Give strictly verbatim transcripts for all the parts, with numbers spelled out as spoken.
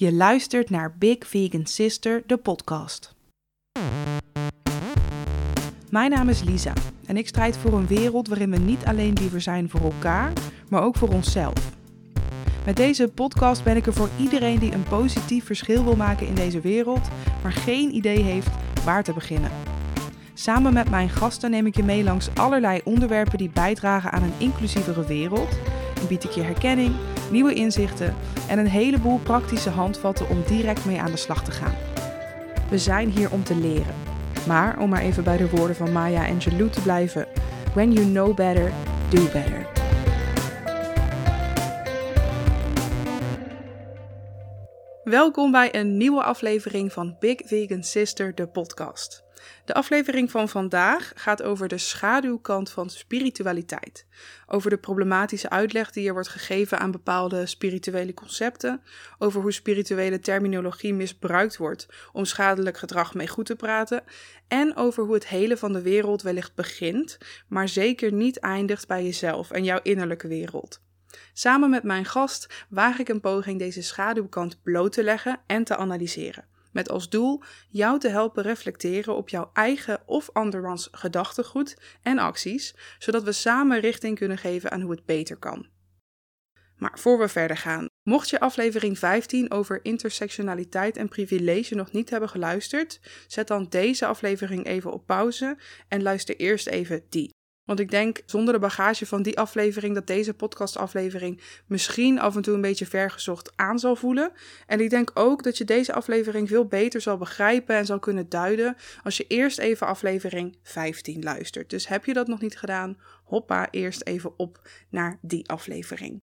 Je luistert naar Big Vegan Sister, de podcast. Mijn naam is Lisa en ik strijd voor een wereld waarin we niet alleen liever zijn voor elkaar, maar ook voor onszelf. Met deze podcast ben ik er voor iedereen die een positief verschil wil maken in deze wereld, maar geen idee heeft waar te beginnen. Samen met mijn gasten neem ik je mee langs allerlei onderwerpen die bijdragen aan een inclusievere wereld en bied ik je herkenning, nieuwe inzichten en een heleboel praktische handvatten om direct mee aan de slag te gaan. We zijn hier om te leren. Maar om maar even bij de woorden van Maya Angelou te blijven, when you know better, do better. Welkom bij een nieuwe aflevering van Big Vegan Sister, de podcast. De aflevering van vandaag gaat over de schaduwkant van spiritualiteit. Over de problematische uitleg die er wordt gegeven aan bepaalde spirituele concepten. Over hoe spirituele terminologie misbruikt wordt om schadelijk gedrag mee goed te praten. En over hoe het hele van de wereld wellicht begint, maar zeker niet eindigt bij jezelf en jouw innerlijke wereld. Samen met mijn gast waag ik een poging deze schaduwkant bloot te leggen en te analyseren. Met als doel jou te helpen reflecteren op jouw eigen of andermans gedachtegoed en acties, zodat we samen richting kunnen geven aan hoe het beter kan. Maar voor we verder gaan, mocht je aflevering vijftien over intersectionaliteit en privilege nog niet hebben geluisterd, zet dan deze aflevering even op pauze en luister eerst even die. Want ik denk zonder de bagage van die aflevering dat deze podcastaflevering misschien af en toe een beetje vergezocht aan zal voelen. En ik denk ook dat je deze aflevering veel beter zal begrijpen en zal kunnen duiden als je eerst even aflevering vijftien luistert. Dus heb je dat nog niet gedaan, hoppa eerst even op naar die aflevering.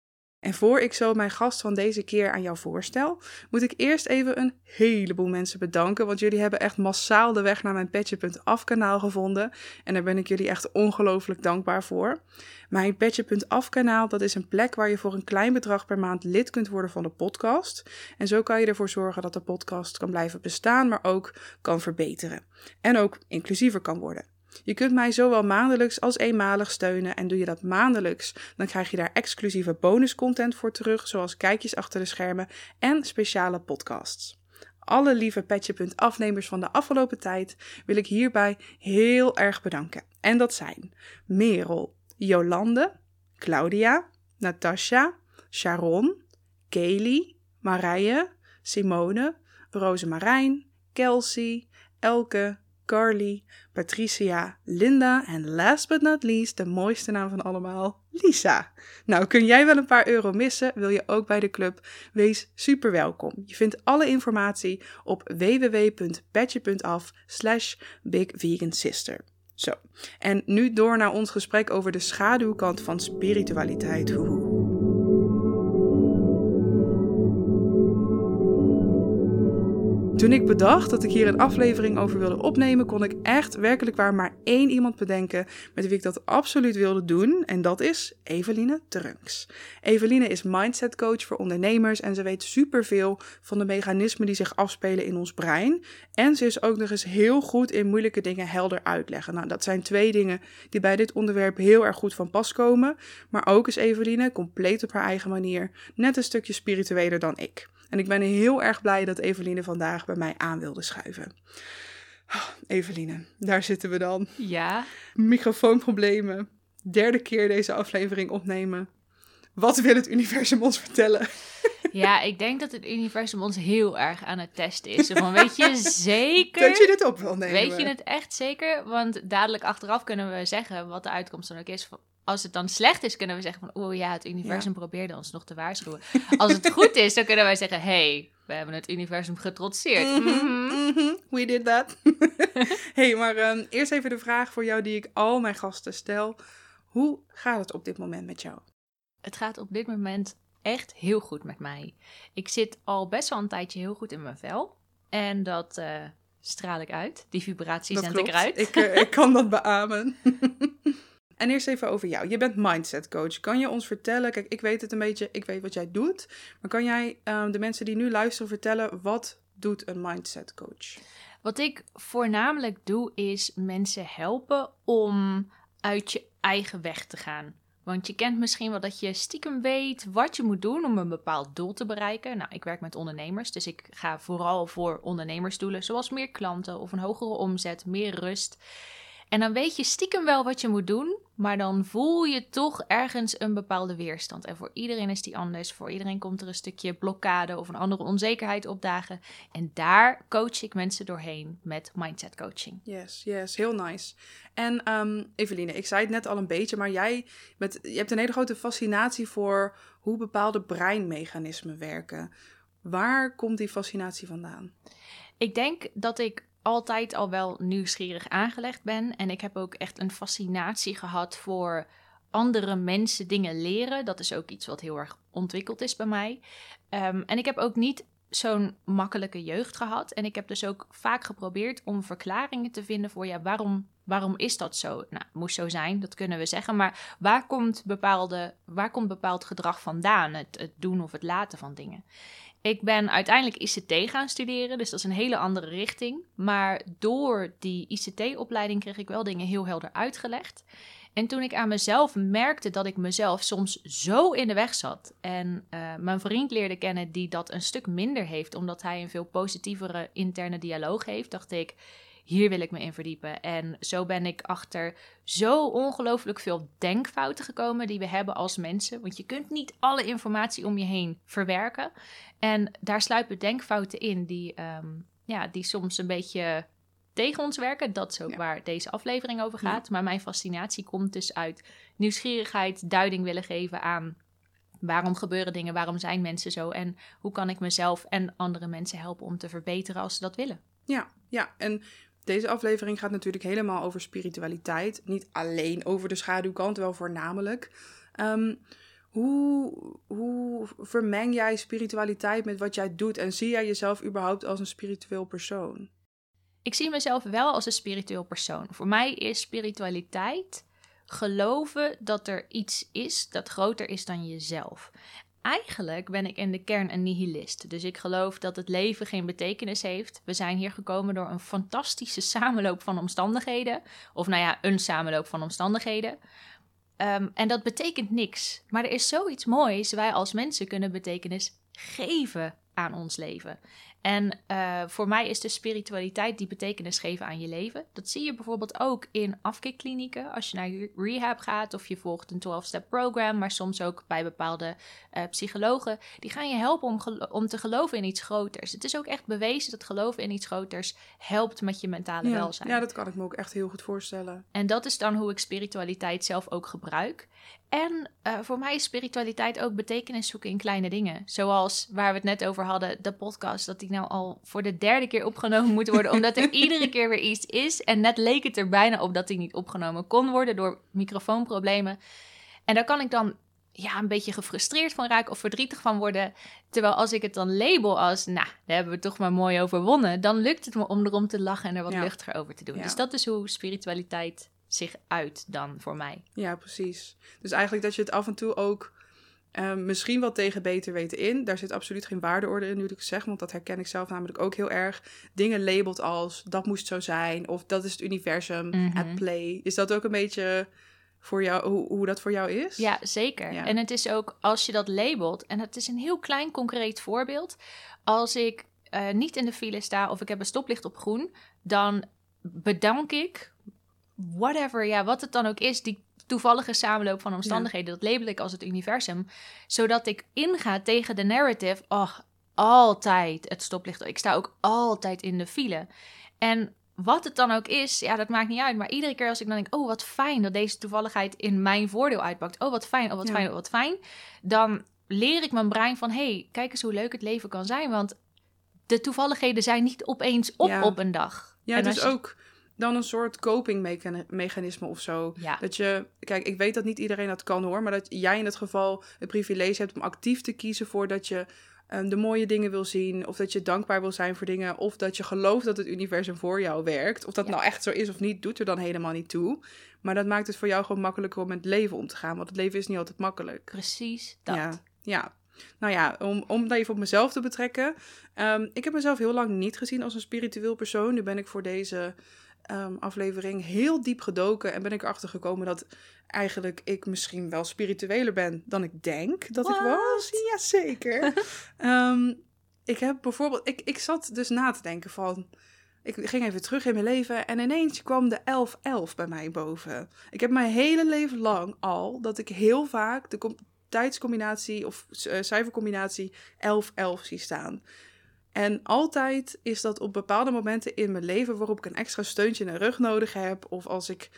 En voor ik zo mijn gast van deze keer aan jou voorstel, moet ik eerst even een heleboel mensen bedanken, want jullie hebben echt massaal de weg naar mijn Petje.af kanaal gevonden en daar ben ik jullie echt ongelooflijk dankbaar voor. Mijn Petje.af kanaal, dat is een plek waar je voor een klein bedrag per maand lid kunt worden van de podcast en zo kan je ervoor zorgen dat de podcast kan blijven bestaan, maar ook kan verbeteren en ook inclusiever kan worden. Je kunt mij zowel maandelijks als eenmalig steunen en doe je dat maandelijks, dan krijg je daar exclusieve bonuscontent voor terug, zoals kijkjes achter de schermen en speciale podcasts. Alle lieve Petje.afnemers van de afgelopen tijd wil ik hierbij heel erg bedanken. En dat zijn Merel, Jolande, Claudia, Natasha, Sharon, Kelly, Marije, Simone, Rosemarijn, Kelsey, Elke, Carly, Patricia, Linda en last but not least, de mooiste naam van allemaal, Lisa. Nou, kun jij wel een paar euro missen, wil je ook bij de club? Wees super welkom. Je vindt alle informatie op www.petje.af slash bigvegansister. Zo, en nu door naar ons gesprek over de schaduwkant van spiritualiteit. Hoehoe. Toen ik bedacht dat ik hier een aflevering over wilde opnemen, kon ik echt werkelijk waar maar één iemand bedenken met wie ik dat absoluut wilde doen. En dat is Eveline Druncks. Eveline is mindset coach voor ondernemers en ze weet superveel van de mechanismen die zich afspelen in ons brein. En ze is ook nog eens heel goed in moeilijke dingen helder uitleggen. Nou, dat zijn twee dingen die bij dit onderwerp heel erg goed van pas komen. Maar ook is Eveline compleet op haar eigen manier net een stukje spiritueler dan ik. En ik ben heel erg blij dat Eveline vandaag bij mij aan wilde schuiven. Oh, Eveline, daar zitten we dan. Ja. Microfoonproblemen. Derde keer deze aflevering opnemen. Wat wil het universum ons vertellen? Ja, ik denk dat het universum ons heel erg aan het testen is. Van, weet je zeker... dat je dit op wil nemen. Weet je het echt zeker? Want dadelijk achteraf kunnen we zeggen wat de uitkomst dan ook is... Van... Als het dan slecht is, kunnen we zeggen van... oh ja, het universum ja. probeerde ons nog te waarschuwen. Als het goed is, dan kunnen wij zeggen... hey, we hebben het universum getrotseerd. Mm-hmm, mm-hmm, we did that. hey, maar um, eerst even de vraag voor jou die ik al mijn gasten stel. Hoe gaat het op dit moment met jou? Het gaat op dit moment echt heel goed met mij. Ik zit al best wel een tijdje heel goed in mijn vel. En dat... Uh, straal ik uit. Die vibratie zend ik eruit. ik, uh, ik kan dat beamen. En eerst even over jou. Je bent mindset coach. Kan je ons vertellen, kijk, ik weet het een beetje, ik weet wat jij doet. Maar kan jij um, de mensen die nu luisteren vertellen, wat doet een mindset coach? Wat ik voornamelijk doe, is mensen helpen om uit je eigen weg te gaan. Want je kent misschien wel dat je stiekem weet wat je moet doen om een bepaald doel te bereiken. Nou, ik werk met ondernemers, dus ik ga vooral voor ondernemersdoelen, zoals meer klanten of een hogere omzet, meer rust. En dan weet je stiekem wel wat je moet doen, maar dan voel je toch ergens een bepaalde weerstand. En voor iedereen is die anders, voor iedereen komt er een stukje blokkade of een andere onzekerheid opdagen. En daar coach ik mensen doorheen met mindset coaching. Yes, yes, heel nice. En um, Eveline, ik zei het net al een beetje, maar jij met, je hebt een hele grote fascinatie voor hoe bepaalde breinmechanismen werken. Waar komt die fascinatie vandaan? Ik denk dat ik altijd al wel nieuwsgierig aangelegd ben. En ik heb ook echt een fascinatie gehad voor andere mensen dingen leren. Dat is ook iets wat heel erg ontwikkeld is bij mij. Um, en ik heb ook niet zo'n makkelijke jeugd gehad. En ik heb dus ook vaak geprobeerd om verklaringen te vinden voor ja, waarom, waarom is dat zo? Nou, moest zo zijn, dat kunnen we zeggen. Maar waar komt, bepaalde, waar komt bepaald gedrag vandaan? Het, het doen of het laten van dingen. Ik ben uiteindelijk I C T gaan studeren, dus dat is een hele andere richting. Maar door die I C T-opleiding kreeg ik wel dingen heel helder uitgelegd. En toen ik aan mezelf merkte dat ik mezelf soms zo in de weg zat. En uh, mijn vriend leerde kennen die dat een stuk minder heeft, omdat hij een veel positievere interne dialoog heeft, dacht ik, hier wil ik me in verdiepen. En zo ben ik achter zo ongelooflijk veel denkfouten gekomen die we hebben als mensen. Want je kunt niet alle informatie om je heen verwerken. En daar sluipen denkfouten in die, um, ja, die soms een beetje tegen ons werken. Dat is ook ja. waar deze aflevering over gaat. Ja. Maar mijn fascinatie komt dus uit nieuwsgierigheid, duiding willen geven aan waarom gebeuren dingen, waarom zijn mensen zo en hoe kan ik mezelf en andere mensen helpen om te verbeteren als ze dat willen. Ja, ja. En deze aflevering gaat natuurlijk helemaal over spiritualiteit. Niet alleen over de schaduwkant, wel voornamelijk. Um, hoe, hoe vermeng jij spiritualiteit met wat jij doet? En zie jij jezelf überhaupt als een spiritueel persoon? Ik zie mezelf wel als een spiritueel persoon. Voor mij is spiritualiteit geloven dat er iets is dat groter is dan jezelf. Eigenlijk ben ik in de kern een nihilist. Dus ik geloof dat het leven geen betekenis heeft. We zijn hier gekomen door een fantastische samenloop van omstandigheden. Of nou ja, een samenloop van omstandigheden. Um, en dat betekent niks. Maar er is zoiets moois. Wij als mensen kunnen betekenis geven aan ons leven. En uh, voor mij is de spiritualiteit die betekenis geven aan je leven. Dat zie je bijvoorbeeld ook in afkikklinieken. Als je naar rehab gaat of je volgt een twaalf-step program. Maar soms ook bij bepaalde uh, psychologen. Die gaan je helpen om, gelo- om te geloven in iets groters. Het is ook echt bewezen dat geloven in iets groters helpt met je mentale ja, welzijn. Ja, dat kan ik me ook echt heel goed voorstellen. En dat is dan hoe ik spiritualiteit zelf ook gebruik. En uh, voor mij is spiritualiteit ook betekenis zoeken in kleine dingen. Zoals waar we het net over hadden, de podcast, dat die nou al voor de derde keer opgenomen moet worden. Omdat er iedere keer weer iets is. En net leek het er bijna op dat die niet opgenomen kon worden door microfoonproblemen. En daar kan ik dan ja, een beetje gefrustreerd van raken of verdrietig van worden. Terwijl als ik het dan label als, nou, daar hebben we toch maar mooi overwonnen. Dan lukt het me om erom te lachen en er wat ja. luchtiger over te doen. Ja. Dus dat is hoe spiritualiteit zich uit dan voor mij. Ja, precies. Dus eigenlijk dat je het af en toe ook uh, misschien wel tegen beter weten in. Daar zit absoluut geen waardeorde in, nu ik zeg, want dat herken ik zelf namelijk ook heel erg. Dingen labelt als dat moest zo zijn of dat is het universum, mm-hmm. at play. Is dat ook een beetje voor jou, hoe, hoe dat voor jou is? Ja, zeker. Ja. En het is ook als je dat labelt, en het is een heel klein concreet voorbeeld. Als ik uh, niet in de file sta of ik heb een stoplicht op groen, dan bedank ik whatever, ja, wat het dan ook is, die toevallige samenloop van omstandigheden, ja. dat label ik als het universum, zodat ik inga tegen de narrative, oh, altijd het stoplicht, ik sta ook altijd in de file. En wat het dan ook is, ja, dat maakt niet uit, maar iedere keer als ik dan denk, oh, wat fijn dat deze toevalligheid in mijn voordeel uitpakt, oh, wat fijn, oh, wat ja. fijn, oh, wat fijn, dan leer ik mijn brein van, hey, kijk eens hoe leuk het leven kan zijn, want de toevalligheden zijn niet opeens op ja. op een dag. Ja, en dus je ook dan een soort copingmechanisme of zo. Ja. Dat je, kijk, ik weet dat niet iedereen dat kan hoor, maar dat jij in het geval het privilege hebt om actief te kiezen voor dat je um, de mooie dingen wil zien, of dat je dankbaar wil zijn voor dingen, of dat je gelooft dat het universum voor jou werkt. Of dat ja. nou echt zo is of niet, doet er dan helemaal niet toe. Maar dat maakt het voor jou gewoon makkelijker om met het leven om te gaan, want het leven is niet altijd makkelijk. Precies dat. Ja, ja. Nou ja, om, om dat even op mezelf te betrekken. Um, ik heb mezelf heel lang niet gezien als een spiritueel persoon. Nu ben ik voor deze um, aflevering heel diep gedoken. En ben ik erachter gekomen dat eigenlijk ik misschien wel spiritueler ben dan ik denk dat What? ik was. Jazeker. um, ik heb bijvoorbeeld... Ik, ik zat dus na te denken van... Ik ging even terug in mijn leven en ineens kwam de elf elf bij mij boven. Ik heb mijn hele leven lang al dat ik heel vaak de com- tijdscombinatie of uh, cijfercombinatie elf elf zie staan. En altijd is dat op bepaalde momenten in mijn leven waarop ik een extra steuntje in de rug nodig heb. Of als ik,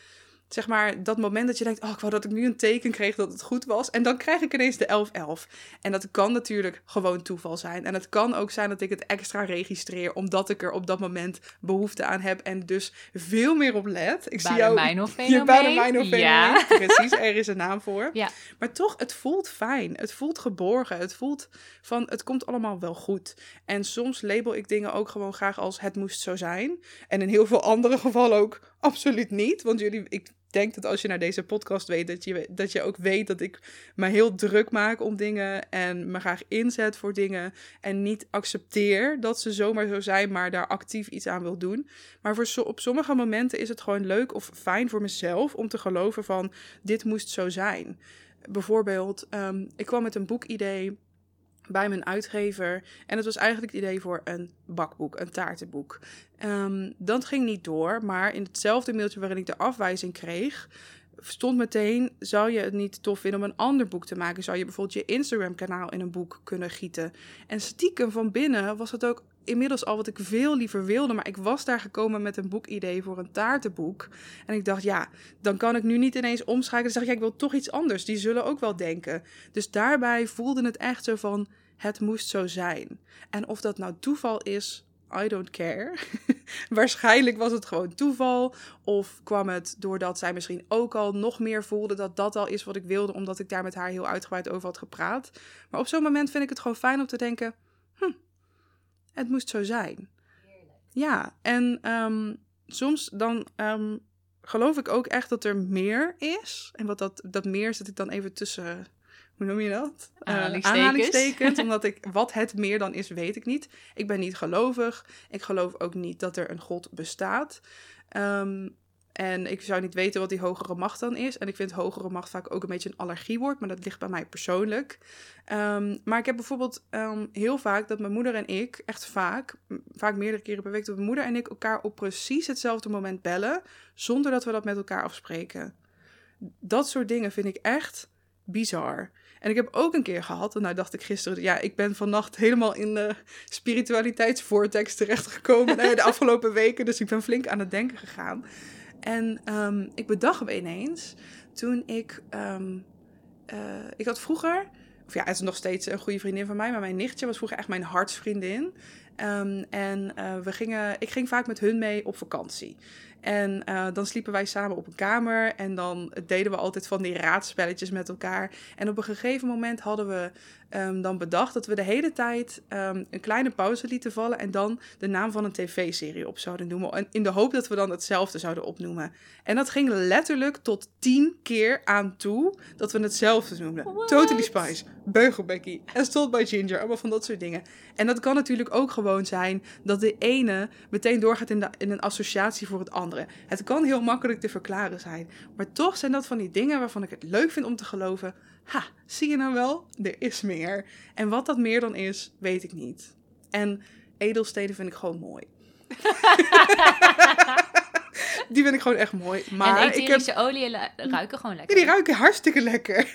zeg maar, dat moment dat je denkt, oh, ik wou dat ik nu een teken kreeg dat het goed was. En dan krijg ik ineens de elf elf. En dat kan natuurlijk gewoon toeval zijn. En het kan ook zijn dat ik het extra registreer, omdat ik er op dat moment behoefte aan heb. En dus veel meer op let. Ik zie jou, Baader-Meinhof-fenomeen. Je Baader-Meinhof-fenomeen. Ja. Precies, er is een naam voor. Ja. Maar toch, het voelt fijn. Het voelt geborgen. Het voelt van, het komt allemaal wel goed. En soms label ik dingen ook gewoon graag als het moest zo zijn. En in heel veel andere gevallen ook absoluut niet. Want jullie... ik Ik denk dat als je naar deze podcast weet, dat je, dat je ook weet dat ik me heel druk maak om dingen en me graag inzet voor dingen en niet accepteer dat ze zomaar zo zijn, maar daar actief iets aan wil doen. Maar voor so- op sommige momenten is het gewoon leuk of fijn voor mezelf om te geloven van dit moest zo zijn. Bijvoorbeeld, um, ik kwam met een boekidee bij mijn uitgever. En het was eigenlijk het idee voor een bakboek, een taartenboek. Um, dat ging niet door, maar in hetzelfde mailtje waarin ik de afwijzing kreeg, stond meteen, zou je het niet tof vinden om een ander boek te maken? Zou je bijvoorbeeld je Instagram-kanaal in een boek kunnen gieten? En stiekem van binnen was dat ook inmiddels al wat ik veel liever wilde, maar ik was daar gekomen met een boekidee voor een taartenboek. En ik dacht, ja, dan kan ik nu niet ineens omschakelen. Dus dacht ik, ja, ik wil toch iets anders. Die zullen ook wel denken. Dus daarbij voelde het echt zo van, het moest zo zijn. En of dat nou toeval is, I don't care. Waarschijnlijk was het gewoon toeval. Of kwam het doordat zij misschien ook al nog meer voelde dat dat al is wat ik wilde, omdat ik daar met haar heel uitgebreid over had gepraat. Maar op zo'n moment vind ik het gewoon fijn om te denken, hm, het moest zo zijn. Ja, en um, soms dan um, geloof ik ook echt dat er meer is. En wat dat, dat meer zet ik dan even tussen, hoe noem je dat? Aanhalingstekens. Uh, aanhalingstekens omdat ik, wat het meer dan is, weet ik niet. Ik ben niet gelovig. Ik geloof ook niet dat er een God bestaat. Um, en ik zou niet weten wat die hogere macht dan is. En ik vind hogere macht vaak ook een beetje een allergiewoord, maar dat ligt bij mij persoonlijk. Um, maar ik heb bijvoorbeeld um, heel vaak dat mijn moeder en ik, echt vaak, vaak meerdere keren per week, dat mijn moeder en ik elkaar op precies hetzelfde moment bellen, zonder dat we dat met elkaar afspreken. Dat soort dingen vind ik echt bizar. En ik heb ook een keer gehad, en nou dacht ik gisteren, ja, ik ben vannacht helemaal in de spiritualiteitsvortex terechtgekomen de afgelopen weken, dus ik ben flink aan het denken gegaan. En um, ik bedacht me ineens, toen ik, um, uh, ik had vroeger, of ja, het is nog steeds een goede vriendin van mij, maar mijn nichtje was vroeger echt mijn hartsvriendin. Um, en uh, we gingen, ik ging vaak met hun mee op vakantie. En uh, dan sliepen wij samen op een kamer en dan deden we altijd van die raadspelletjes met elkaar. En op een gegeven moment hadden we um, dan bedacht dat we de hele tijd um, een kleine pauze lieten vallen en dan de naam van een tv-serie op zouden noemen. En in de hoop dat we dan hetzelfde zouden opnoemen. En dat ging letterlijk tot tien keer aan toe dat we hetzelfde noemden. What? Totally Spies, Beugelbekkie, As Told by Ginger, allemaal van dat soort dingen. En dat kan natuurlijk ook gewoon zijn dat de ene meteen doorgaat in, de, in een associatie voor het andere. Het kan heel makkelijk te verklaren zijn. Maar toch zijn dat van die dingen waarvan ik het leuk vind om te geloven. Ha, zie je nou wel? Er is meer. En wat dat meer dan is, weet ik niet. En edelsteden vind ik gewoon mooi. Die vind ik gewoon echt mooi. Maar en etherische ik heb... oliën ruiken gewoon lekker. Ja, die ruiken hartstikke lekker.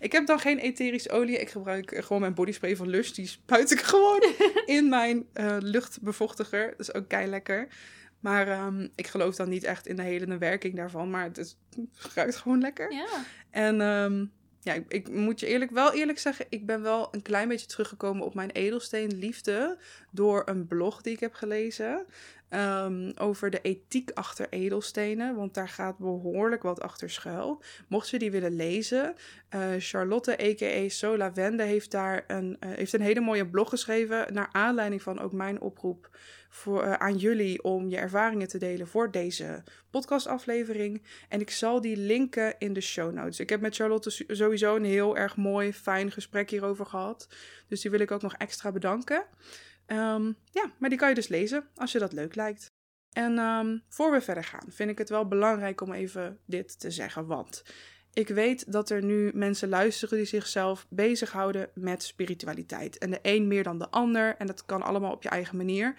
Ik heb dan geen etherische olie. Ik gebruik gewoon mijn bodyspray van Lush. Die spuit ik gewoon in mijn uh, luchtbevochtiger. Dat is ook kei lekker. Maar um, ik geloof dan niet echt in de hele werking daarvan. Maar het, is, het ruikt gewoon lekker. Ja. En um, ja, ik, ik moet je eerlijk wel eerlijk zeggen, ik ben wel een klein beetje teruggekomen op mijn edelsteenliefde door een blog die ik heb gelezen. Um, over de ethiek achter edelstenen. Want daar gaat behoorlijk wat achter schuil. Mocht je die willen lezen. Uh, Charlotte, a k a. Sol Awende, heeft daar een, uh, heeft een hele mooie blog geschreven. Naar aanleiding van ook mijn oproep voor, uh, aan jullie om je ervaringen te delen voor deze podcastaflevering. En ik zal die linken in de show notes. Ik heb met Charlotte sowieso een heel erg mooi, fijn gesprek hierover gehad. Dus die wil ik ook nog extra bedanken. Um, ja, maar die kan je dus lezen als je dat leuk lijkt. En um, voor we verder gaan, vind ik het wel belangrijk om even dit te zeggen. Want ik weet dat er nu mensen luisteren die zichzelf bezighouden met spiritualiteit. En de een meer dan de ander. En dat kan allemaal op je eigen manier.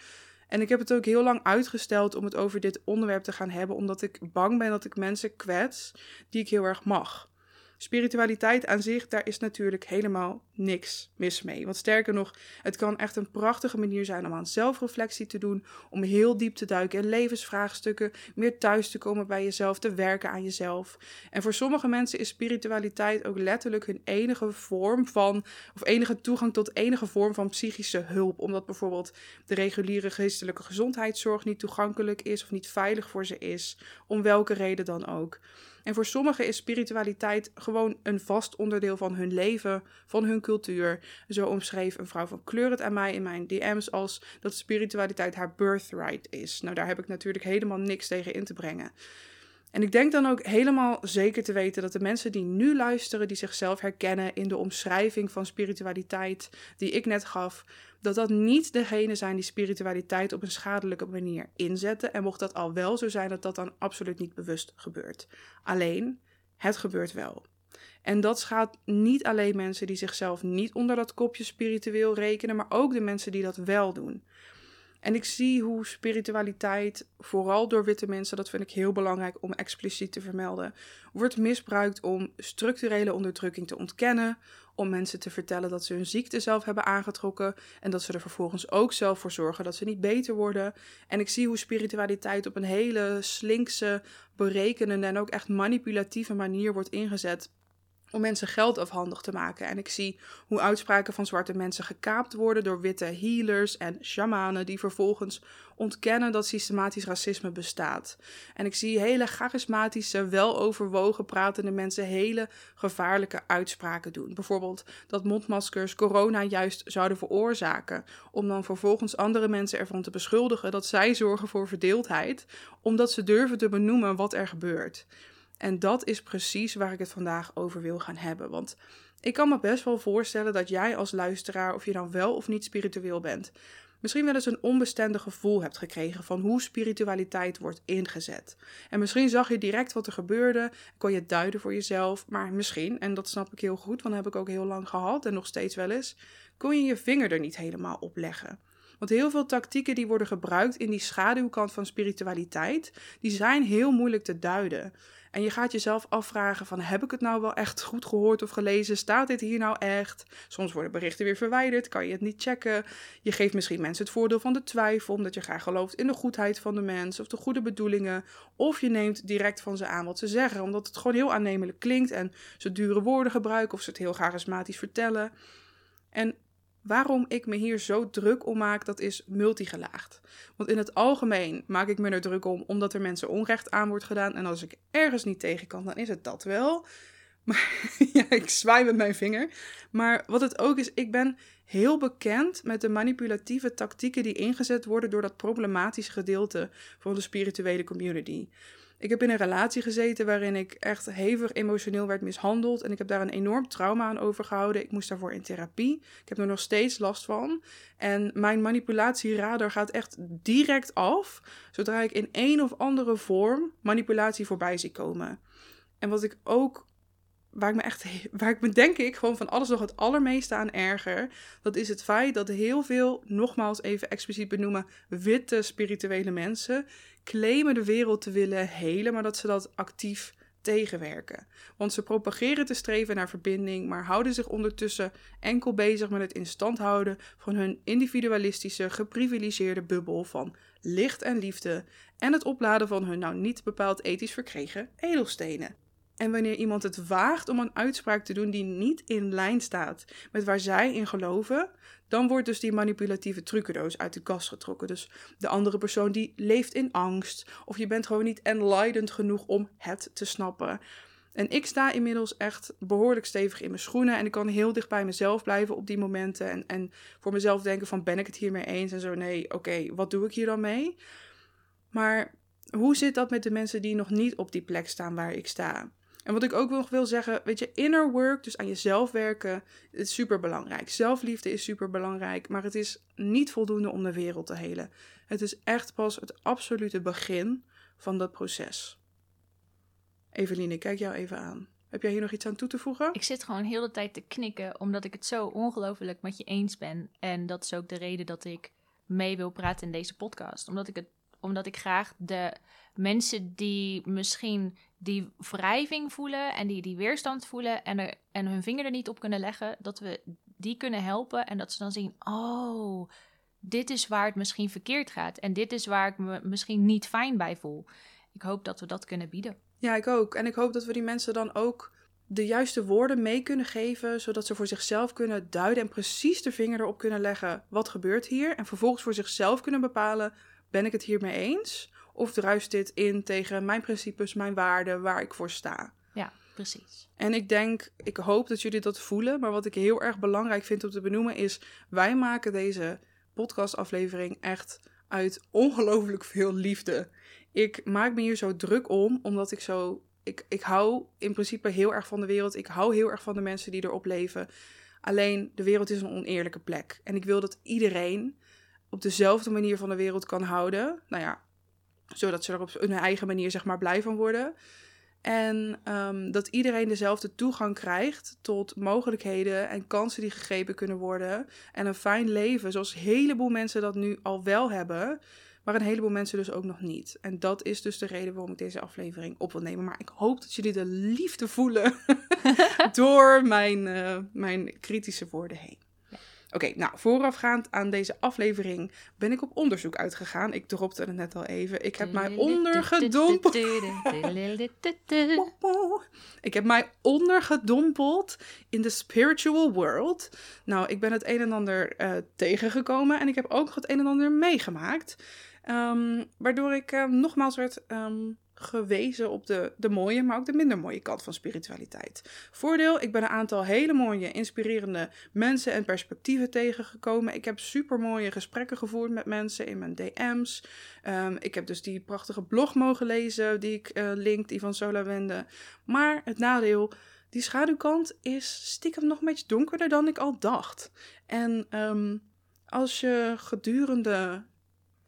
En ik heb het ook heel lang uitgesteld om het over dit onderwerp te gaan hebben. Omdat ik bang ben dat ik mensen kwets die ik heel erg mag. Spiritualiteit aan zich, daar is natuurlijk helemaal niks mis mee. Want sterker nog, het kan echt een prachtige manier zijn om aan zelfreflectie te doen, om heel diep te duiken in levensvraagstukken, meer thuis te komen bij jezelf, te werken aan jezelf. En voor sommige mensen is spiritualiteit ook letterlijk hun enige vorm van, of enige toegang tot enige vorm van psychische hulp. Omdat bijvoorbeeld de reguliere geestelijke gezondheidszorg niet toegankelijk is of niet veilig voor ze is, om welke reden dan ook. En voor sommigen is spiritualiteit gewoon een vast onderdeel van hun leven, van hun cultuur. Zo omschreef een vrouw van kleur het aan mij in mijn D M's als dat spiritualiteit haar birthright is. Nou, daar heb ik natuurlijk helemaal niks tegen in te brengen. En ik denk dan ook helemaal zeker te weten dat de mensen die nu luisteren, die zichzelf herkennen in de omschrijving van spiritualiteit die ik net gaf, dat dat niet degenen zijn die spiritualiteit op een schadelijke manier inzetten. En mocht dat al wel zo zijn, dat dat dan absoluut niet bewust gebeurt. Alleen, het gebeurt wel. En dat schaadt niet alleen mensen die zichzelf niet onder dat kopje spiritueel rekenen, maar ook de mensen die dat wel doen. En ik zie hoe spiritualiteit, vooral door witte mensen, dat vind ik heel belangrijk om expliciet te vermelden, wordt misbruikt om structurele onderdrukking te ontkennen, om mensen te vertellen dat ze hun ziekte zelf hebben aangetrokken en dat ze er vervolgens ook zelf voor zorgen dat ze niet beter worden. En ik zie hoe spiritualiteit op een hele slinkse, berekenende en ook echt manipulatieve manier wordt ingezet om mensen geld afhandig te maken. En ik zie hoe uitspraken van zwarte mensen gekaapt worden door witte healers en shamanen die vervolgens ontkennen dat systematisch racisme bestaat. En ik zie hele charismatische, weloverwogen pratende mensen hele gevaarlijke uitspraken doen. Bijvoorbeeld dat mondmaskers corona juist zouden veroorzaken, om dan vervolgens andere mensen ervan te beschuldigen dat zij zorgen voor verdeeldheid, omdat ze durven te benoemen wat er gebeurt. En dat is precies waar ik het vandaag over wil gaan hebben. Want ik kan me best wel voorstellen dat jij als luisteraar, of je nou wel of niet spiritueel bent, misschien wel eens een onbestendig gevoel hebt gekregen van hoe spiritualiteit wordt ingezet. En misschien zag je direct wat er gebeurde, kon je het duiden voor jezelf, maar misschien, en dat snap ik heel goed, want dat heb ik ook heel lang gehad en nog steeds wel eens, kon je je vinger er niet helemaal op leggen. Want heel veel tactieken die worden gebruikt in die schaduwkant van spiritualiteit, die zijn heel moeilijk te duiden. En je gaat jezelf afvragen van, heb ik het nou wel echt goed gehoord of gelezen? Staat dit hier nou echt? Soms worden berichten weer verwijderd, kan je het niet checken. Je geeft misschien mensen het voordeel van de twijfel, omdat je graag gelooft in de goedheid van de mens of de goede bedoelingen. Of je neemt direct van ze aan wat ze zeggen, omdat het gewoon heel aannemelijk klinkt en ze dure woorden gebruiken of ze het heel charismatisch vertellen. En waarom ik me hier zo druk om maak, dat is multigelaagd. Want in het algemeen maak ik me er druk om, omdat er mensen onrecht aan wordt gedaan. En als ik ergens niet tegen kan, dan is het dat wel. Maar ja, ik zwaai met mijn vinger. Maar wat het ook is, ik ben heel bekend met de manipulatieve tactieken die ingezet worden door dat problematische gedeelte van de spirituele community. Ik heb in een relatie gezeten waarin ik echt hevig emotioneel werd mishandeld. En ik heb daar een enorm trauma aan overgehouden. Ik moest daarvoor in therapie. Ik heb er nog steeds last van. En mijn manipulatieradar gaat echt direct af zodra ik in een of andere vorm manipulatie voorbij zie komen. En wat ik ook, waar ik me echt, waar ik me denk ik gewoon van alles nog het allermeeste aan erger, dat is het feit dat heel veel, nogmaals even expliciet benoemen, witte spirituele mensen claimen de wereld te willen helen, maar dat ze dat actief tegenwerken. Want ze propageren te streven naar verbinding, maar houden zich ondertussen enkel bezig met het in stand houden van hun individualistische, geprivilegeerde bubbel van licht en liefde en het opladen van hun nou niet bepaald ethisch verkregen edelstenen. En wanneer iemand het waagt om een uitspraak te doen die niet in lijn staat met waar zij in geloven, dan wordt dus die manipulatieve trucendoos uit de kast getrokken. Dus de andere persoon die leeft in angst of je bent gewoon niet enlightened genoeg om het te snappen. En ik sta inmiddels echt behoorlijk stevig in mijn schoenen en ik kan heel dicht bij mezelf blijven op die momenten en, en voor mezelf denken van, ben ik het hiermee eens en zo, nee, oké, okay, wat doe ik hier dan mee? Maar hoe zit dat met de mensen die nog niet op die plek staan waar ik sta? En wat ik ook nog wil zeggen, weet je, inner work, dus aan jezelf werken, is superbelangrijk. Zelfliefde is superbelangrijk, maar het is niet voldoende om de wereld te helen. Het is echt pas het absolute begin van dat proces. Eveline, ik kijk jou even aan. Heb jij hier nog iets aan toe te voegen? Ik zit gewoon heel de tijd te knikken, omdat ik het zo ongelooflijk met je eens ben. En dat is ook de reden dat ik mee wil praten in deze podcast. Omdat ik, het, omdat ik graag de mensen die misschien die wrijving voelen en die die weerstand voelen en, er, en hun vinger er niet op kunnen leggen, dat we die kunnen helpen en dat ze dan zien, oh, dit is waar het misschien verkeerd gaat en dit is waar ik me misschien niet fijn bij voel. Ik hoop dat we dat kunnen bieden. Ja, ik ook. En ik hoop dat we die mensen dan ook de juiste woorden mee kunnen geven, zodat ze voor zichzelf kunnen duiden en precies de vinger erop kunnen leggen wat gebeurt hier en vervolgens voor zichzelf kunnen bepalen, ben ik het hiermee eens? Of druist dit in tegen mijn principes, mijn waarden, waar ik voor sta? Ja, precies. En ik denk, ik hoop dat jullie dat voelen. Maar wat ik heel erg belangrijk vind om te benoemen is, wij maken deze podcastaflevering echt uit ongelooflijk veel liefde. Ik maak me hier zo druk om, omdat ik zo... Ik, ik hou in principe heel erg van de wereld. Ik hou heel erg van de mensen die erop leven. Alleen, de wereld is een oneerlijke plek. En ik wil dat iedereen op dezelfde manier van de wereld kan houden. Nou ja, zodat ze er op hun eigen manier zeg maar blij van worden. En um, dat iedereen dezelfde toegang krijgt tot mogelijkheden en kansen die gegrepen kunnen worden. En een fijn leven, zoals een heleboel mensen dat nu al wel hebben. Maar een heleboel mensen dus ook nog niet. En dat is dus de reden waarom ik deze aflevering op wil nemen. Maar ik hoop dat jullie de liefde voelen door mijn, uh, mijn kritische woorden heen. Oké, okay, nou, voorafgaand aan deze aflevering ben ik op onderzoek uitgegaan. Ik dropte het net al even. Ik heb mij ondergedompeld... ik heb mij ondergedompeld in de spiritual world. Nou, ik ben het een en ander uh, tegengekomen en ik heb ook nog het een en ander meegemaakt. Um, waardoor ik uh, nogmaals werd... Um, gewezen op de, de mooie, maar ook de minder mooie kant van spiritualiteit. Voordeel, ik ben een aantal hele mooie, inspirerende mensen en perspectieven tegengekomen. Ik heb supermooie gesprekken gevoerd met mensen in mijn D M's. Um, ik heb dus die prachtige blog mogen lezen, die ik uh, link, die van Sol Awende. Maar het nadeel, die schaduwkant is stiekem nog een beetje donkerder dan ik al dacht. En um, als je gedurende...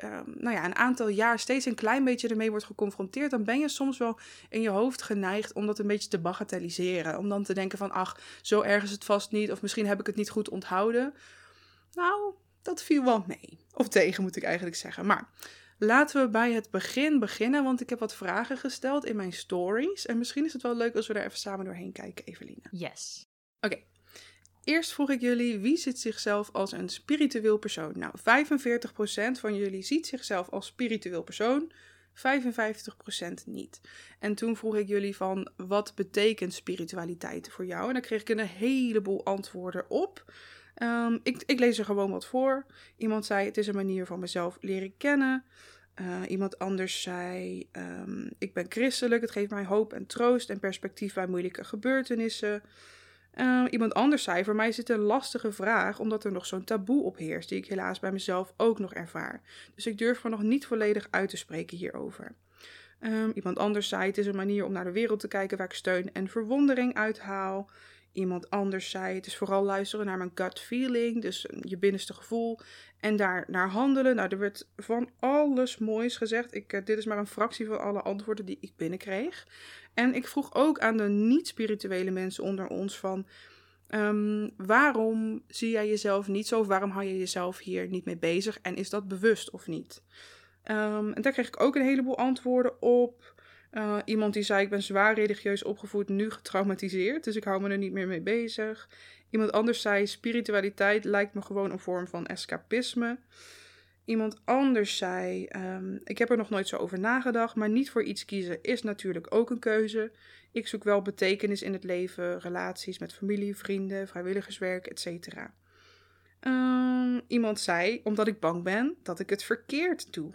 Um, nou ja, een aantal jaar steeds een klein beetje ermee wordt geconfronteerd, dan ben je soms wel in je hoofd geneigd om dat een beetje te bagatelliseren. Om dan te denken van, ach, zo erg is het vast niet, of misschien heb ik het niet goed onthouden. Nou, dat viel wel mee. Of tegen, moet ik eigenlijk zeggen. Maar laten we bij het begin beginnen, want ik heb wat vragen gesteld in mijn stories. En misschien is het wel leuk als we daar even samen doorheen kijken, Eveline. Yes. Oké. Okay. Eerst vroeg ik jullie, wie ziet zichzelf als een spiritueel persoon? Nou, vijfenveertig procent van jullie ziet zichzelf als spiritueel persoon, vijfenvijftig procent niet. En toen vroeg ik jullie van, wat betekent spiritualiteit voor jou? En daar kreeg ik een heleboel antwoorden op. Um, ik, ik lees er gewoon wat voor. Iemand zei, het is een manier van mezelf leren kennen. Uh, iemand anders zei, um, ik ben christelijk, het geeft mij hoop en troost en perspectief bij moeilijke gebeurtenissen. Uh, iemand anders zei, voor mij is dit een lastige vraag, omdat er nog zo'n taboe op heerst, die ik helaas bij mezelf ook nog ervaar. Dus ik durf me nog niet volledig uit te spreken hierover. Um, iemand anders zei, het is een manier om naar de wereld te kijken waar ik steun en verwondering uithaal. Iemand anders zei, het is vooral luisteren naar mijn gut feeling, dus je binnenste gevoel, en daar naar handelen. Nou, er werd van alles moois gezegd. Ik, uh, dit is maar een fractie van alle antwoorden die ik binnenkreeg. En ik vroeg ook aan de niet-spirituele mensen onder ons van, um, waarom zie jij jezelf niet zo? Of waarom hou je jezelf hier niet mee bezig? En is dat bewust of niet? Um, en daar kreeg ik ook een heleboel antwoorden op. Uh, iemand die zei, ik ben zwaar religieus opgevoed, nu getraumatiseerd, dus ik hou me er niet meer mee bezig. Iemand anders zei, spiritualiteit lijkt me gewoon een vorm van escapisme. Iemand anders zei, um, ik heb er nog nooit zo over nagedacht, maar niet voor iets kiezen is natuurlijk ook een keuze. Ik zoek wel betekenis in het leven, relaties met familie, vrienden, vrijwilligerswerk, et cetera. Um, iemand zei, omdat ik bang ben dat ik het verkeerd doe.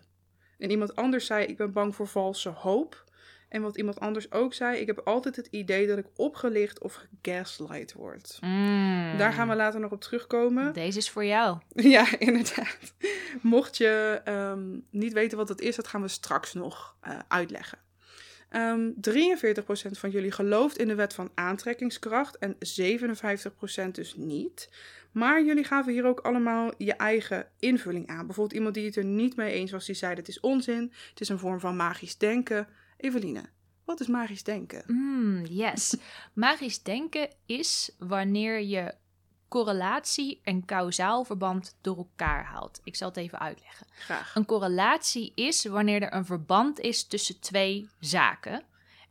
En iemand anders zei, ik ben bang voor valse hoop. En wat iemand anders ook zei, ik heb altijd het idee dat ik opgelicht of gegaslight word. Mm. Daar gaan we later nog op terugkomen. Deze is voor jou. Ja, inderdaad. Mocht je um, niet weten wat dat is, dat gaan we straks nog uh, uitleggen. Um, drieënveertig procent van jullie gelooft in de wet van aantrekkingskracht en zevenenvijftig procent dus niet. Maar jullie gaven hier ook allemaal je eigen invulling aan. Bijvoorbeeld iemand die het er niet mee eens was, die zei dat is onzin. Het is een vorm van magisch denken. Eveline, wat is magisch denken? Mm, yes, magisch denken is wanneer je correlatie en kausaal verband door elkaar haalt. Ik zal het even uitleggen. Graag. Een correlatie is wanneer er een verband is tussen twee zaken.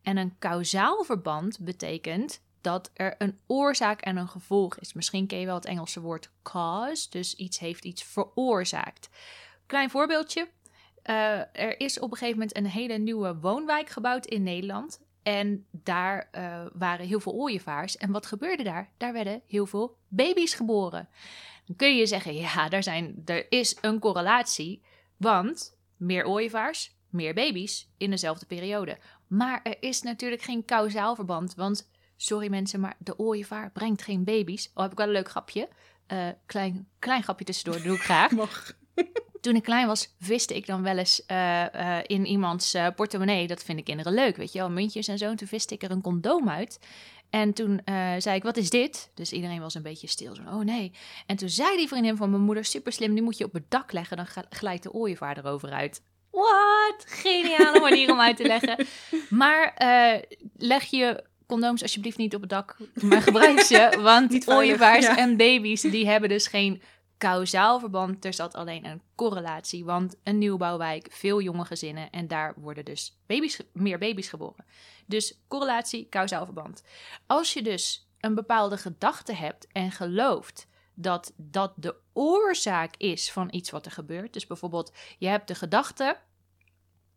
En een kausaal verband betekent dat er een oorzaak en een gevolg is. Misschien ken je wel het Engelse woord cause, dus iets heeft iets veroorzaakt. Klein voorbeeldje. Uh, er is op een gegeven moment een hele nieuwe woonwijk gebouwd in Nederland. En daar uh, waren heel veel ooievaars. En wat gebeurde daar? Daar werden heel veel baby's geboren. Dan kun je zeggen, ja, daar zijn, er is een correlatie. Want meer ooievaars, meer baby's in dezelfde periode. Maar er is natuurlijk geen kausaal verband. Want, sorry mensen, maar de ooievaar brengt geen baby's. Oh, heb ik wel een leuk grapje. Uh, klein, klein grapje tussendoor, doe ik graag. Mag. Toen ik klein was, viste ik dan wel eens uh, uh, in iemands uh, portemonnee. Dat vinden kinderen leuk, weet je wel. Muntjes en zo. En toen viste ik er een condoom uit. En toen uh, zei ik, wat is dit? Dus iedereen was een beetje stil. Zo, oh nee. En toen zei die vriendin van mijn moeder, super slim, die moet je op het dak leggen. Dan glijdt de ooievaar erover uit. Wat? Geniale manier om uit te leggen. Maar uh, leg je condooms alsjeblieft niet op het dak. Maar gebruik ze. Want ooievaars ja. en baby's, die hebben dus geen kausaal verband, er zat alleen een correlatie, want een nieuwbouwwijk, veel jonge gezinnen en daar worden dus baby's, meer baby's geboren. Dus correlatie, kausaal verband. Als je dus een bepaalde gedachte hebt en gelooft dat dat de oorzaak is van iets wat er gebeurt, dus bijvoorbeeld je hebt de gedachte,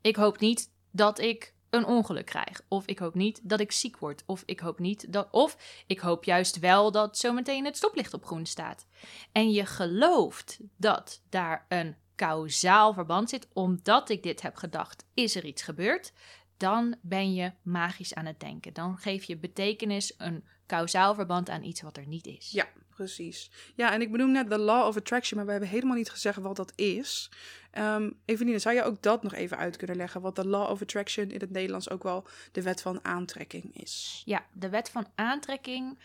ik hoop niet dat ik een ongeluk krijg, of ik hoop niet dat ik ziek word, of ik hoop niet dat, of ik hoop juist wel dat zometeen het stoplicht op groen staat. En je gelooft dat daar een kausaal verband zit, omdat ik dit heb gedacht, is er iets gebeurd, dan ben je magisch aan het denken. Dan geef je betekenis, een kausaal verband aan iets wat er niet is. Ja, precies. Ja, en ik benoem net de Law of Attraction, maar we hebben helemaal niet gezegd wat dat is. Um, Eveline, zou jij ook dat nog even uit kunnen leggen? Wat de Law of Attraction in het Nederlands ook wel de wet van aantrekking is. Ja, de wet van aantrekking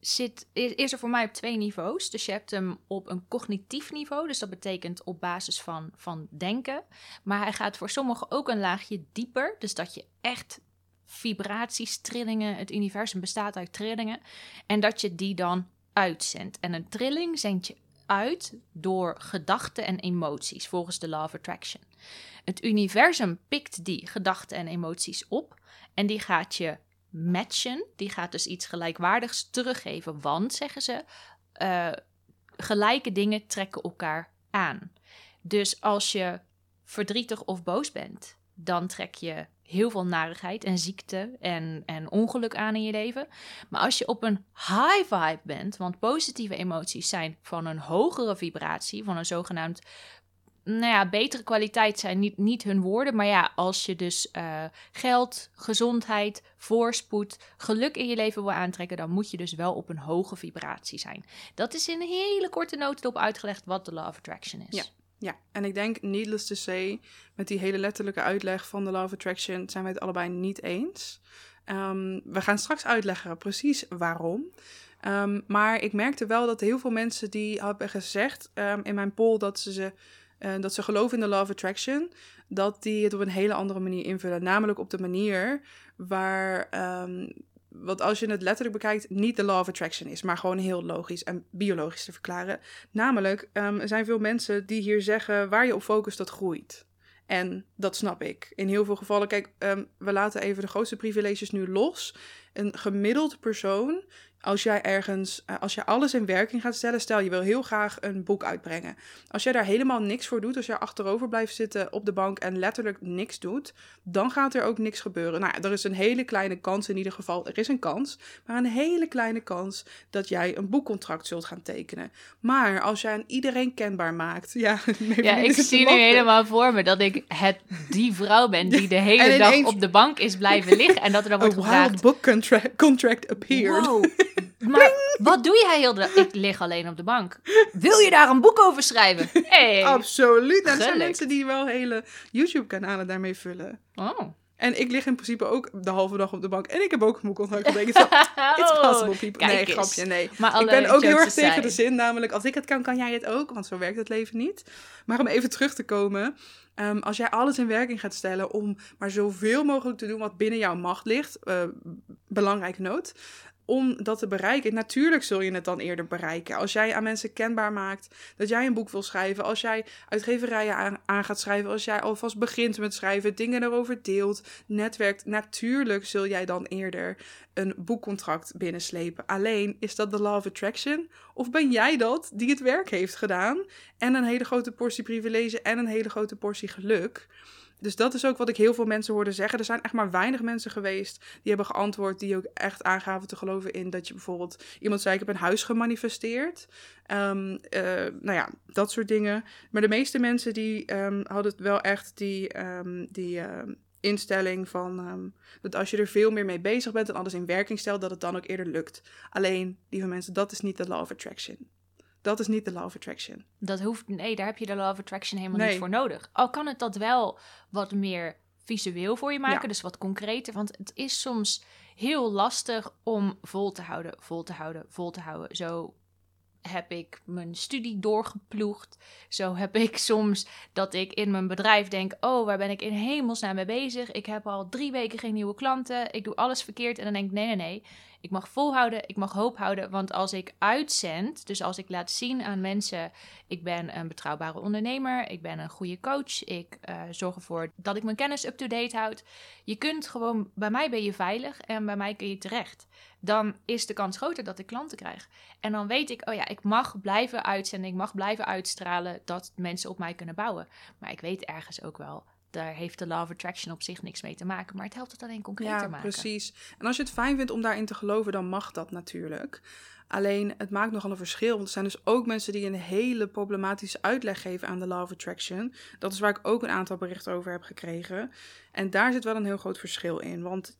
zit, is er voor mij op twee niveaus. Dus je hebt hem op een cognitief niveau. Dus dat betekent op basis van, van denken. Maar hij gaat voor sommigen ook een laagje dieper. Dus dat je echt vibraties, trillingen, het universum bestaat uit trillingen. En dat je die dan uitzendt. En een trilling zend je uit door gedachten en emoties, volgens de Law of Attraction. Het universum pikt die gedachten en emoties op en die gaat je matchen. Die gaat dus iets gelijkwaardigs teruggeven, want, zeggen ze, uh, gelijke dingen trekken elkaar aan. Dus als je verdrietig of boos bent, dan trek je heel veel narigheid en ziekte en, en ongeluk aan in je leven. Maar als je op een high vibe bent, want positieve emoties zijn van een hogere vibratie, van een zogenaamd, nou ja, betere kwaliteit zijn niet, niet hun woorden. Maar ja, als je dus uh, geld, gezondheid, voorspoed, geluk in je leven wil aantrekken, dan moet je dus wel op een hoge vibratie zijn. Dat is in een hele korte notendop uitgelegd wat de Law of Attraction is. Ja. Ja, en ik denk, needless to say, met die hele letterlijke uitleg van de Law of Attraction zijn wij het allebei niet eens. Um, we gaan straks uitleggen precies waarom. Um, maar ik merkte wel dat heel veel mensen die hebben gezegd um, in mijn poll dat ze, ze, uh, dat ze geloven in de Law of Attraction, dat die het op een hele andere manier invullen. Namelijk op de manier waar, um, wat als je het letterlijk bekijkt, niet de Law of Attraction is, maar gewoon heel logisch en biologisch te verklaren. Namelijk, um, er zijn veel mensen die hier zeggen, waar je op focust, dat groeit. En dat snap ik. In heel veel gevallen, kijk, um, we laten even de grootste privileges nu los. Een gemiddeld persoon, als jij ergens, uh, als je alles in werking gaat stellen, stel je wil heel graag een boek uitbrengen. Als jij daar helemaal niks voor doet, als jij achterover blijft zitten op de bank en letterlijk niks doet, dan gaat er ook niks gebeuren. Nou, er is een hele kleine kans in ieder geval, er is een kans, maar een hele kleine kans dat jij een boekcontract zult gaan tekenen. Maar als jij aan iedereen kenbaar maakt, ja, ja ik zie nu helemaal voor me dat ik het die vrouw ben die de hele ineens dag op de bank is blijven liggen en dat er dan wordt gevraagd, Contract, contract appeared. Wow. Maar wat doe jij heel de dag? Ik lig alleen op de bank. Wil je daar een boek over schrijven? Hey. Absoluut. Er zijn mensen die wel hele YouTube-kanalen daarmee vullen. Oh. En ik lig in principe ook de halve dag op de bank. En ik heb ook moe contact getekend. Zo, it's possible, people. Kijk nee, eens. grapje, nee. Maar ik ben ook heel erg tegen zijn. de zin, namelijk... als ik het kan, kan jij het ook. Want zo werkt het leven niet. Maar om even terug te komen... Um, als jij alles in werking gaat stellen om maar zoveel mogelijk te doen wat binnen jouw macht ligt, uh, belangrijke noot, om dat te bereiken. Natuurlijk zul je het dan eerder bereiken. Als jij aan mensen kenbaar maakt dat jij een boek wil schrijven, als jij uitgeverijen aan, aan gaat schrijven, als jij alvast begint met schrijven, dingen erover deelt, netwerkt, natuurlijk zul jij dan eerder een boekcontract binnenslepen. Alleen, is dat de law of attraction? Of ben jij dat die het werk heeft gedaan en een hele grote portie privilege en een hele grote portie geluk? Dus dat is ook wat ik heel veel mensen hoorde zeggen. Er zijn echt maar weinig mensen geweest die hebben geantwoord, die ook echt aangaven te geloven in dat je bijvoorbeeld... Iemand zei, ik heb een huis gemanifesteerd. Um, uh, nou ja, dat soort dingen. Maar de meeste mensen die um, hadden wel echt die... Um, die um, instelling van um, dat als je er veel meer mee bezig bent en alles in werking stelt, dat het dan ook eerder lukt. Alleen, lieve mensen, dat is niet de law of attraction. Dat is niet de law of attraction. Dat hoeft, nee, daar heb je de law of attraction helemaal nee. niet voor nodig. Al kan het dat wel wat meer visueel voor je maken, ja. dus wat concreter, want het is soms heel lastig om vol te houden, vol te houden, vol te houden. Zo heb ik mijn studie doorgeploegd. Zo heb ik soms dat ik in mijn bedrijf denk... oh, waar ben ik in hemelsnaam mee bezig? Ik heb al drie weken geen nieuwe klanten. Ik doe alles verkeerd. En dan denk ik, nee, nee, nee. Ik mag volhouden, ik mag hoop houden. Want als ik uitzend, dus als ik laat zien aan mensen... ik ben een betrouwbare ondernemer, ik ben een goede coach... ik uh, zorg ervoor dat ik mijn kennis up-to-date houd. Je kunt gewoon, bij mij ben je veilig en bij mij kun je terecht... dan is de kans groter dat ik klanten krijg. En dan weet ik, oh ja, ik mag blijven uitzenden... ik mag blijven uitstralen dat mensen op mij kunnen bouwen. Maar ik weet ergens ook wel... daar heeft de law of attraction op zich niks mee te maken... maar het helpt het alleen concreter ja, maken. Ja, precies. En als je het fijn vindt om daarin te geloven... dan mag dat natuurlijk... Alleen, het maakt nogal een verschil. Want er zijn dus ook mensen die een hele problematische uitleg geven aan de law of attraction. Dat is waar ik ook een aantal berichten over heb gekregen. En daar zit wel een heel groot verschil in. Want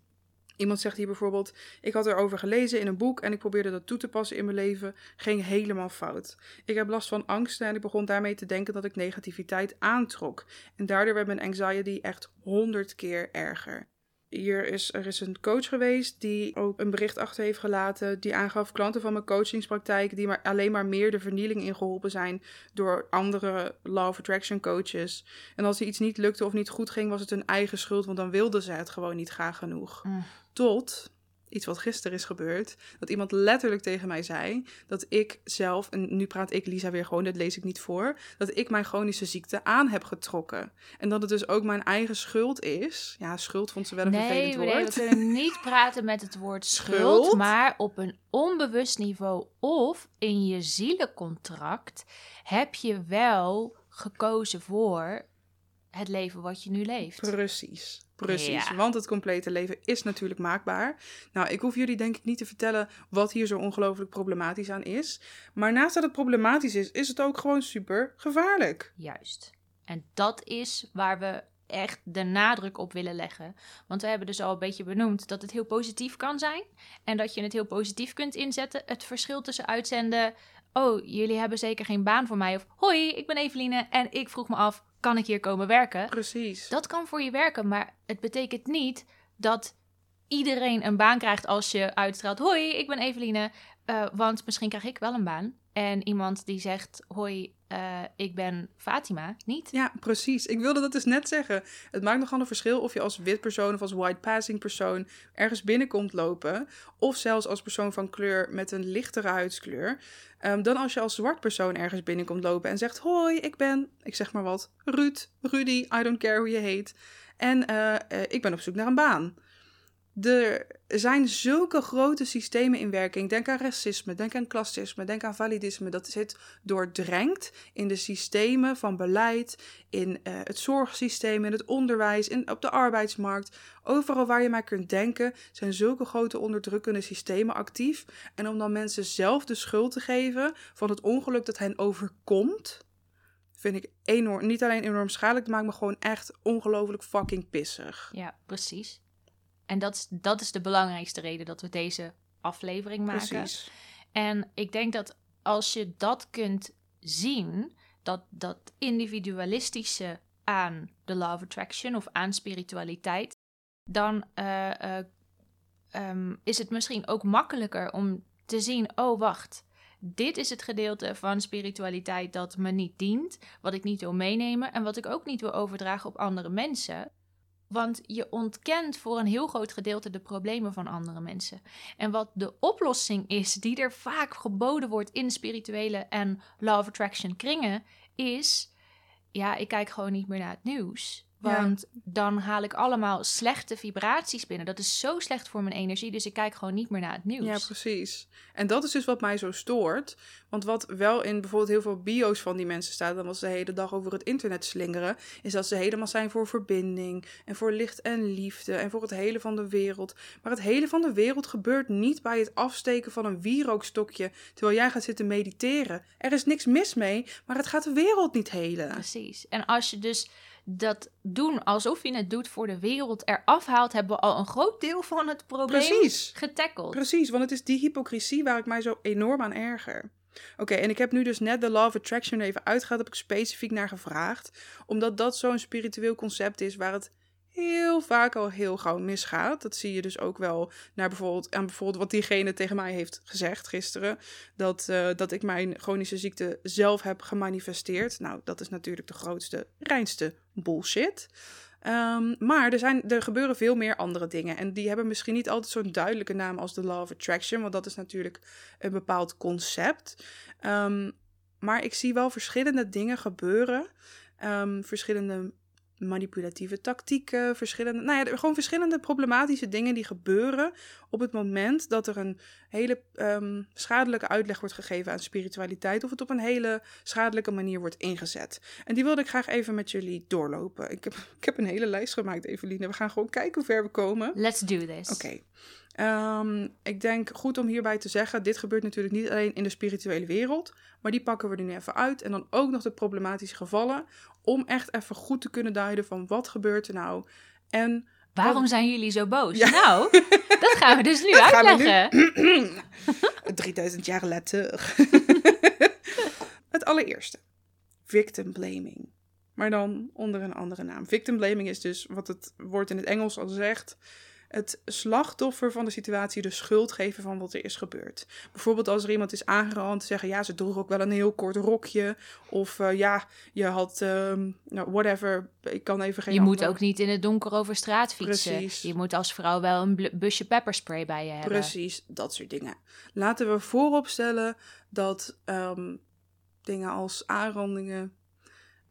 iemand zegt hier bijvoorbeeld... ik had erover gelezen in een boek en ik probeerde dat toe te passen in mijn leven. Ging helemaal fout. Ik heb last van angsten en ik begon daarmee te denken dat ik negativiteit aantrok. En daardoor werd mijn anxiety echt honderd keer erger. Hier is, er is een coach geweest die ook een bericht achter heeft gelaten... die aangaf klanten van mijn coachingspraktijk... die maar, alleen maar meer de vernieling in geholpen zijn... door andere law of attraction coaches. En als er iets niet lukte of niet goed ging... was het hun eigen schuld, want dan wilden ze het gewoon niet graag genoeg. Mm. Tot... iets wat gisteren is gebeurd, dat iemand letterlijk tegen mij zei... dat ik zelf, en nu praat ik Lisa weer gewoon, dat lees ik niet voor... dat ik mijn chronische ziekte aan heb getrokken. En dat het dus ook mijn eigen schuld is. Ja, schuld vond ze wel een nee, vervelend woord. Nee, we kunnen niet praten met het woord schuld, schuld, maar op een onbewust niveau... of in je zielencontract heb je wel gekozen voor het leven wat je nu leeft. Precies. Precies, ja. Want het complete leven is natuurlijk maakbaar. Nou, ik hoef jullie denk ik niet te vertellen wat hier zo ongelooflijk problematisch aan is. Maar naast dat het problematisch is, is het ook gewoon super gevaarlijk. Juist. En dat is waar we echt de nadruk op willen leggen. Want we hebben dus al een beetje benoemd dat het heel positief kan zijn. En dat je het heel positief kunt inzetten. Het verschil tussen uitzenden... oh, jullie hebben zeker geen baan voor mij. Of hoi, ik ben Eveline en ik vroeg me af... kan ik hier komen werken? Precies. Dat kan voor je werken, maar het betekent niet dat iedereen een baan krijgt als je uitstraalt... hoi, ik ben Eveline, uh, want misschien krijg ik wel een baan. En iemand die zegt, hoi, uh, ik ben Fatima, niet? Ja, precies. Ik wilde dat dus net zeggen. Het maakt nogal een verschil of je als wit persoon of als white passing persoon ergens binnenkomt lopen... of zelfs als persoon van kleur met een lichtere huidskleur... Um, dan als je als zwart persoon ergens binnenkomt lopen en zegt... hoi, ik ben, ik zeg maar wat, Ruud, Rudy, I don't care hoe je heet. En uh, uh, ik ben op zoek naar een baan. Er zijn zulke grote systemen in werking. Denk aan racisme, denk aan klassisme, denk aan validisme. Dat zit doordrenkt in de systemen van beleid, in uh, het zorgsysteem, in het onderwijs, in, op de arbeidsmarkt. Overal waar je maar kunt denken zijn zulke grote onderdrukkende systemen actief. En om dan mensen zelf de schuld te geven van het ongeluk dat hen overkomt, vind ik enorm, niet alleen enorm schadelijk, maar me gewoon echt ongelooflijk fucking pissig. Ja, precies. En dat is, dat is de belangrijkste reden dat we deze aflevering maken. Precies. En ik denk dat als je dat kunt zien, dat, dat individualistische aan de law of attraction of aan spiritualiteit, dan uh, uh, um, is het misschien ook makkelijker om te zien, oh wacht, dit is het gedeelte van spiritualiteit dat me niet dient, wat ik niet wil meenemen en wat ik ook niet wil overdragen op andere mensen. Want je ontkent voor een heel groot gedeelte de problemen van andere mensen. En wat de oplossing is die er vaak geboden wordt in spirituele en law of attraction kringen, is, ja, ik kijk gewoon niet meer naar het nieuws. Want ja. dan haal ik allemaal slechte vibraties binnen. Dat is zo slecht voor mijn energie, dus ik kijk gewoon niet meer naar het nieuws. Ja, precies. En dat is dus wat mij zo stoort. Want wat wel in bijvoorbeeld heel veel bio's van die mensen staat, dan was de hele dag over het internet slingeren, is dat ze helemaal zijn voor verbinding en voor licht en liefde en voor het hele van de wereld. Maar het hele van de wereld gebeurt niet bij het afsteken van een wierookstokje, terwijl jij gaat zitten mediteren. Er is niks mis mee, maar het gaat de wereld niet helen. Precies. En als je dus dat doen alsof je het doet voor de wereld eraf haalt, hebben we al een groot deel van het probleem Precies. getackeld. Precies, want het is die hypocrisie waar ik mij zo enorm aan erger. Oké, okay, en ik heb nu dus net de Law of Attraction er even uitgehaald, heb ik specifiek naar gevraagd, omdat dat zo'n spiritueel concept is waar het heel vaak al heel gauw misgaat. Dat zie je dus ook wel naar bijvoorbeeld, aan bijvoorbeeld wat diegene tegen mij heeft gezegd gisteren. Dat, uh, dat ik mijn chronische ziekte zelf heb gemanifesteerd. Nou, dat is natuurlijk de grootste, reinste bullshit. Um, maar er, zijn, er gebeuren veel meer andere dingen. En die hebben misschien niet altijd zo'n duidelijke naam als de Law of Attraction. Want dat is natuurlijk een bepaald concept. Um, maar ik zie wel verschillende dingen gebeuren. Um, verschillende manipulatieve tactieken, verschillende, nou ja, gewoon verschillende problematische dingen die gebeuren op het moment dat er een hele um, schadelijke uitleg wordt gegeven aan spiritualiteit, of het op een hele schadelijke manier wordt ingezet. En die wilde ik graag even met jullie doorlopen. Ik heb, ik heb een hele lijst gemaakt, Eveline. We gaan gewoon kijken hoe ver we komen. Let's do this. Oké. Okay. Um, ik denk goed om hierbij te zeggen, dit gebeurt natuurlijk niet alleen in de spirituele wereld, maar die pakken we er nu even uit. En dan ook nog de problematische gevallen, om echt even goed te kunnen duiden van wat gebeurt er nou. En waarom wat... zijn jullie zo boos? Ja. Nou, dat gaan we dus nu dat uitleggen. Nu... drieduizend jaar later. Het allereerste, victim blaming. Maar dan onder een andere naam. Victim blaming is dus wat het woord in het Engels al zegt, het slachtoffer van de situatie de schuld geven van wat er is gebeurd. Bijvoorbeeld als er iemand is aangerand, zeggen ja, ze droeg ook wel een heel kort rokje. Of uh, ja, je had, um, nou, whatever, ik kan even geen Je antwoord. Moet ook niet in het donker over straat fietsen. Precies. Je moet als vrouw wel een bl- busje pepperspray bij je hebben. Precies, dat soort dingen. Laten we vooropstellen dat um, dingen als aanrandingen,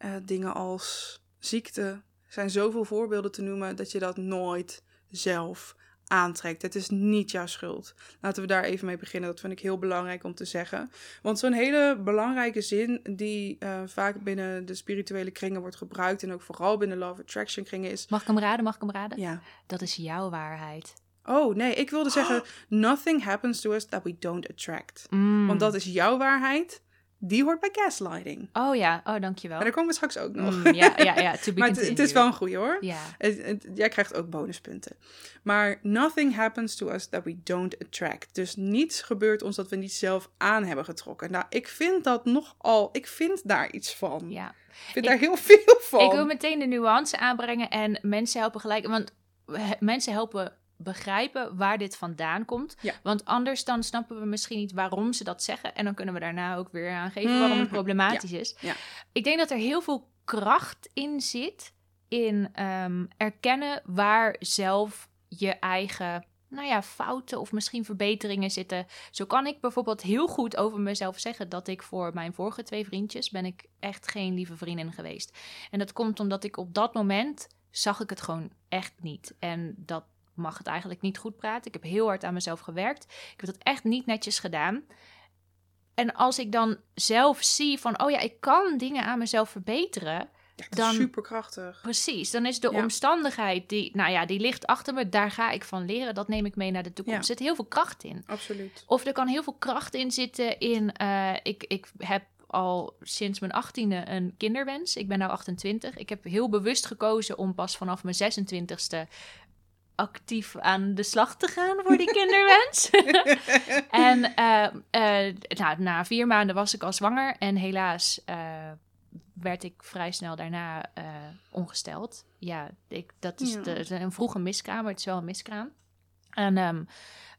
uh, dingen als ziekte, zijn zoveel voorbeelden te noemen dat je dat nooit zelf aantrekt. Het is niet jouw schuld. Laten we daar even mee beginnen. Dat vind ik heel belangrijk om te zeggen. Want zo'n hele belangrijke zin die uh, vaak binnen de spirituele kringen wordt gebruikt en ook vooral binnen Law of Attraction kringen is... Mag ik hem raden? Mag ik hem raden? Ja. Dat is jouw waarheid. Oh, nee. Ik wilde zeggen, oh. nothing happens to us that we don't attract. Mm. Want dat is jouw waarheid. Die hoort bij gaslighting. Oh ja, oh dankjewel. En daar komen we straks ook nog. Mm, ja, ja, ja. Maar het, het is wel een goeie hoor. Ja. Het, het, jij krijgt ook bonuspunten. Maar nothing happens to us that we don't attract. Dus niets gebeurt ons dat we niet zelf aan hebben getrokken. Nou, ik vind dat nogal, ik vind daar iets van. Ja. Ik vind ik, daar heel veel van. Ik wil meteen de nuance aanbrengen en mensen helpen gelijk. Want mensen helpen begrijpen waar dit vandaan komt. Ja. Want anders dan snappen we misschien niet waarom ze dat zeggen. En dan kunnen we daarna ook weer aangeven mm-hmm. waarom het problematisch ja. is. Ja. Ik denk dat er heel veel kracht in zit in um, erkennen waar zelf je eigen nou ja, fouten of misschien verbeteringen zitten. Zo kan ik bijvoorbeeld heel goed over mezelf zeggen dat ik voor mijn vorige twee vriendjes ben ik echt geen lieve vriendin geweest. En dat komt omdat ik op dat moment zag ik het gewoon echt niet. En dat mag het eigenlijk niet goed praten. Ik heb heel hard aan mezelf gewerkt. Ik heb dat echt niet netjes gedaan. En als ik dan zelf zie van, oh ja, ik kan dingen aan mezelf verbeteren. Ja, dat dan, is superkrachtig. Precies, dan is de ja. omstandigheid die, nou ja, die ligt achter me. Daar ga ik van leren. Dat neem ik mee naar de toekomst. Ja. Er zit heel veel kracht in. Absoluut. Of er kan heel veel kracht in zitten in, uh, ik, ik heb al sinds mijn achttiende een kinderwens. Ik ben nu achtentwintig. Ik heb heel bewust gekozen om pas vanaf mijn zesentwintigste actief aan de slag te gaan voor die kinderwens. en uh, uh, nou, na vier maanden was ik al zwanger. En helaas uh, werd ik vrij snel daarna uh, ongesteld. Ja, ik, dat is ja. de, een vroege miskraam, maar het is wel een miskraam. En um,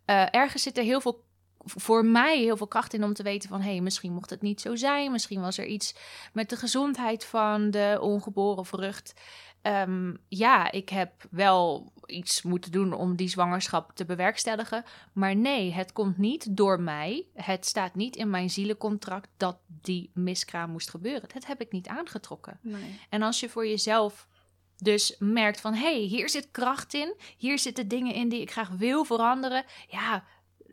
uh, ergens zit er heel veel, voor mij heel veel kracht in om te weten van... hé, hey, misschien mocht het niet zo zijn. Misschien was er iets met de gezondheid van de ongeboren vrucht. Um, ja, ik heb wel iets moeten doen om die zwangerschap te bewerkstelligen. Maar nee, het komt niet door mij. Het staat niet in mijn zielencontract dat die miskraam moest gebeuren. Dat heb ik niet aangetrokken. Nee. En als je voor jezelf dus merkt van... hé, hey, hier zit kracht in. Hier zitten dingen in die ik graag wil veranderen. Ja...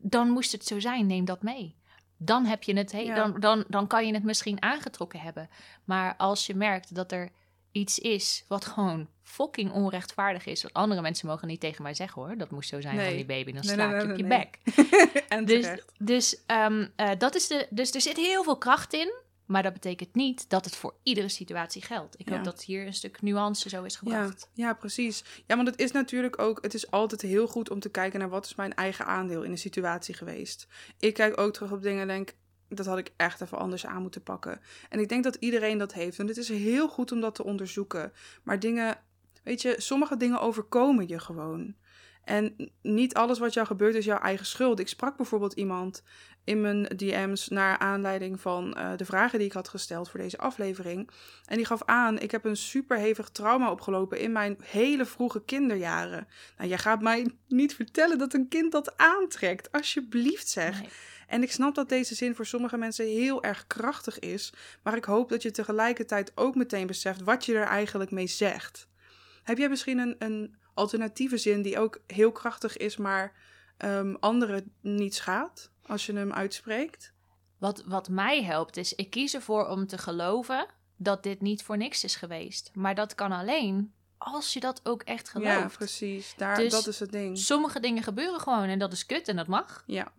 dan moest het zo zijn, neem dat mee. Dan heb je het, he- ja. dan, dan, dan kan je het misschien aangetrokken hebben. Maar als je merkt dat er iets is wat gewoon fucking onrechtvaardig is... want andere mensen mogen niet tegen mij zeggen hoor... dat moest zo zijn nee. van die baby, dan nee, slaat nee, je nee, op nee. je bek. En dus, dus, um, uh, dat is de, dus er zit heel veel kracht in... maar dat betekent niet dat het voor iedere situatie geldt. Ik ja. hoop dat hier een stuk nuance zo is gebracht. Ja, ja, precies. Ja, want het is natuurlijk ook... het is altijd heel goed om te kijken naar... wat is mijn eigen aandeel in de situatie geweest. Ik kijk ook terug op dingen en denk... dat had ik echt even anders aan moeten pakken. En ik denk dat iedereen dat heeft. En het is heel goed om dat te onderzoeken. Maar dingen... weet je, sommige dingen overkomen je gewoon. En niet alles wat jou gebeurt is jouw eigen schuld. Ik sprak bijvoorbeeld iemand... in mijn D M's naar aanleiding van uh, de vragen die ik had gesteld voor deze aflevering. En die gaf aan, ik heb een super hevig trauma opgelopen in mijn hele vroege kinderjaren. Nou, jij gaat mij niet vertellen dat een kind dat aantrekt. Alsjeblieft zeg. Nee. En ik snap dat deze zin voor sommige mensen heel erg krachtig is. Maar ik hoop dat je tegelijkertijd ook meteen beseft wat je er eigenlijk mee zegt. Heb jij misschien een, een alternatieve zin die ook heel krachtig is, maar um, anderen niet schaadt? Als je hem uitspreekt? Wat, wat mij helpt is, ik kies ervoor om te geloven dat dit niet voor niks is geweest. Maar dat kan alleen als je dat ook echt gelooft. Ja, precies. Daar, dus dat is het ding. Sommige dingen gebeuren gewoon en dat is kut en dat mag. Ja.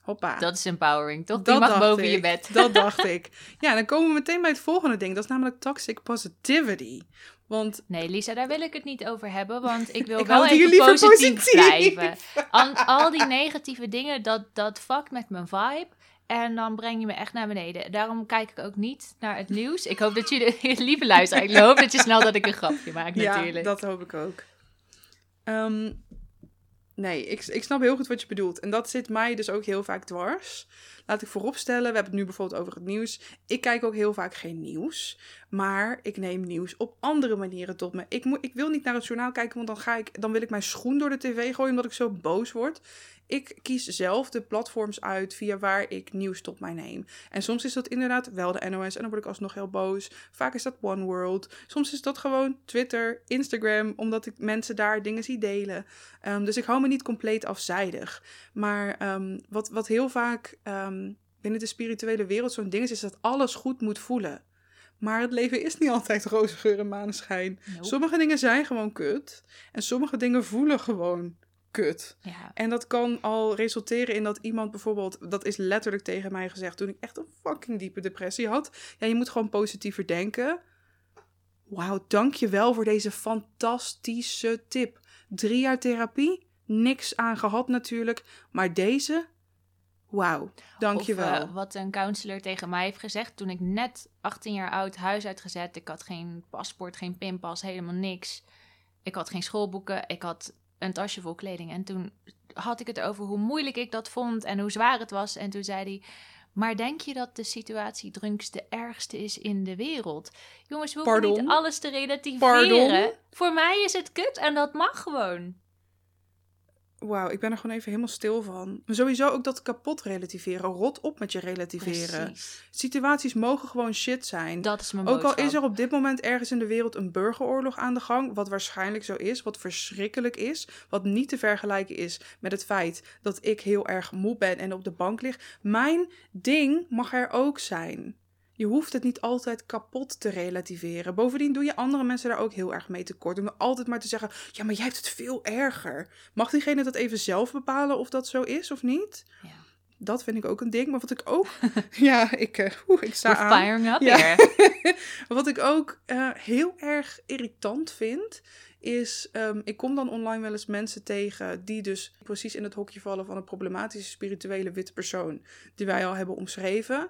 Hoppa. Dat is empowering, toch? Dat Die mag boven ik. je bed. Dat dacht ik. Ja, dan komen we meteen bij het volgende ding. Dat is namelijk toxic positivity. Want... nee, Lisa, daar wil ik het niet over hebben, want ik wil ik wel even positief, positief blijven. Al, al die negatieve dingen, dat, dat fuckt met mijn vibe. En dan breng je me echt naar beneden. Daarom kijk ik ook niet naar het nieuws. Ik hoop dat jullie, lieve luisteren, ik hoop dat je snel dat ik een grapje maak natuurlijk. Ja, dat hoop ik ook. Um, nee, ik, ik snap heel goed wat je bedoelt. En dat zit mij dus ook heel vaak dwars. Laat ik vooropstellen, we hebben het nu bijvoorbeeld over het nieuws. Ik kijk ook heel vaak geen nieuws. Maar ik neem nieuws op andere manieren tot me. Ik, mo- ik wil niet naar het journaal kijken, want dan, ga ik, dan wil ik mijn schoen door de tv gooien omdat ik zo boos word. Ik kies zelf de platforms uit via waar ik nieuws tot mij neem. En soms is dat inderdaad wel de N O S en dan word ik alsnog heel boos. Vaak is dat One World. Soms is dat gewoon Twitter, Instagram, omdat ik mensen daar dingen zie delen. Um, dus ik hou me niet compleet afzijdig. Maar um, wat, wat heel vaak um, binnen de spirituele wereld zo'n ding is, is dat alles goed moet voelen. Maar het leven is niet altijd roze geur en maneschijn. Nope. Sommige dingen zijn gewoon kut. En sommige dingen voelen gewoon kut. Ja. En dat kan al resulteren in dat iemand bijvoorbeeld... dat is letterlijk tegen mij gezegd toen ik echt een fucking diepe depressie had. Ja, je moet gewoon positiever denken. Wauw, dankjewel voor deze fantastische tip. Drie jaar therapie, niks aan gehad natuurlijk. Maar deze... wauw, dankjewel. Of uh, wat een counselor tegen mij heeft gezegd... toen ik net achttien jaar oud huis uitgezet. Ik had geen paspoort, geen pinpas, helemaal niks. Ik had geen schoolboeken. Ik had een tasje vol kleding. En toen had ik het over hoe moeilijk ik dat vond... en hoe zwaar het was. En toen zei hij... maar denk je dat de situatie Druncks de ergste is in de wereld? Jongens, we hoeven Pardon? niet alles te relativeren. Pardon? Voor mij is het kut en dat mag gewoon. Wauw, ik ben er gewoon even helemaal stil van. Maar sowieso ook dat kapot relativeren. Rot op met je relativeren. Precies. Situaties mogen gewoon shit zijn. Dat is mijn boodschap. Ook al is er op dit moment ergens in de wereld een burgeroorlog aan de gang. Wat waarschijnlijk zo is. Wat verschrikkelijk is. Wat niet te vergelijken is met het feit dat ik heel erg moe ben en op de bank lig. Mijn ding mag er ook zijn. Je hoeft het niet altijd kapot te relativeren. Bovendien doe je andere mensen daar ook heel erg mee tekort. Om altijd maar te zeggen, ja, maar jij hebt het veel erger. Mag diegene dat even zelf bepalen of dat zo is of niet? Ja. Dat vind ik ook een ding. Maar wat ik ook... ja, ik, oeh, ik sta We're firing aan. Up ja. here. Wat ik ook uh, heel erg irritant vind... is, um, ik kom dan online wel eens mensen tegen... die dus precies in het hokje vallen van een problematische spirituele witte persoon... die wij al hebben omschreven...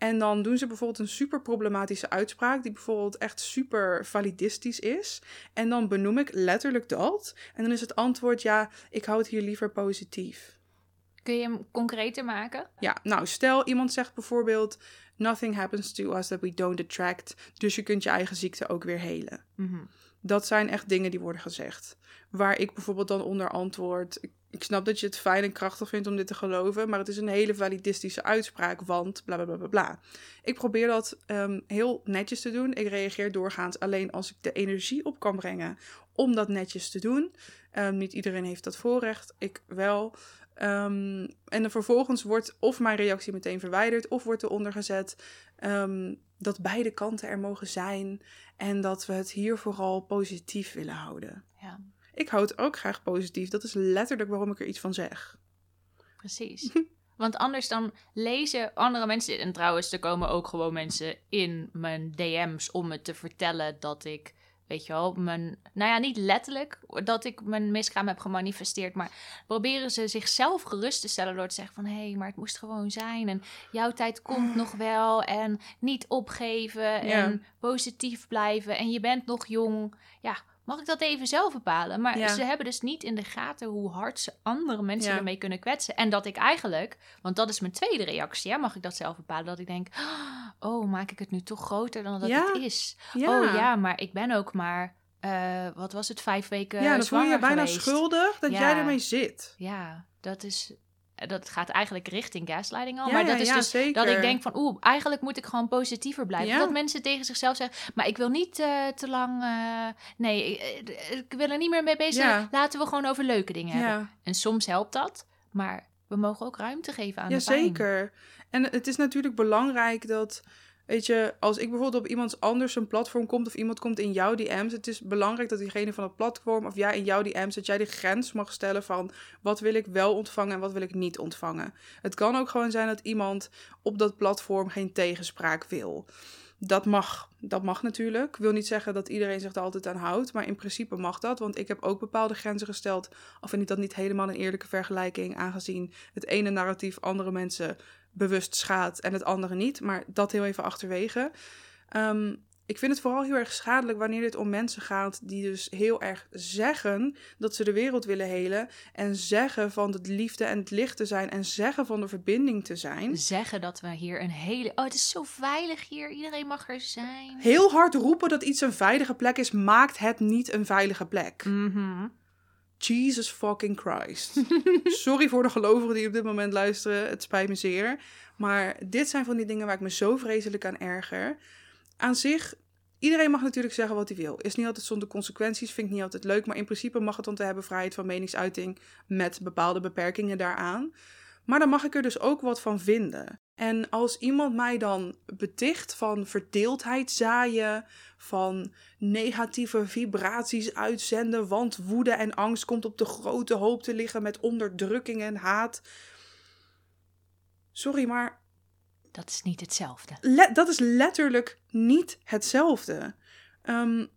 En dan doen ze bijvoorbeeld een super problematische uitspraak die bijvoorbeeld echt super validistisch is. En dan benoem ik letterlijk dat. En dan is het antwoord, ja, ik hou het hier liever positief. Kun je hem concreter maken? Ja, nou, stel iemand zegt bijvoorbeeld, nothing happens to us that we don't attract. Dus je kunt je eigen ziekte ook weer helen. Mm-hmm. Dat zijn echt dingen die worden gezegd. Waar ik bijvoorbeeld dan onder antwoord, ik, ik snap dat je het fijn en krachtig vindt om dit te geloven, maar het is een hele validistische uitspraak, want bla bla bla bla bla. Ik probeer dat um, heel netjes te doen. Ik reageer doorgaans alleen als ik de energie op kan brengen om dat netjes te doen. Um, niet iedereen heeft dat voorrecht, ik wel. Um, en dan vervolgens wordt of mijn reactie meteen verwijderd of wordt eronder gezet um, dat beide kanten er mogen zijn en dat we het hier vooral positief willen houden. Ja. Ik hou het ook graag positief. Dat is letterlijk waarom ik er iets van zeg. Precies. Want anders dan lezen andere mensen dit. En trouwens, er komen ook gewoon mensen in mijn D M's om me te vertellen dat ik, weet je wel, mijn, nou ja, niet letterlijk dat ik mijn miskraam heb gemanifesteerd, maar proberen ze zichzelf gerust te stellen door te zeggen van, hé, hey, maar het moest gewoon zijn en jouw tijd komt nog wel en niet opgeven en ja, positief blijven en je bent nog jong. Ja, mag ik dat even zelf bepalen? Maar ja, ze hebben dus niet in de gaten hoe hard ze andere mensen ja, ermee kunnen kwetsen. En dat ik eigenlijk, want dat is mijn tweede reactie, ja, mag ik dat zelf bepalen? Dat ik denk, oh, maak ik het nu toch groter dan dat ja, het is? Ja. Oh ja, maar ik ben ook maar, uh, wat was het, vijf weken zwanger geweest. Ja, dan voel je je bijna geweest. schuldig dat ja. jij ermee zit. Ja, dat is... Dat gaat eigenlijk richting gaslighting al. Ja, maar dat is ja, dus zeker. Dat ik denk van, oeh, eigenlijk moet ik gewoon positiever blijven. Ja. Dat mensen tegen zichzelf zeggen, maar ik wil niet uh, te lang... Uh, nee, ik, ik wil er niet meer mee bezig zijn. Ja. Laten we gewoon over leuke dingen ja, hebben. En soms helpt dat, maar we mogen ook ruimte geven aan ja, de pijn. Jazeker. En het is natuurlijk belangrijk dat... Weet je, als ik bijvoorbeeld op iemand anders een platform komt of iemand komt in jouw D M's, het is belangrijk dat diegene van het platform of jij in jouw D M's, dat jij de grens mag stellen van wat wil ik wel ontvangen en wat wil ik niet ontvangen. Het kan ook gewoon zijn dat iemand op dat platform geen tegenspraak wil. Dat mag, dat mag natuurlijk. Ik wil niet zeggen dat iedereen zich er altijd aan houdt, maar in principe mag dat, want ik heb ook bepaalde grenzen gesteld, al vind ik dat niet helemaal een eerlijke vergelijking, aangezien het ene narratief andere mensen bewust schaadt en het andere niet, maar dat heel even achterwege. Um, ik vind het vooral heel erg schadelijk wanneer dit om mensen gaat die dus heel erg zeggen dat ze de wereld willen helen en zeggen van het liefde en het licht te zijn en zeggen van de verbinding te zijn. Zeggen dat we hier een hele... Oh, het is zo veilig hier, iedereen mag er zijn. Heel hard roepen dat iets een veilige plek is, maakt het niet een veilige plek. Mm-hmm. Jesus fucking Christ. Sorry voor de gelovigen die op dit moment luisteren. Het spijt me zeer. Maar dit zijn van die dingen waar ik me zo vreselijk aan erger. Aan zich, iedereen mag natuurlijk zeggen wat hij wil. Is niet altijd zonder consequenties, vind ik niet altijd leuk. Maar in principe mag het, want we hebben vrijheid van meningsuiting met bepaalde beperkingen daaraan. Maar dan mag ik er dus ook wat van vinden. En als iemand mij dan beticht van verdeeldheid zaaien, van negatieve vibraties uitzenden, want woede en angst komt op de grote hoop te liggen met onderdrukking en haat. Sorry, maar... Dat is niet hetzelfde. Le- dat is letterlijk niet hetzelfde. Um,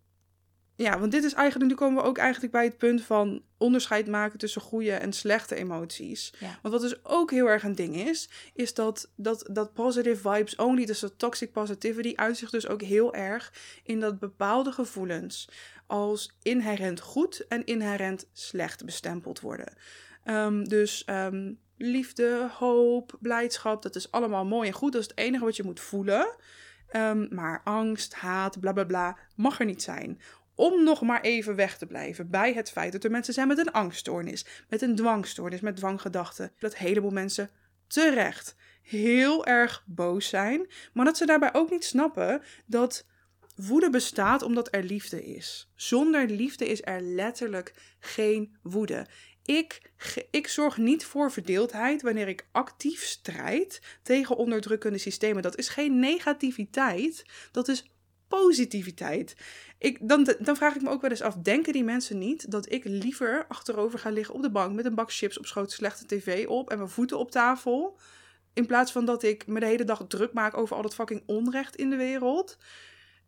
ja, want dit is eigenlijk... Nu komen we ook eigenlijk bij het punt van onderscheid maken tussen goede en slechte emoties. Ja. Want wat dus ook heel erg een ding is, is dat, dat, dat positive vibes only, dus dat toxic positivity, uitzicht dus ook heel erg in dat bepaalde gevoelens als inherent goed en inherent slecht bestempeld worden. Um, dus um, liefde, hoop, blijdschap, dat is allemaal mooi en goed. Dat is het enige wat je moet voelen. Um, maar angst, haat, bla bla bla, mag er niet zijn. Om nog maar even weg te blijven bij het feit dat er mensen zijn met een angststoornis, met een dwangstoornis, met dwanggedachten. Dat een heleboel mensen terecht heel erg boos zijn, maar dat ze daarbij ook niet snappen dat woede bestaat omdat er liefde is. Zonder liefde is er letterlijk geen woede. Ik, ik zorg niet voor verdeeldheid wanneer ik actief strijd tegen onderdrukkende systemen. Dat is geen negativiteit, dat is positiviteit. Ik, dan, dan vraag ik me ook wel eens af, denken die mensen niet dat ik liever achterover ga liggen op de bank met een bak chips op schoot, slechte tv op en mijn voeten op tafel, in plaats van dat ik me de hele dag druk maak over al dat fucking onrecht in de wereld?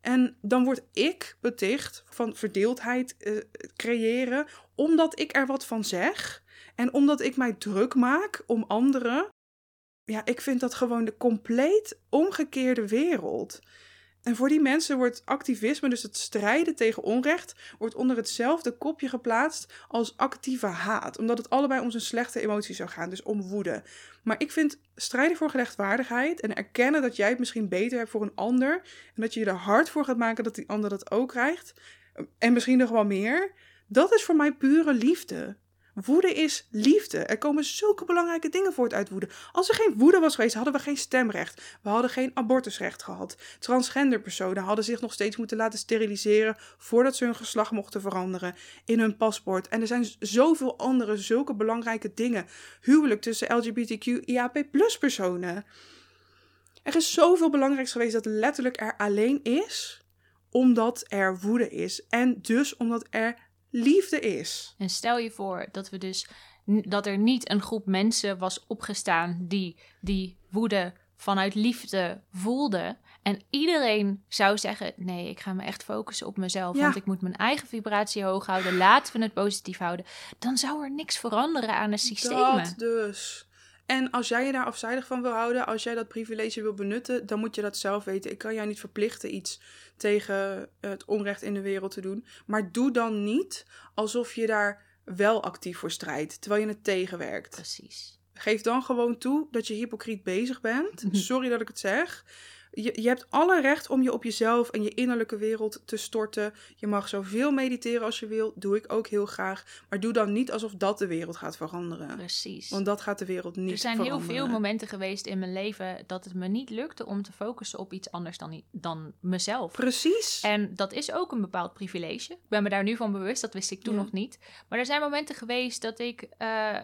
En dan word ik beticht van verdeeldheid eh, creëren, omdat ik er wat van zeg en omdat ik mij druk maak om anderen. ja, ik vind dat gewoon de compleet omgekeerde wereld. En voor die mensen wordt activisme, dus het strijden tegen onrecht, wordt onder hetzelfde kopje geplaatst als actieve haat. Omdat het allebei om zijn slechte emotie zou gaan, dus om woede. Maar ik vind strijden voor gerechtvaardigheid en erkennen dat jij het misschien beter hebt voor een ander. En dat je je er hard voor gaat maken dat die ander dat ook krijgt. En misschien nog wel meer. Dat is voor mij pure liefde. Woede is liefde. Er komen zulke belangrijke dingen voort uit woede. Als er geen woede was geweest, hadden we geen stemrecht. We hadden geen abortusrecht gehad. Transgender personen hadden zich nog steeds moeten laten steriliseren voordat ze hun geslacht mochten veranderen in hun paspoort. En er zijn zoveel andere zulke belangrijke dingen. Huwelijk tussen L G B T Q I A P plus personen. Er is zoveel belangrijks geweest dat letterlijk er alleen is omdat er woede is. En dus omdat er liefde is. En stel je voor dat we dus dat er niet een groep mensen was opgestaan die die woede vanuit liefde voelde. En iedereen zou zeggen, nee, ik ga me echt focussen op mezelf. Ja. Want ik moet mijn eigen vibratie hoog houden. Laten we het positief houden. Dan zou er niks veranderen aan de systemen. Dat dus. En als jij je daar afzijdig van wil houden, als jij dat privilege wil benutten, dan moet je dat zelf weten. Ik kan jou niet verplichten iets tegen het onrecht in de wereld te doen. Maar doe dan niet alsof je daar wel actief voor strijdt, terwijl je het tegenwerkt. Precies. Geef dan gewoon toe dat je hypocriet bezig bent. Sorry dat ik het zeg. Je, je hebt alle recht om je op jezelf en je innerlijke wereld te storten. Je mag zoveel mediteren als je wil. Doe ik ook heel graag. Maar doe dan niet alsof dat de wereld gaat veranderen. Precies. Want dat gaat de wereld niet veranderen. Er zijn heel veel momenten geweest in mijn leven dat het me niet lukte om te focussen op iets anders dan, dan mezelf. Precies. En dat is ook een bepaald privilege. Ik ben me daar nu van bewust. Dat wist ik toen ja. nog niet. Maar er zijn momenten geweest dat ik, uh,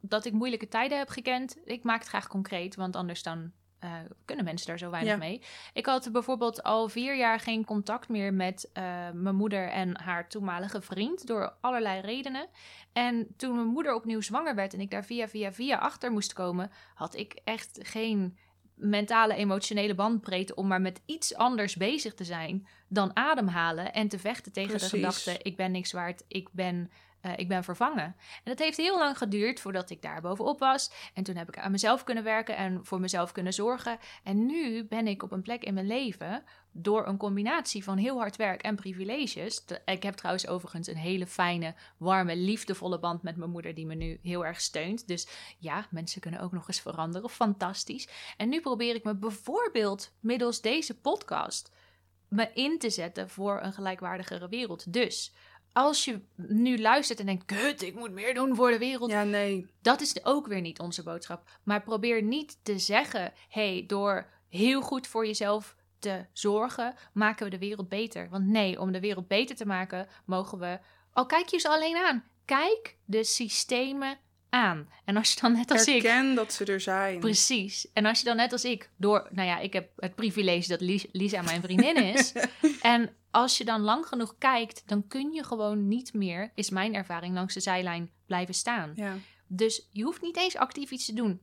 dat ik moeilijke tijden heb gekend. Ik maak het graag concreet, want anders dan Uh, kunnen mensen daar zo weinig ja. mee. Ik had bijvoorbeeld al vier jaar geen contact meer met uh, mijn moeder en haar toenmalige vriend, door allerlei redenen. En toen mijn moeder opnieuw zwanger werd en ik daar via via via achter moest komen, had ik echt geen mentale, emotionele bandbreedte om maar met iets anders bezig te zijn dan ademhalen en te vechten tegen Precies. de gedachte, ik ben niks waard, ik ben... Uh, ik ben vervangen. En dat heeft heel lang geduurd voordat ik daar bovenop was. En toen heb ik aan mezelf kunnen werken en voor mezelf kunnen zorgen. En nu ben ik op een plek in mijn leven door een combinatie van heel hard werk en privileges. Ik heb trouwens overigens een hele fijne, warme, liefdevolle band met mijn moeder die me nu heel erg steunt. Dus ja, mensen kunnen ook nog eens veranderen. Fantastisch. En nu probeer ik me bijvoorbeeld middels deze podcast me in te zetten voor een gelijkwaardigere wereld. Dus als je nu luistert en denkt, kut, ik moet meer doen voor de wereld. Ja, nee. Dat is ook weer niet onze boodschap. Maar probeer niet te zeggen, hey, door heel goed voor jezelf te zorgen, maken we de wereld beter. Want nee, om de wereld beter te maken, mogen we, al kijk je ze alleen aan, kijk de systemen aan. En als je dan net als Herken ik... Herken dat ze er zijn. Precies. En als je dan net als ik door... Nou ja, ik heb het privilege dat Lies, Lisa mijn vriendin is. En als je dan lang genoeg kijkt, dan kun je gewoon niet meer, is mijn ervaring, langs de zijlijn blijven staan. Ja. Dus je hoeft niet eens actief iets te doen.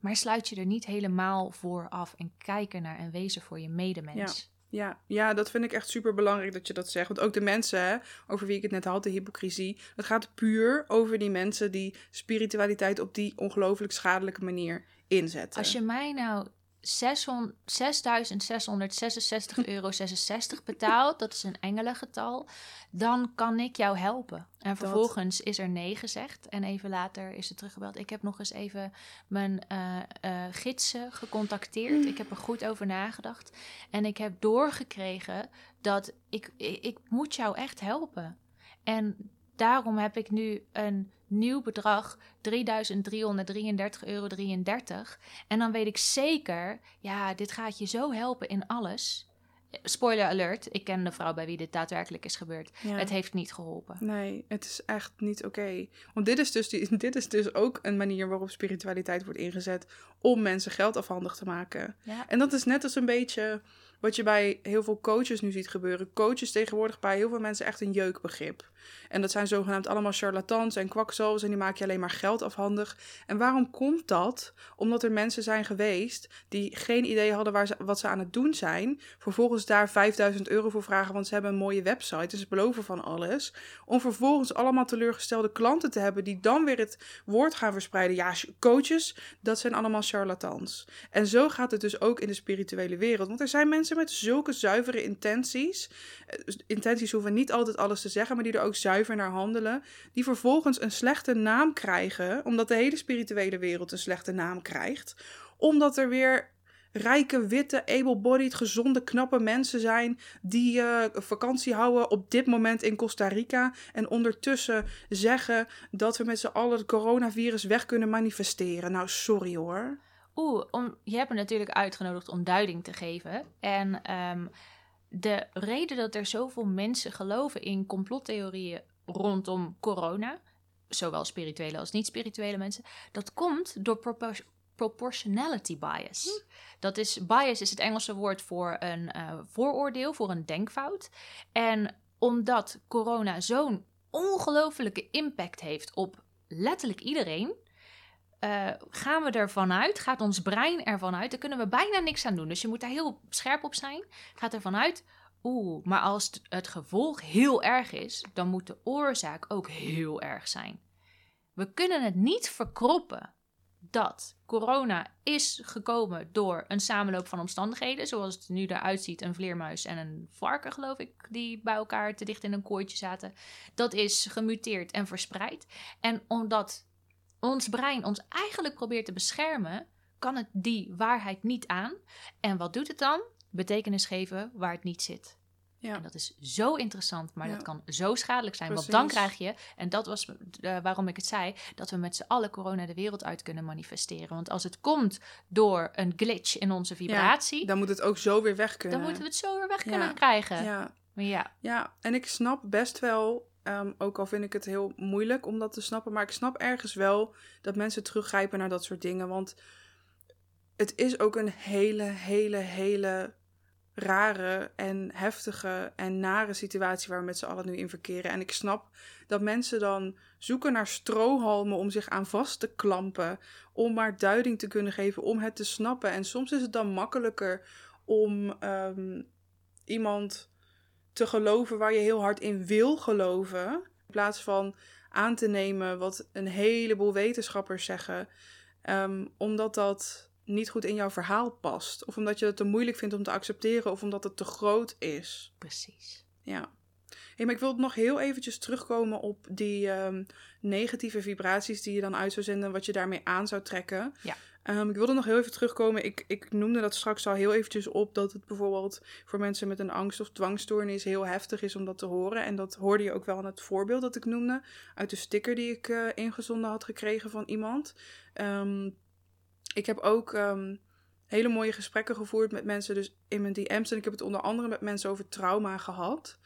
Maar sluit je er niet helemaal voor af en kijk ernaar en wees er voor je medemens. Ja. Ja, ja, dat vind ik echt super belangrijk dat je dat zegt. Want ook de mensen, hè, over wie ik het net had, de hypocrisie, dat gaat puur over die mensen die spiritualiteit op die ongelooflijk schadelijke manier inzetten. Als je mij nou zes duizend zeshonderdzesenzestig euro zesenzestig betaalt, dat is een engelengetal, dan kan ik jou helpen. En vervolgens dat... is er nee gezegd en even later is er teruggebeld. Ik heb nog eens even mijn uh, uh, gidsen gecontacteerd. Mm. Ik heb er goed over nagedacht en ik heb doorgekregen dat ik, ik, ik moet jou echt helpen. En daarom heb ik nu een nieuw bedrag, drieduizend driehonderddrieëndertig euro drieëndertig. En dan weet ik zeker, ja, dit gaat je zo helpen in alles. Spoiler alert, ik ken de vrouw bij wie dit daadwerkelijk is gebeurd. Ja. Het heeft niet geholpen. Nee, het is echt niet oké. Okay. Want dit is, dus die, dit is dus ook een manier waarop spiritualiteit wordt ingezet om mensen geld afhandig te maken. Ja. En dat is net als een beetje wat je bij heel veel coaches nu ziet gebeuren. Coaches tegenwoordig bij heel veel mensen echt een jeukbegrip. En dat zijn zogenaamd allemaal charlatans en kwakzalvers en die maak je alleen maar geld afhandig. En waarom komt dat? Omdat er mensen zijn geweest die geen idee hadden waar ze, wat ze aan het doen zijn. Vervolgens daar vijfduizend euro voor vragen, want ze hebben een mooie website en ze beloven van alles. Om vervolgens allemaal teleurgestelde klanten te hebben die dan weer het woord gaan verspreiden. Ja, coaches, dat zijn allemaal charlatans. En zo gaat het dus ook in de spirituele wereld. Want er zijn mensen met zulke zuivere intenties. Intenties hoeven niet altijd alles te zeggen, maar die er ook zuiver naar handelen, die vervolgens een slechte naam krijgen, omdat de hele spirituele wereld een slechte naam krijgt, omdat er weer rijke, witte, able-bodied, gezonde, knappe mensen zijn die uh, vakantie houden op dit moment in Costa Rica en ondertussen zeggen dat we met z'n allen het coronavirus weg kunnen manifesteren. Nou, sorry hoor. Oeh, om, je hebt me natuurlijk uitgenodigd om duiding te geven en um... de reden dat er zoveel mensen geloven in complottheorieën rondom corona, zowel spirituele als niet-spirituele mensen, dat komt door propor- proportionality bias. Hm. Dat is, bias is het Engelse woord voor een uh, vooroordeel, voor een denkfout. En omdat corona zo'n ongelofelijke impact heeft op letterlijk iedereen, Uh, gaan we ervan uit, gaat ons brein ervan uit, daar kunnen we bijna niks aan doen. Dus je moet daar heel scherp op zijn. Gaat ervan uit, oeh, maar als het, het gevolg heel erg is, dan moet de oorzaak ook heel erg zijn. We kunnen het niet verkroppen dat corona is gekomen door een samenloop van omstandigheden, zoals het nu eruit ziet, een vleermuis en een varken, geloof ik, die bij elkaar te dicht in een kooitje zaten. Dat is gemuteerd en verspreid. En omdat ons brein ons eigenlijk probeert te beschermen, kan het die waarheid niet aan. En wat doet het dan? Betekenis geven waar het niet zit. Ja. En dat is zo interessant, maar ja, dat kan zo schadelijk zijn. Precies. Want dan krijg je, en dat was uh, waarom ik het zei, dat we met z'n allen corona de wereld uit kunnen manifesteren. Want als het komt door een glitch in onze vibratie, ja, dan moet het ook zo weer weg kunnen. Dan moeten we het zo weer weg kunnen ja. krijgen. Ja. Ja. ja, en ik snap best wel, Um, ook al vind ik het heel moeilijk om dat te snappen, maar ik snap ergens wel dat mensen teruggrijpen naar dat soort dingen. Want het is ook een hele, hele, hele rare en heftige en nare situatie waar we met z'n allen nu in verkeren. En ik snap dat mensen dan zoeken naar strohalmen om zich aan vast te klampen, om maar duiding te kunnen geven, om het te snappen. En soms is het dan makkelijker om um, iemand te geloven waar je heel hard in wil geloven, in plaats van aan te nemen wat een heleboel wetenschappers zeggen, um, omdat dat niet goed in jouw verhaal past. Of omdat je het te moeilijk vindt om te accepteren, of omdat het te groot is. Precies. Ja. Hey, maar ik wil nog heel eventjes terugkomen op die um, negatieve vibraties die je dan uit zou zenden, wat je daarmee aan zou trekken. Ja. Um, ik wilde nog heel even terugkomen. Ik, ik noemde dat straks al heel eventjes op, dat het bijvoorbeeld voor mensen met een angst- of dwangstoornis heel heftig is om dat te horen. En dat hoorde je ook wel aan het voorbeeld dat ik noemde, uit de sticker die ik uh, ingezonden had gekregen van iemand. Um, ik heb ook um, hele mooie gesprekken gevoerd met mensen dus in mijn D M's. En ik heb het onder andere met mensen over trauma gehad.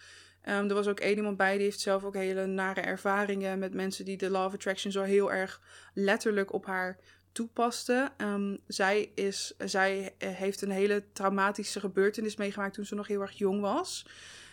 Um, er was ook één iemand bij, die heeft zelf ook hele nare ervaringen met mensen die de Law of Attraction zo heel erg letterlijk op haar toepaste. Um, zij, is, zij heeft een hele traumatische gebeurtenis meegemaakt toen ze nog heel erg jong was.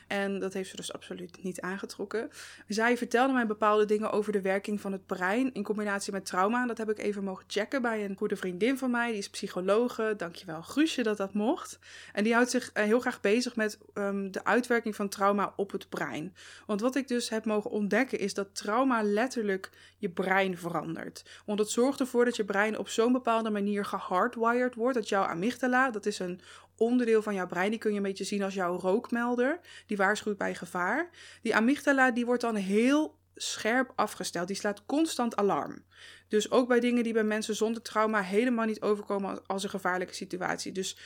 En dat heeft ze dus absoluut niet aangetrokken. Zij vertelde mij bepaalde dingen over de werking van het brein in combinatie met trauma. En dat heb ik even mogen checken bij een goede vriendin van mij. Die is psychologe. Dankjewel, Guusje, dat dat mocht. En die houdt zich heel graag bezig met um, de uitwerking van trauma op het brein. Want wat ik dus heb mogen ontdekken is dat trauma letterlijk je brein verandert. Want het zorgt ervoor dat je brein op zo'n bepaalde manier gehardwired wordt. Dat jouw amygdala, dat is een onderdeel van jouw brein, die kun je een beetje zien als jouw rookmelder, die waarschuwt bij gevaar. Die amygdala, die wordt dan heel scherp afgesteld. Die slaat constant alarm. Dus ook bij dingen die bij mensen zonder trauma helemaal niet overkomen als een gevaarlijke situatie. Dus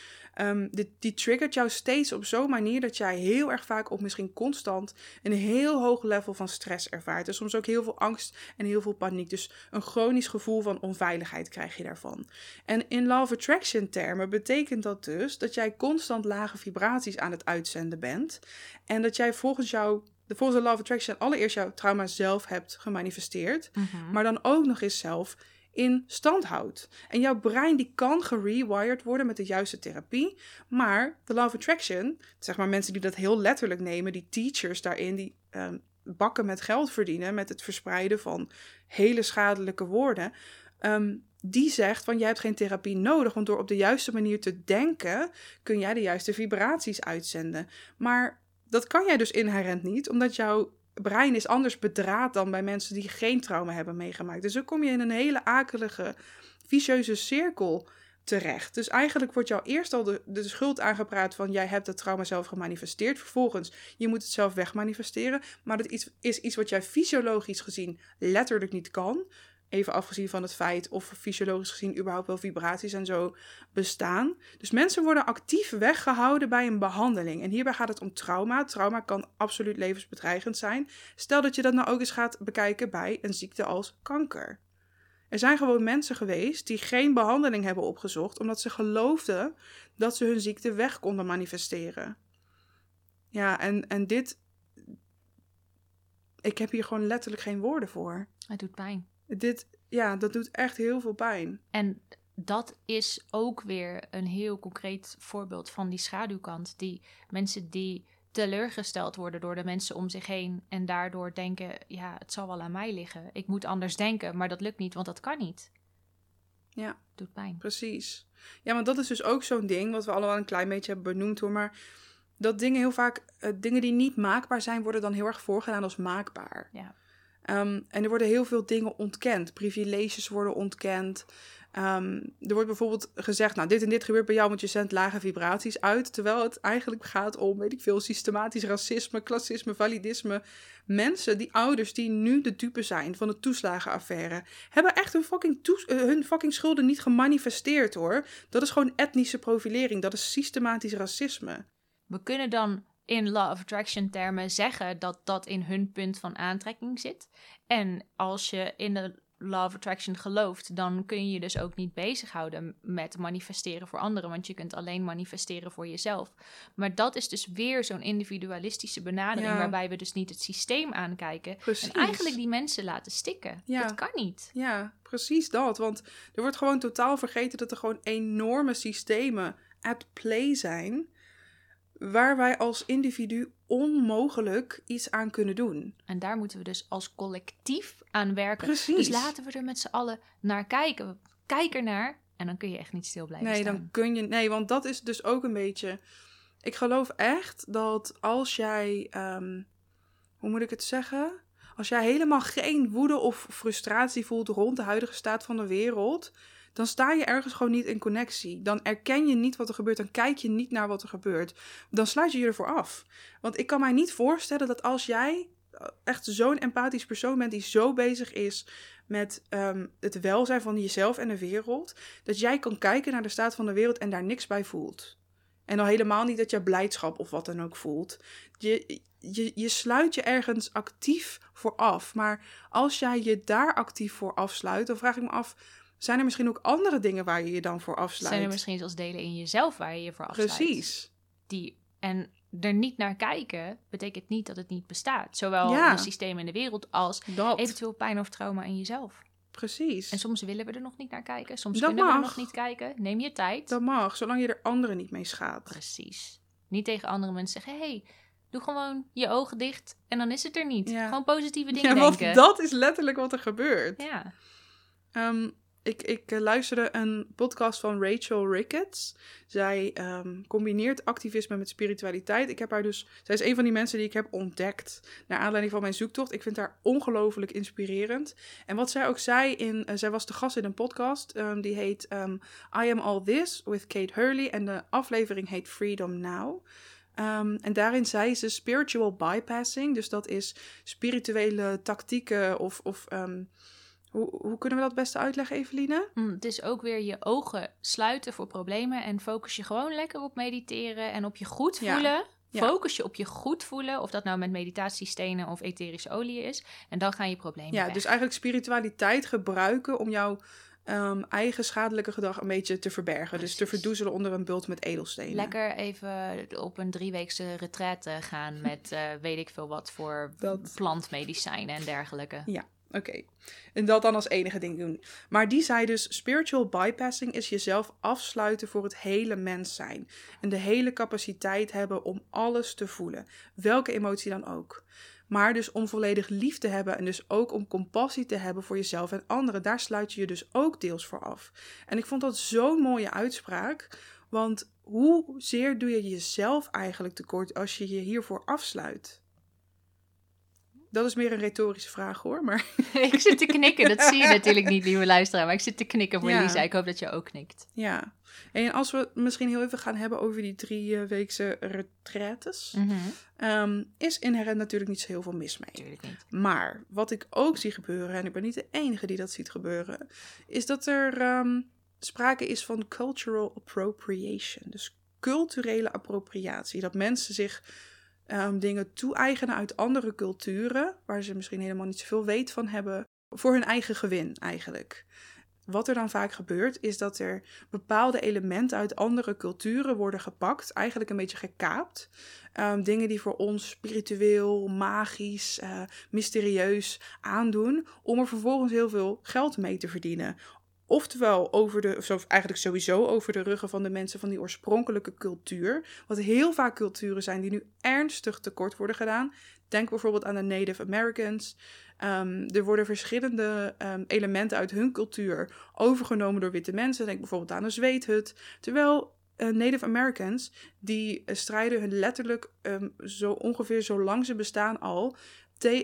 um, die, die triggert jou steeds op zo'n manier dat jij heel erg vaak, of misschien constant, een heel hoog level van stress ervaart. En soms ook heel veel angst en heel veel paniek. Dus een chronisch gevoel van onveiligheid krijg je daarvan. En in Law of Attraction termen betekent dat dus dat jij constant lage vibraties aan het uitzenden bent. En dat jij volgens jouw volgens de Law of Attraction allereerst jouw trauma zelf hebt gemanifesteerd, mm-hmm. maar dan ook nog eens zelf in stand houdt. En jouw brein die kan gerewired worden met de juiste therapie. Maar de Law of Attraction, zeg maar mensen die dat heel letterlijk nemen, die teachers daarin, die um, bakken met geld verdienen, met het verspreiden van hele schadelijke woorden, um, die zegt van jij hebt geen therapie nodig, want door op de juiste manier te denken kun jij de juiste vibraties uitzenden. Maar dat kan jij dus inherent niet, omdat jouw brein is anders bedraad dan bij mensen die geen trauma hebben meegemaakt. Dus dan kom je in een hele akelige, vicieuze cirkel terecht. Dus eigenlijk wordt jou eerst al de, de schuld aangepraat van jij hebt dat trauma zelf gemanifesteerd. Vervolgens, je moet het zelf wegmanifesteren. Maar dat iets, is iets wat jij fysiologisch gezien letterlijk niet kan. Even afgezien van het feit of fysiologisch gezien überhaupt wel vibraties en zo bestaan. Dus mensen worden actief weggehouden bij een behandeling. En hierbij gaat het om trauma. Trauma kan absoluut levensbedreigend zijn. Stel dat je dat nou ook eens gaat bekijken bij een ziekte als kanker. Er zijn gewoon mensen geweest die geen behandeling hebben opgezocht, omdat ze geloofden dat ze hun ziekte weg konden manifesteren. Ja, en, en dit... Ik heb hier gewoon letterlijk geen woorden voor. Het doet pijn. Dit, ja, dat doet echt heel veel pijn. En dat is ook weer een heel concreet voorbeeld van die schaduwkant. Die mensen die teleurgesteld worden door de mensen om zich heen en daardoor denken, ja, het zal wel aan mij liggen. Ik moet anders denken, maar dat lukt niet, want dat kan niet. Ja. Doet pijn. Precies. Ja, want dat is dus ook zo'n ding wat we allemaal een klein beetje hebben benoemd hoor, maar dat dingen heel vaak, uh, dingen die niet maakbaar zijn, worden dan heel erg voorgedaan als maakbaar. Ja. Um, en er worden heel veel dingen ontkend. Privileges worden ontkend. Um, er wordt bijvoorbeeld gezegd, nou dit en dit gebeurt bij jou, want je zendt lage vibraties uit. Terwijl het eigenlijk gaat om, weet ik veel, systematisch racisme, klassisme, validisme. Mensen, die ouders die nu de dupe zijn van de toeslagenaffaire, hebben echt hun fucking, toes- uh, hun fucking schulden niet gemanifesteerd hoor. Dat is gewoon etnische profilering. Dat is systematisch racisme. We kunnen dan in Law of Attraction termen zeggen dat dat in hun punt van aantrekking zit. En als je in de Law of Attraction gelooft, dan kun je je dus ook niet bezighouden met manifesteren voor anderen, want je kunt alleen manifesteren voor jezelf. Maar dat is dus weer zo'n individualistische benadering, ja, waarbij we dus niet het systeem aankijken. Precies. En eigenlijk die mensen laten stikken. Ja. Dat kan niet. Ja, precies dat. Want er wordt gewoon totaal vergeten dat er gewoon enorme systemen at play zijn, waar wij als individu onmogelijk iets aan kunnen doen. En daar moeten we dus als collectief aan werken. Precies. Dus laten we er met z'n allen naar kijken. Kijk ernaar en dan kun je echt niet stil blijven nee, staan. Dan kun je, nee, want dat is dus ook een beetje... Ik geloof echt dat als jij... Um, hoe moet ik het zeggen? Als jij helemaal geen woede of frustratie voelt rond de huidige staat van de wereld, dan sta je ergens gewoon niet in connectie. Dan erken je niet wat er gebeurt. Dan kijk je niet naar wat er gebeurt. Dan sluit je je ervoor af. Want ik kan mij niet voorstellen dat als jij echt zo'n empathisch persoon bent die zo bezig is met um, het welzijn van jezelf en de wereld, dat jij kan kijken naar de staat van de wereld en daar niks bij voelt. En al helemaal niet dat je blijdschap of wat dan ook voelt. Je, je, je sluit je ergens actief voor af. Maar als jij je daar actief voor afsluit, dan vraag ik me af, zijn er misschien ook andere dingen waar je je dan voor afsluit? Zijn er misschien zelfs delen in jezelf waar je je voor afsluit? Precies. Die, en er niet naar kijken betekent niet dat het niet bestaat. Zowel ja. in het systeem in de wereld als dat. Eventueel pijn of trauma in jezelf. Precies. En soms willen we er nog niet naar kijken. Soms dat kunnen mag. we er nog niet kijken. Neem je tijd. Dat mag, zolang je er anderen niet mee schaadt. Precies. Niet tegen andere mensen zeggen, hey, doe gewoon je ogen dicht en dan is het er niet. Ja. Gewoon positieve dingen ja, denken. Ja, want dat is letterlijk wat er gebeurt. Ja. Um, Ik, ik luisterde een podcast van Rachel Ricketts. Zij um, combineert activisme met spiritualiteit. Ik heb haar dus, zij is een van die mensen die ik heb ontdekt naar aanleiding van mijn zoektocht. Ik vind haar ongelooflijk inspirerend. En wat zij ook zei, in, uh, zij was de gast in een podcast. Um, die heet um, I Am All This with Kate Hurley. En de aflevering heet Freedom Now. Um, en daarin zei ze spiritual bypassing. Dus dat is spirituele tactieken of... of um, Hoe, hoe kunnen we dat beste uitleggen, Eveline? Mm, het is ook weer je ogen sluiten voor problemen en focus je gewoon lekker op mediteren en op je goed voelen. Ja. Ja. Focus je op je goed voelen, of dat nou met meditatiestenen of etherische olie is. En dan gaan je problemen Ja, weg. Dus eigenlijk spiritualiteit gebruiken om jouw um, eigen schadelijke gedrag een beetje te verbergen. Precies. Dus te verdoezelen onder een bult met edelstenen. Lekker even op een drieweekse retraite gaan met uh, weet ik veel wat voor dat... plantmedicijnen en dergelijke. Ja. Oké. Okay. En dat dan als enige ding doen. Maar die zei dus, spiritual bypassing is jezelf afsluiten voor het hele mens zijn. En de hele capaciteit hebben om alles te voelen. Welke emotie dan ook. Maar dus om volledig lief te hebben en dus ook om compassie te hebben voor jezelf en anderen. Daar sluit je je dus ook deels voor af. En ik vond dat zo'n mooie uitspraak. Want hoezeer doe je jezelf eigenlijk tekort als je je hiervoor afsluit? Dat is meer een retorische vraag hoor. Maar... ik zit te knikken, dat zie je natuurlijk niet, lieve luisteraar. Maar ik zit te knikken voor ja. Lisa, ik hoop dat je ook knikt. Ja, en als we het misschien heel even gaan hebben over die drie uh, weekse retraites... Mm-hmm. Um, is inherent natuurlijk niet zo heel veel mis mee. Tuurlijk niet. Maar wat ik ook zie gebeuren, en ik ben niet de enige die dat ziet gebeuren... is dat er um, sprake is van cultural appropriation. Dus culturele appropriatie. Dat mensen zich... Um, dingen toe-eigenen uit andere culturen, waar ze misschien helemaal niet zoveel weet van hebben, voor hun eigen gewin eigenlijk. Wat er dan vaak gebeurt, is dat er bepaalde elementen uit andere culturen worden gepakt, eigenlijk een beetje gekaapt. Um, dingen die voor ons spiritueel, magisch, uh, mysterieus aandoen, om er vervolgens heel veel geld mee te verdienen. Oftewel over de, of eigenlijk sowieso over de ruggen van de mensen van die oorspronkelijke cultuur. Wat heel vaak culturen zijn die nu ernstig tekort worden gedaan. Denk bijvoorbeeld aan de Native Americans. Um, er worden verschillende um, elementen uit hun cultuur overgenomen door witte mensen. Denk bijvoorbeeld aan een zweethut. Terwijl uh, Native Americans, die strijden hun letterlijk um, zo ongeveer zo lang ze bestaan al...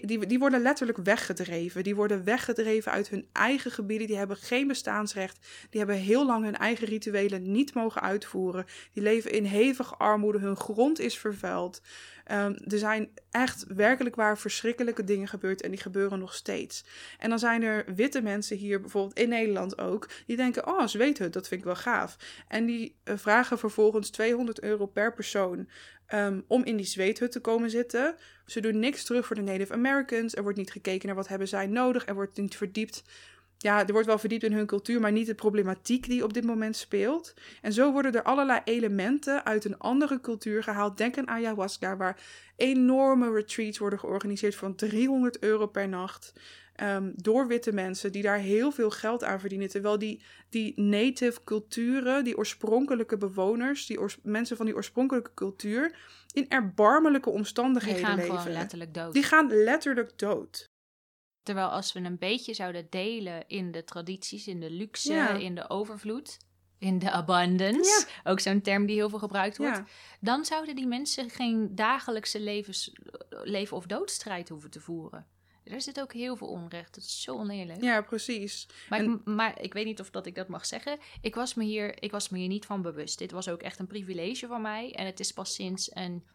Die, die worden letterlijk weggedreven. Die worden weggedreven uit hun eigen gebieden. Die hebben geen bestaansrecht. Die hebben heel lang hun eigen rituelen niet mogen uitvoeren. Die leven in hevige armoede. Hun grond is vervuild. Um, er zijn echt werkelijk waar verschrikkelijke dingen gebeurd. En die gebeuren nog steeds. En dan zijn er witte mensen hier bijvoorbeeld in Nederland ook. Die denken, oh, zweethut, dat vind ik wel gaaf. En die uh, vragen vervolgens tweehonderd euro per persoon. Um, om in die zweethut te komen zitten. Ze doen niks terug voor de Native Americans. Er wordt niet gekeken naar wat hebben zij nodig. Er wordt niet verdiept. Ja, er wordt wel verdiept in hun cultuur, maar niet de problematiek die op dit moment speelt. En zo worden er allerlei elementen uit een andere cultuur gehaald. Denk aan ayahuasca, waar enorme retreats worden georganiseerd van driehonderd euro per nacht. Um, door witte mensen die daar heel veel geld aan verdienen. Terwijl die, die native culturen, die oorspronkelijke bewoners, die oors- mensen van die oorspronkelijke cultuur, in erbarmelijke omstandigheden leven. Die gaan leven. Gewoon letterlijk dood. Die gaan letterlijk dood. Terwijl als we een beetje zouden delen in de tradities, in de luxe, ja. in de overvloed, in de abundance, ja. ook zo'n term die heel veel gebruikt wordt, ja. dan zouden die mensen geen dagelijkse levens, leven- of doodstrijd hoeven te voeren. Er zit ook heel veel onrecht. Dat is zo oneerlijk. Ja, precies. Maar, en... ik, maar ik weet niet of dat ik dat mag zeggen. Ik was, me hier, ik was me hier niet van bewust. Dit was ook echt een privilege van mij. En het is pas sinds een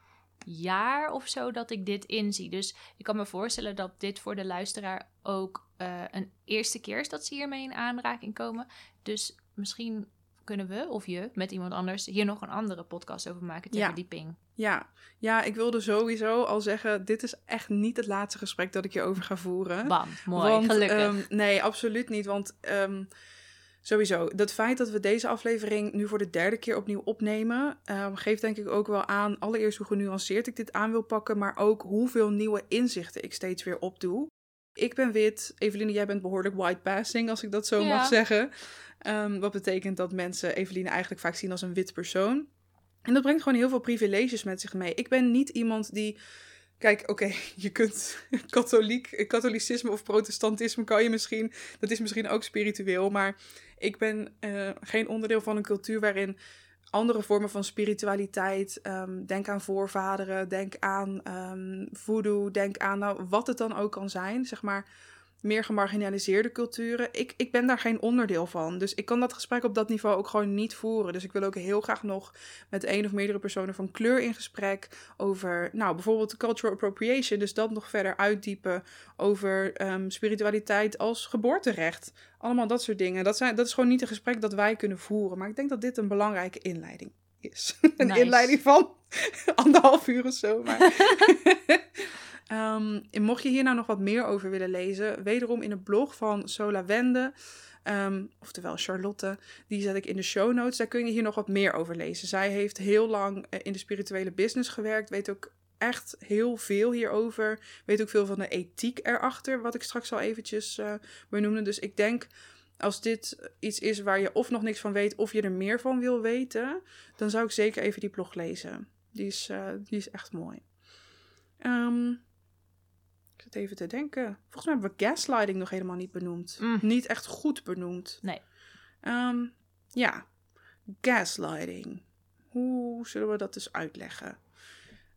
jaar of zo dat ik dit inzie. Dus ik kan me voorstellen dat dit voor de luisteraar ook uh, een eerste keer is dat ze hiermee in aanraking komen. Dus misschien kunnen we of je met iemand anders hier nog een andere podcast over maken ter ja. verdieping. Ja. ja, ik wilde sowieso al zeggen, dit is echt niet het laatste gesprek dat ik hierover ga voeren. Bam, mooi, want, gelukkig. Um, nee, absoluut niet, want um, sowieso, dat feit dat we deze aflevering nu voor de derde keer opnieuw opnemen, um, geeft denk ik ook wel aan, allereerst hoe genuanceerd ik dit aan wil pakken, maar ook hoeveel nieuwe inzichten ik steeds weer opdoe. Ik ben wit, Eveline, jij bent behoorlijk white passing, als ik dat zo ja. mag zeggen. Um, wat betekent dat mensen Eveline eigenlijk vaak zien als een wit persoon. En dat brengt gewoon heel veel privileges met zich mee. Ik ben niet iemand die... Kijk, oké, okay, je kunt katholiek, katholicisme of protestantisme kan je misschien... Dat is misschien ook spiritueel, maar ik ben uh, geen onderdeel van een cultuur waarin... Andere vormen van spiritualiteit, um, denk aan voorvaderen, denk aan um, voodoo, denk aan nou, wat het dan ook kan zijn. Zeg maar meer gemarginaliseerde culturen. Ik, ik ben daar geen onderdeel van. Dus ik kan dat gesprek op dat niveau ook gewoon niet voeren. Dus ik wil ook heel graag nog met één of meerdere personen van kleur in gesprek over, nou, bijvoorbeeld cultural appropriation. Dus dat nog verder uitdiepen over um, spiritualiteit als geboorterecht. Allemaal dat soort dingen. Dat, zijn, dat is gewoon niet een gesprek dat wij kunnen voeren. Maar ik denk dat dit een belangrijke inleiding is. Een nice. Inleiding van anderhalf uur of zo. Maar... Um, en mocht je hier nou nog wat meer over willen lezen, wederom in de blog van Sol Awende, um, oftewel Charlotte, die zet ik in de show notes. Daar kun je hier nog wat meer over lezen. Zij heeft heel lang in de spirituele business gewerkt, weet ook echt heel veel hierover. Ik weet ook veel van de ethiek erachter, wat ik straks al eventjes uh, benoemde. Dus ik denk, als dit iets is waar je of nog niks van weet, of je er meer van wil weten, dan zou ik zeker even die blog lezen. Die is, uh, die is echt mooi. Um, ik zit even te denken. Volgens mij hebben we gaslighting nog helemaal niet benoemd. Mm. Niet echt goed benoemd. Nee. Um, ja, gaslighting. Hoe zullen we dat dus uitleggen?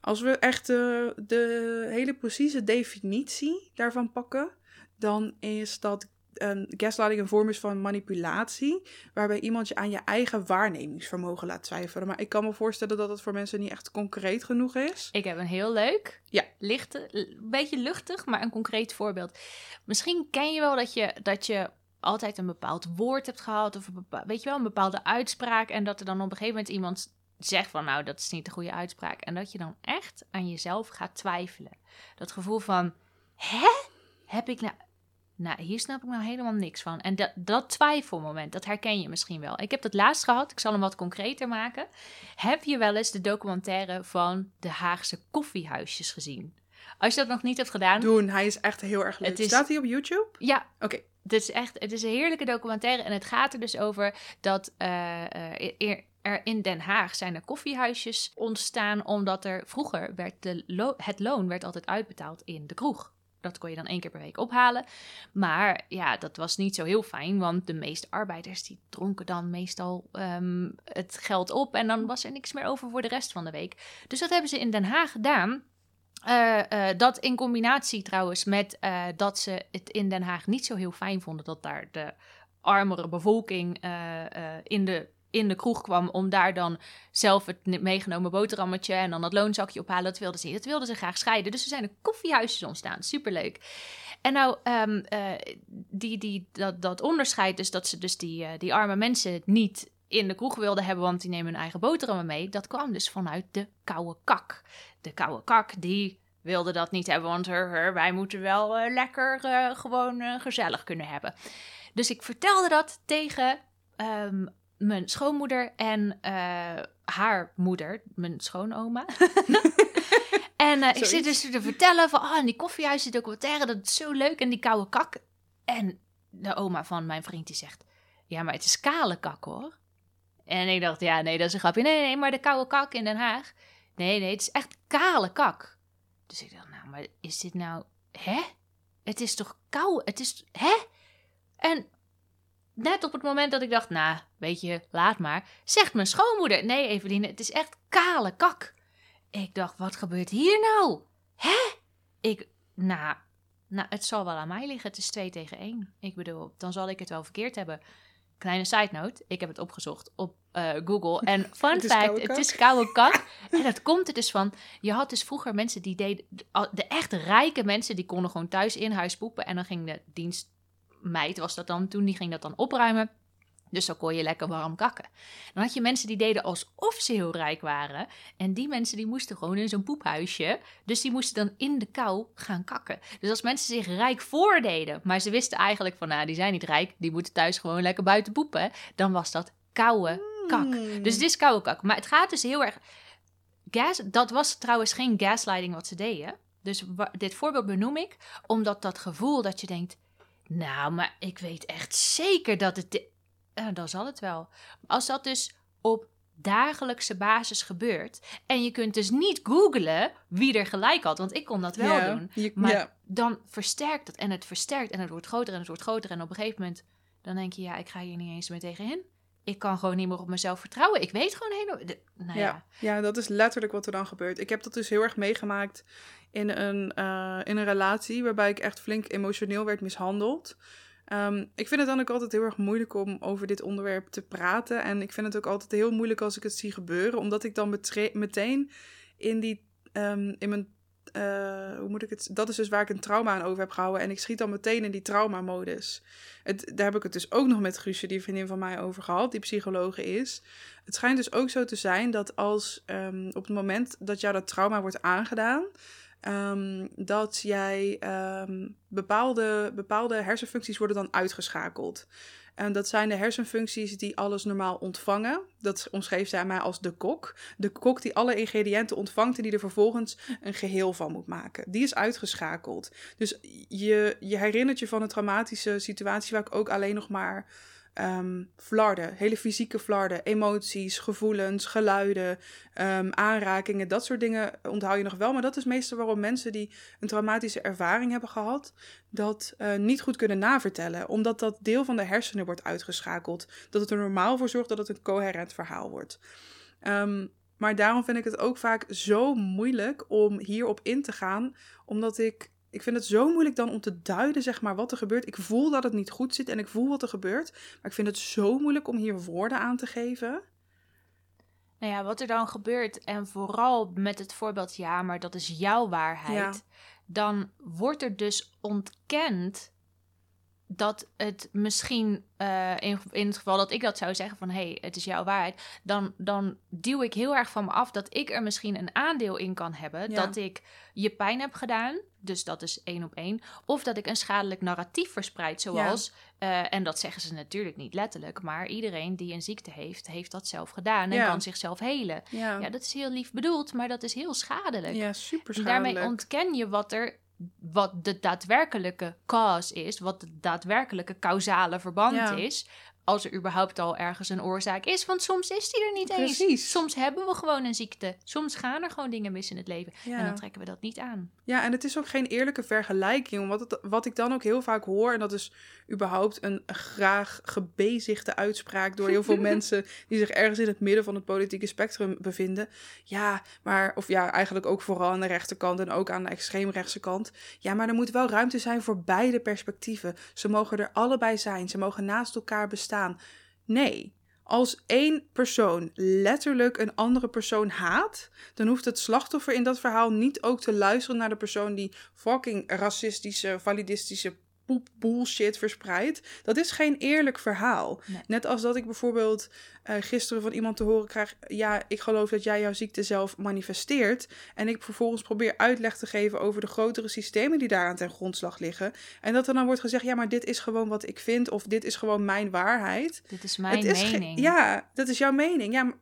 Als we echt de, de hele precieze definitie daarvan pakken, dan is dat um, gaslighting een vorm is van manipulatie, waarbij iemand je aan je eigen waarnemingsvermogen laat twijfelen. Maar ik kan me voorstellen dat dat voor mensen niet echt concreet genoeg is. Ik heb een heel leuk, ja. lichte, een beetje luchtig, maar een concreet voorbeeld. Misschien ken je wel dat je... Dat je altijd een bepaald woord hebt gehad of een bepaal, weet je wel, een bepaalde uitspraak en dat er dan op een gegeven moment iemand zegt van nou, dat is niet de goede uitspraak en dat je dan echt aan jezelf gaat twijfelen. Dat gevoel van, hè? Heb ik nou... Nou, hier snap ik nou helemaal niks van. En dat, dat twijfelmoment, dat herken je misschien wel. Ik heb dat laatst gehad, ik zal hem wat concreter maken. Heb je wel eens de documentaire van de Haagse koffiehuisjes gezien? Als je dat nog niet hebt gedaan... Doen, hij is echt heel erg leuk. Is... Staat hij op YouTube? Ja. Oké. Okay. Het is echt, het is een heerlijke documentaire en het gaat er dus over dat uh, er, er in Den Haag zijn er koffiehuisjes ontstaan omdat er vroeger werd de lo- het loon werd altijd uitbetaald in de kroeg. Dat kon je dan één keer per week ophalen. Maar ja, dat was niet zo heel fijn, want de meeste arbeiders die dronken dan meestal um, het geld op en dan was er niks meer over voor de rest van de week. Dus dat hebben ze in Den Haag gedaan. Uh, uh, dat in combinatie trouwens met uh, dat ze het in Den Haag niet zo heel fijn vonden dat daar de armere bevolking uh, uh, in de, in de kroeg kwam om daar dan zelf het meegenomen boterhammetje en dan dat loonzakje ophalen. Dat wilden ze niet. Dat wilden ze graag scheiden. Dus er zijn er koffiehuisjes ontstaan. Superleuk. En nou, um, uh, die, die, dat, dat onderscheid dus dat ze dus die, uh, die arme mensen niet in de kroeg wilden hebben, want die nemen hun eigen boterhammen mee. Dat kwam dus vanuit de koude kak. De koude kak, die wilde dat niet hebben, want her, her, wij moeten wel uh, lekker uh, gewoon uh, gezellig kunnen hebben. Dus ik vertelde dat tegen um, mijn schoonmoeder en uh, haar moeder, mijn schoonoma. En uh, ik zit dus te vertellen van, oh, die koffiehuizen documentaire, dat is zo leuk, en die koude kak. En de oma van mijn vriend, die zegt, ja, maar het is kale kak, hoor. En ik dacht, ja, nee, dat is een grapje. Nee, nee, maar de koude kak in Den Haag. Nee, nee, het is echt kale kak. Dus ik dacht, nou, maar is dit nou... Hè? Het is toch kou... Het is... Hè? En net op het moment dat ik dacht, nou, weet je, laat maar. Zegt mijn schoonmoeder, nee, Eveline, het is echt kale kak. Ik dacht, wat gebeurt hier nou? Hè? Ik... Nou, nou, het zal wel aan mij liggen. Het is twee tegen één. Ik bedoel, dan zal ik het wel verkeerd hebben. Kleine side note, ik heb het opgezocht op uh, Google. En fun het fact, het is koude kak. En dat komt er dus van, je had dus vroeger mensen die deden... De echt rijke mensen, die konden gewoon thuis in huis poepen. En dan ging de dienstmeid, was dat dan toen, die ging dat dan opruimen. Dus dan kon je lekker warm kakken. Dan had je mensen die deden alsof ze heel rijk waren. En die mensen die moesten gewoon in zo'n poephuisje. Dus die moesten dan in de kou gaan kakken. Dus als mensen zich rijk voordeden, maar ze wisten eigenlijk van, nou, die zijn niet rijk, die moeten thuis gewoon lekker buiten poepen, dan was dat koude kak. Mm. Dus het is koude kak. Maar het gaat dus heel erg... Gas, dat was trouwens geen gaslighting wat ze deden. Dus wa- dit voorbeeld benoem ik, omdat dat gevoel dat je denkt, nou, maar ik weet echt zeker dat het... De- Uh, dan zal het wel. Als dat dus op dagelijkse basis gebeurt en je kunt dus niet googlen wie er gelijk had, want ik kon dat wel yeah, doen. Je, maar yeah. dan versterkt het en het versterkt en het wordt groter en het wordt groter en op een gegeven moment dan denk je, ja, ik ga hier niet eens meer tegenin. Ik kan gewoon niet meer op mezelf vertrouwen. Ik weet gewoon helemaal... De, nou ja. Ja, ja, dat is letterlijk wat er dan gebeurt. Ik heb dat dus heel erg meegemaakt in een, uh, in een relatie waarbij ik echt flink emotioneel werd mishandeld. Um, ik vind het dan ook altijd heel erg moeilijk om over dit onderwerp te praten. En ik vind het ook altijd heel moeilijk als ik het zie gebeuren. Omdat ik dan betre- meteen in die... Um, in mijn, uh, hoe moet ik het... Dat is dus waar ik een trauma aan over heb gehouden. En ik schiet dan meteen in die traumamodus. Het, daar heb ik het dus ook nog met Guusje, die vriendin van mij, over gehad. Die psychologe is. Het schijnt dus ook zo te zijn dat als um, op het moment dat jou dat trauma wordt aangedaan... Um, dat jij um, bepaalde, bepaalde hersenfuncties worden dan uitgeschakeld. En dat zijn de hersenfuncties die alles normaal ontvangen. Dat omschreef zij mij als de kok. De kok die alle ingrediënten ontvangt en die er vervolgens een geheel van moet maken. Die is uitgeschakeld. Dus je, je herinnert je van een traumatische situatie waar ik ook alleen nog maar um, flarden, hele fysieke flarden, emoties, gevoelens, geluiden, um, aanrakingen, dat soort dingen onthoud je nog wel. Maar dat is meestal waarom mensen die een traumatische ervaring hebben gehad, dat uh, niet goed kunnen navertellen, omdat dat deel van de hersenen wordt uitgeschakeld. Dat het er normaal voor zorgt dat het een coherent verhaal wordt. Um, maar daarom vind ik het ook vaak zo moeilijk om hierop in te gaan, omdat ik, ik vind het zo moeilijk dan om te duiden, zeg maar, wat er gebeurt. Ik voel dat het niet goed zit en ik voel wat er gebeurt, maar ik vind het zo moeilijk om hier woorden aan te geven. Nou ja, wat er dan gebeurt, en vooral met het voorbeeld, ja, maar dat is jouw waarheid. Ja. Dan wordt er dus ontkend dat het misschien, uh, in, in het geval dat ik dat zou zeggen van hé, hey, het is jouw waarheid, dan, dan duw ik heel erg van me af dat ik er misschien een aandeel in kan hebben, ja. Dat ik je pijn heb gedaan, dus dat is één op één, of dat ik een schadelijk narratief verspreid, zoals, ja. uh, en dat zeggen ze natuurlijk niet letterlijk, maar iedereen die een ziekte heeft, heeft dat zelf gedaan en ja. kan zichzelf helen. Ja. ja, dat is heel lief bedoeld, maar dat is heel schadelijk. Ja, super schadelijk. En daarmee ontken je wat er wat de daadwerkelijke cause is, wat de daadwerkelijke causale verband ja. is, als er überhaupt al ergens een oorzaak is. Want soms is die er niet Precies. eens. Soms hebben we gewoon een ziekte. Soms gaan er gewoon dingen mis in het leven. Ja. En dan trekken we dat niet aan. Ja, en het is ook geen eerlijke vergelijking. Wat, het, wat ik dan ook heel vaak hoor, en dat is überhaupt een graag gebezigde uitspraak door heel veel mensen die zich ergens in het midden van het politieke spectrum bevinden. Ja, maar, of ja, eigenlijk ook vooral aan de rechterkant en ook aan de extreemrechtse kant. Ja, maar er moet wel ruimte zijn voor beide perspectieven. Ze mogen er allebei zijn. Ze mogen naast elkaar bestaan. Nee, als één persoon letterlijk een andere persoon haat, dan hoeft het slachtoffer in dat verhaal niet ook te luisteren naar de persoon die fucking racistische, validistische poep bullshit verspreidt. Dat is geen eerlijk verhaal. Nee. Net als dat ik bijvoorbeeld uh, gisteren van iemand te horen krijg, ja, ik geloof dat jij jouw ziekte zelf manifesteert. En ik vervolgens probeer uitleg te geven over de grotere systemen die daaraan ten grondslag liggen. En dat er dan wordt gezegd, ja, maar dit is gewoon wat ik vind, of dit is gewoon mijn waarheid. Dit is mijn is mening. Ge- ja, dat is jouw mening. Ja, maar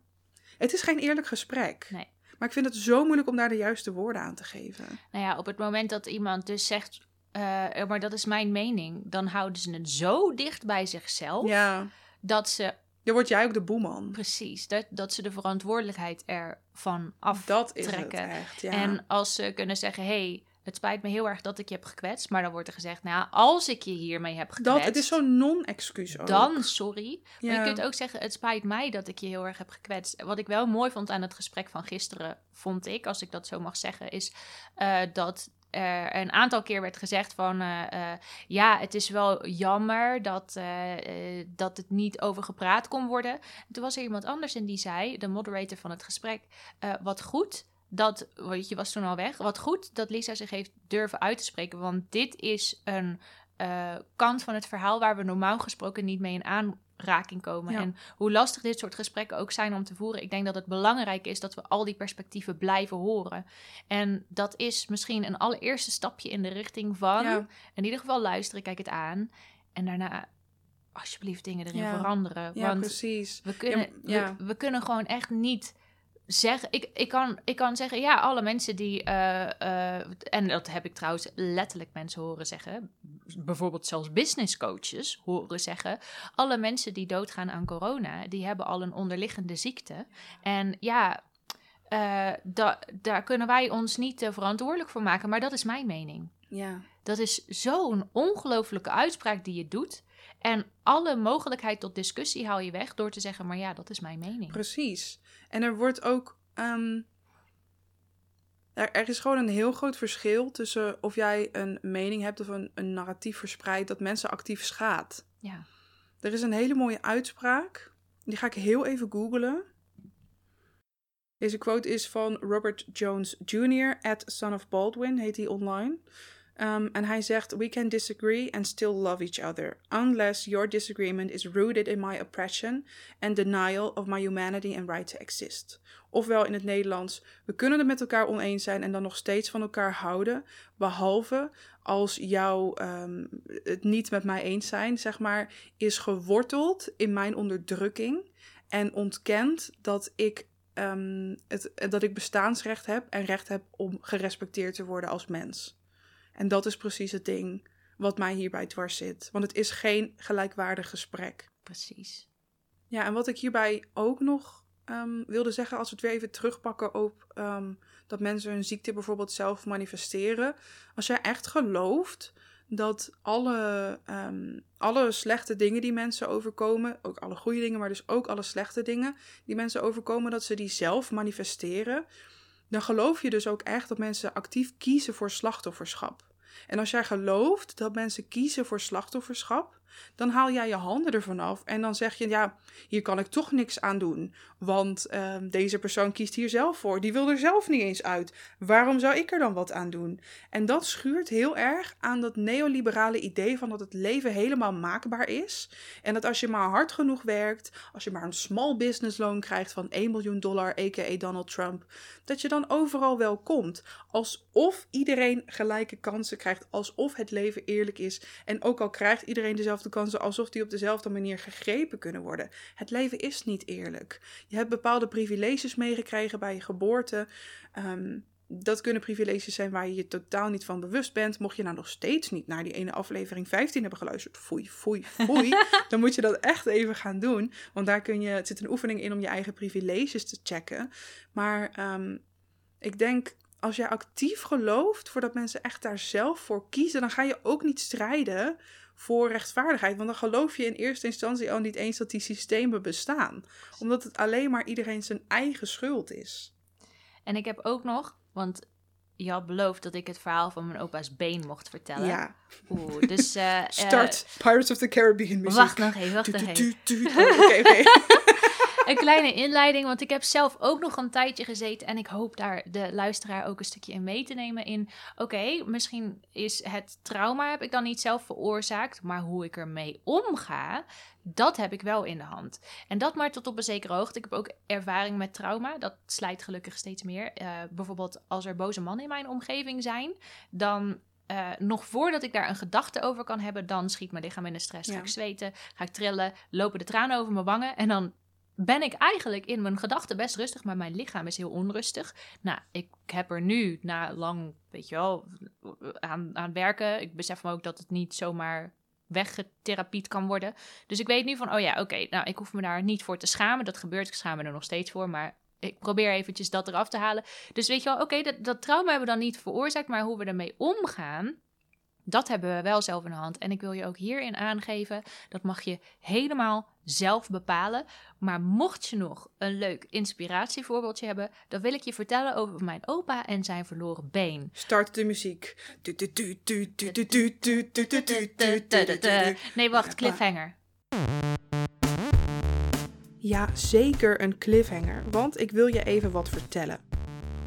het is geen eerlijk gesprek. Nee. Maar ik vind het zo moeilijk om daar de juiste woorden aan te geven. Nou ja, op het moment dat iemand dus zegt, Uh, maar dat is mijn mening, dan houden ze het zo dicht bij zichzelf, ja. dat ze... Dan word jij ook de boeman. Precies, dat, dat ze de verantwoordelijkheid ervan aftrekken. Dat is het echt, ja. En als ze kunnen zeggen, hé, hey, het spijt me heel erg dat ik je heb gekwetst, maar dan wordt er gezegd, nou, als ik je hiermee heb gekwetst... Dat, het is zo'n non-excuus ook. Dan, sorry. Ja. Maar je kunt ook zeggen, het spijt mij dat ik je heel erg heb gekwetst. Wat ik wel mooi vond aan het gesprek van gisteren, vond ik, als ik dat zo mag zeggen, is uh, dat... Uh, een aantal keer werd gezegd van... Uh, uh, ja, het is wel jammer dat, uh, uh, dat het niet over gepraat kon worden. En toen was er iemand anders en die zei, de moderator van het gesprek, Uh, wat goed dat... Weet je, was toen al weg. Wat goed dat Lisa zich heeft durven uit te spreken. Want dit is een uh, kant van het verhaal waar we normaal gesproken niet mee in aan raking komen. Ja. En hoe lastig dit soort gesprekken ook zijn om te voeren, ik denk dat het belangrijk is dat we al die perspectieven blijven horen. En dat is misschien een allereerste stapje in de richting van, ja. in ieder geval luisteren, kijk het aan. En daarna alsjeblieft dingen erin ja. veranderen. Ja, want precies. We kunnen, ja, ja. We, we kunnen gewoon echt niet zeggen, ik, ik, kan, ik kan zeggen, ja, alle mensen die, uh, uh, en dat heb ik trouwens letterlijk mensen horen zeggen, bijvoorbeeld zelfs business coaches horen zeggen, alle mensen die doodgaan aan corona, die hebben al een onderliggende ziekte. En ja, uh, da, daar kunnen wij ons niet uh, verantwoordelijk voor maken, maar dat is mijn mening. Ja. Dat is zo'n ongelofelijke uitspraak die je doet. En alle mogelijkheid tot discussie haal je weg door te zeggen, maar ja, dat is mijn mening. Precies. En er wordt ook... Um, er, er is gewoon een heel groot verschil tussen of jij een mening hebt of een, een narratief verspreidt dat mensen actief schaadt. Ja. Er is een hele mooie uitspraak. Die ga ik heel even googlen. Deze quote is van Robert Jones junior at Son of Baldwin, heet hij online. Um, en hij zegt, we can disagree and still love each other, unless your disagreement is rooted in my oppression and denial of my humanity and right to exist. Ofwel in het Nederlands, we kunnen het met elkaar oneens zijn en dan nog steeds van elkaar houden, behalve als jouw um, het niet met mij eens zijn, zeg maar, is geworteld in mijn onderdrukking en ontkent dat ik, um, het, dat ik bestaansrecht heb en recht heb om gerespecteerd te worden als mens. En dat is precies het ding wat mij hierbij dwars zit. Want het is geen gelijkwaardig gesprek. Precies. Ja, en wat ik hierbij ook nog um, wilde zeggen, als we het weer even terugpakken op um, dat mensen hun ziekte bijvoorbeeld zelf manifesteren. Als jij echt gelooft dat alle, um, alle slechte dingen die mensen overkomen, ook alle goede dingen, maar dus ook alle slechte dingen die mensen overkomen, dat ze die zelf manifesteren, dan geloof je dus ook echt dat mensen actief kiezen voor slachtofferschap. En als jij gelooft dat mensen kiezen voor slachtofferschap, dan haal jij je handen ervan af. En dan zeg je, ja, hier kan ik toch niks aan doen. Want uh, deze persoon kiest hier zelf voor. Die wil er zelf niet eens uit. Waarom zou ik er dan wat aan doen? En dat schuurt heel erg aan dat neoliberale idee van dat het leven helemaal maakbaar is. En dat als je maar hard genoeg werkt, als je maar een small business loon krijgt van één miljoen dollar, a k a. Donald Trump, dat je dan overal wel komt. Alsof iedereen gelijke kansen krijgt. Alsof het leven eerlijk is. En ook al krijgt iedereen dezelfde de kansen, alsof die op dezelfde manier gegrepen kunnen worden. Het leven is niet eerlijk. Je hebt bepaalde privileges meegekregen bij je geboorte. Um, dat kunnen privileges zijn waar je je totaal niet van bewust bent. Mocht je nou nog steeds niet naar die ene aflevering vijftien hebben geluisterd, foei, foei, foei, dan moet je dat echt even gaan doen. Want daar kun je, het zit een oefening in om je eigen privileges te checken. Maar um, ik denk, als jij actief gelooft voordat mensen echt daar zelf voor kiezen, dan ga je ook niet strijden voor rechtvaardigheid. Want dan geloof je in eerste instantie al niet eens dat die systemen bestaan. Omdat het alleen maar iedereen zijn eigen schuld is. En ik heb ook nog, want je had beloofd dat ik het verhaal van mijn opa's been mocht vertellen. Ja. Oeh, dus... Uh, Start uh, Pirates of the Caribbean muziek. Wacht nog even, wacht nog even. Oké, oké. Een kleine inleiding, want ik heb zelf ook nog een tijdje gezeten en ik hoop daar de luisteraar ook een stukje in mee te nemen in, oké, okay, misschien is het trauma, heb ik dan niet zelf veroorzaakt, maar hoe ik ermee omga, dat heb ik wel in de hand. En dat maar tot op een zekere hoogte. Ik heb ook ervaring met trauma, dat slijt gelukkig steeds meer. Uh, bijvoorbeeld als er boze mannen in mijn omgeving zijn, dan... Uh, nog voordat ik daar een gedachte over kan hebben, dan schiet mijn lichaam in de stress. Ja. Ga ik zweten, ga ik trillen, lopen de tranen over mijn wangen en dan ben ik eigenlijk in mijn gedachten best rustig, maar mijn lichaam is heel onrustig. Nou, ik heb er nu na lang, weet je wel, aan, aan werken. Ik besef me ook dat het niet zomaar weggeterapied kan worden. Dus ik weet nu van, oh ja, oké, okay, nou, ik hoef me daar niet voor te schamen. Dat gebeurt, ik schaam me er nog steeds voor, maar ik probeer eventjes dat eraf te halen. Dus weet je wel, oké, okay, dat, dat trauma hebben we dan niet veroorzaakt, maar hoe we ermee omgaan, dat hebben we wel zelf in de hand. En ik wil je ook hierin aangeven, dat mag je helemaal zelf bepalen. Maar mocht je nog een leuk inspiratievoorbeeldje hebben, dan wil ik je vertellen over mijn opa en zijn verloren been. Start de muziek. Nee, wacht, cliffhanger. Ja, zeker een cliffhanger, want ik wil je even wat vertellen.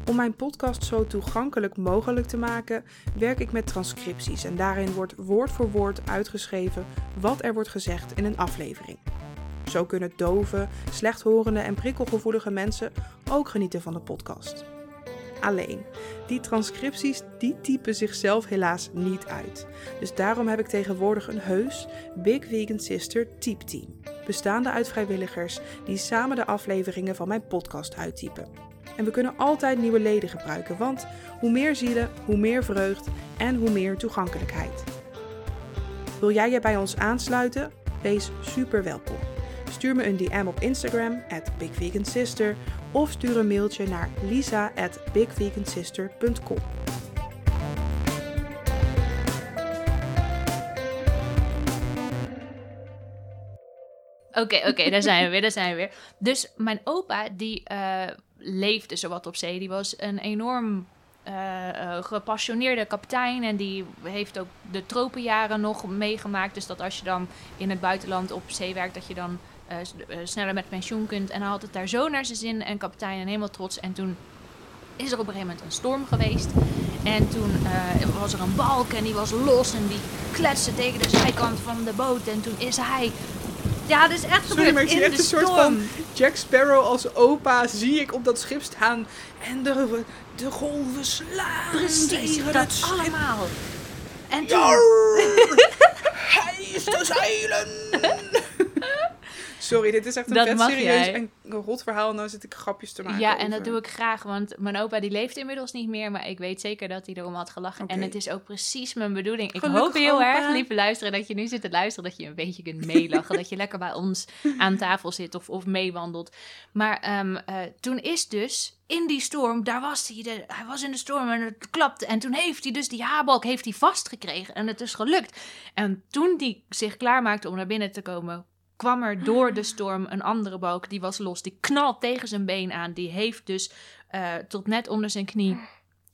Om mijn podcast zo toegankelijk mogelijk te maken, werk ik met transcripties en daarin wordt woord voor woord uitgeschreven wat er wordt gezegd in een aflevering. Zo kunnen dove, slechthorende en prikkelgevoelige mensen ook genieten van de podcast. Alleen, die transcripties die typen zichzelf helaas niet uit. Dus daarom heb ik tegenwoordig een heus Big Vegan Sister typteam, bestaande uit vrijwilligers die samen de afleveringen van mijn podcast uittypen. En we kunnen altijd nieuwe leden gebruiken, want hoe meer zielen, hoe meer vreugd en hoe meer toegankelijkheid. Wil jij je bij ons aansluiten? Wees super welkom. Stuur me een D M op Instagram, at bigvegansister, of stuur een mailtje naar lisa at bigvegansister dot com. Oké, okay, oké, okay, daar zijn we weer, daar zijn we weer. Dus mijn opa, die... Uh... leefde zowat op zee. Die was een enorm uh, gepassioneerde kapitein en die heeft ook de tropenjaren nog meegemaakt. Dus dat als je dan in het buitenland op zee werkt, dat je dan uh, sneller met pensioen kunt. En hij had het daar zo naar zijn zin en kapitein en helemaal trots. En toen is er op een gegeven moment een storm geweest En toen uh, was er een balk en die was los en die kletste tegen de zijkant van de boot. En toen is hij... Ja, dat is echt gebeurd. Sorry, maar ik zie echt een soort van Jack Sparrow als opa zie ik op dat schip staan. En de, de golven slaan precies, tegen dat het schip. Allemaal. En toen... Hij is de zeilen! Sorry, dit is echt een vet serieus en rot verhaal. Nou zit ik grapjes te maken. Ja, over. En dat doe ik graag. Want mijn opa die leeft inmiddels niet meer. Maar ik weet zeker dat hij erom had gelachen. Okay. En het is ook precies mijn bedoeling. Gelukkig ik hoop heel opa. Erg, lieve luisteren, dat je nu zit te luisteren. Dat je een beetje kunt meelachen. Dat je lekker bij ons aan tafel zit of, of meewandelt. Maar um, uh, toen is dus... In die storm, daar was hij, de, hij was in de storm en het klapte. En toen heeft hij dus die haarbalk heeft hij vastgekregen en het is gelukt. En toen hij zich klaarmaakte om naar binnen te komen, kwam er door de storm een andere balk. Die was los, die knalt tegen zijn been aan. Die heeft dus uh, tot net onder zijn knie...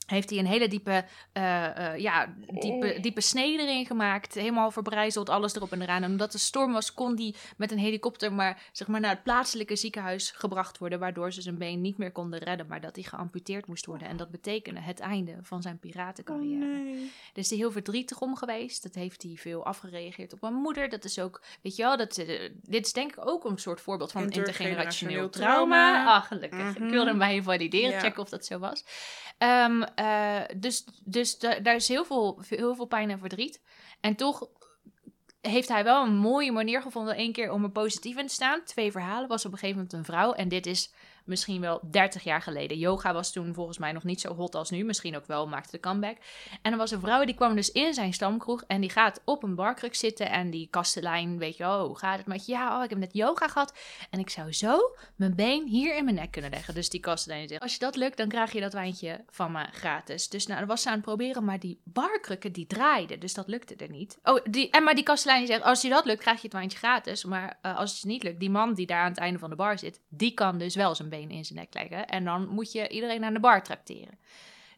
heeft hij een hele diepe, uh, uh, ja, diepe, diepe snee erin gemaakt. Helemaal verbrijzeld, alles erop en eraan. En omdat de storm was, kon die met een helikopter maar, zeg maar naar het plaatselijke ziekenhuis gebracht worden. Waardoor ze zijn been niet meer konden redden, maar dat hij geamputeerd moest worden. En dat betekende het einde van zijn piratencarrière. Oh nee. Dus hij is heel verdrietig om geweest. Dat heeft hij veel afgereageerd op mijn moeder. Dat is ook, weet je wel, dat, uh, dit is denk ik ook een soort voorbeeld van intergenerationeel trauma. trauma. Ah, gelukkig. Mm-hmm. Ik wilde hem bij je valideren, ja. Checken of dat zo was. Um, uh, dus dus da- daar is heel veel, heel veel pijn en verdriet. En toch heeft hij wel een mooie manier gevonden... één keer om er positief in te staan. Twee verhalen. Was op een gegeven moment een vrouw. En dit is misschien wel dertig jaar geleden. Yoga was toen volgens mij nog niet zo hot als nu. Misschien ook wel, maakte de comeback. En er was een vrouw die kwam dus in zijn stamkroeg... en die gaat op een barkruk zitten... en die kastelein, weet je, oh, hoe gaat het met je? Ja, oh, ik heb net yoga gehad... en ik zou zo mijn been hier in mijn nek kunnen leggen. Dus die kastelein zegt... als je dat lukt, dan krijg je dat wijntje van me gratis. Dus nou, dat was ze aan het proberen... maar die barkrukken, die draaiden, dus dat lukte er niet. Oh, die, en maar die kastelein zegt... als je dat lukt, krijg je het wijntje gratis. Maar uh, als het niet lukt, die man die daar aan het einde van de bar zit... die kan dus wel zijn been in zijn nek leggen. En dan moet je iedereen aan de bar tracteren.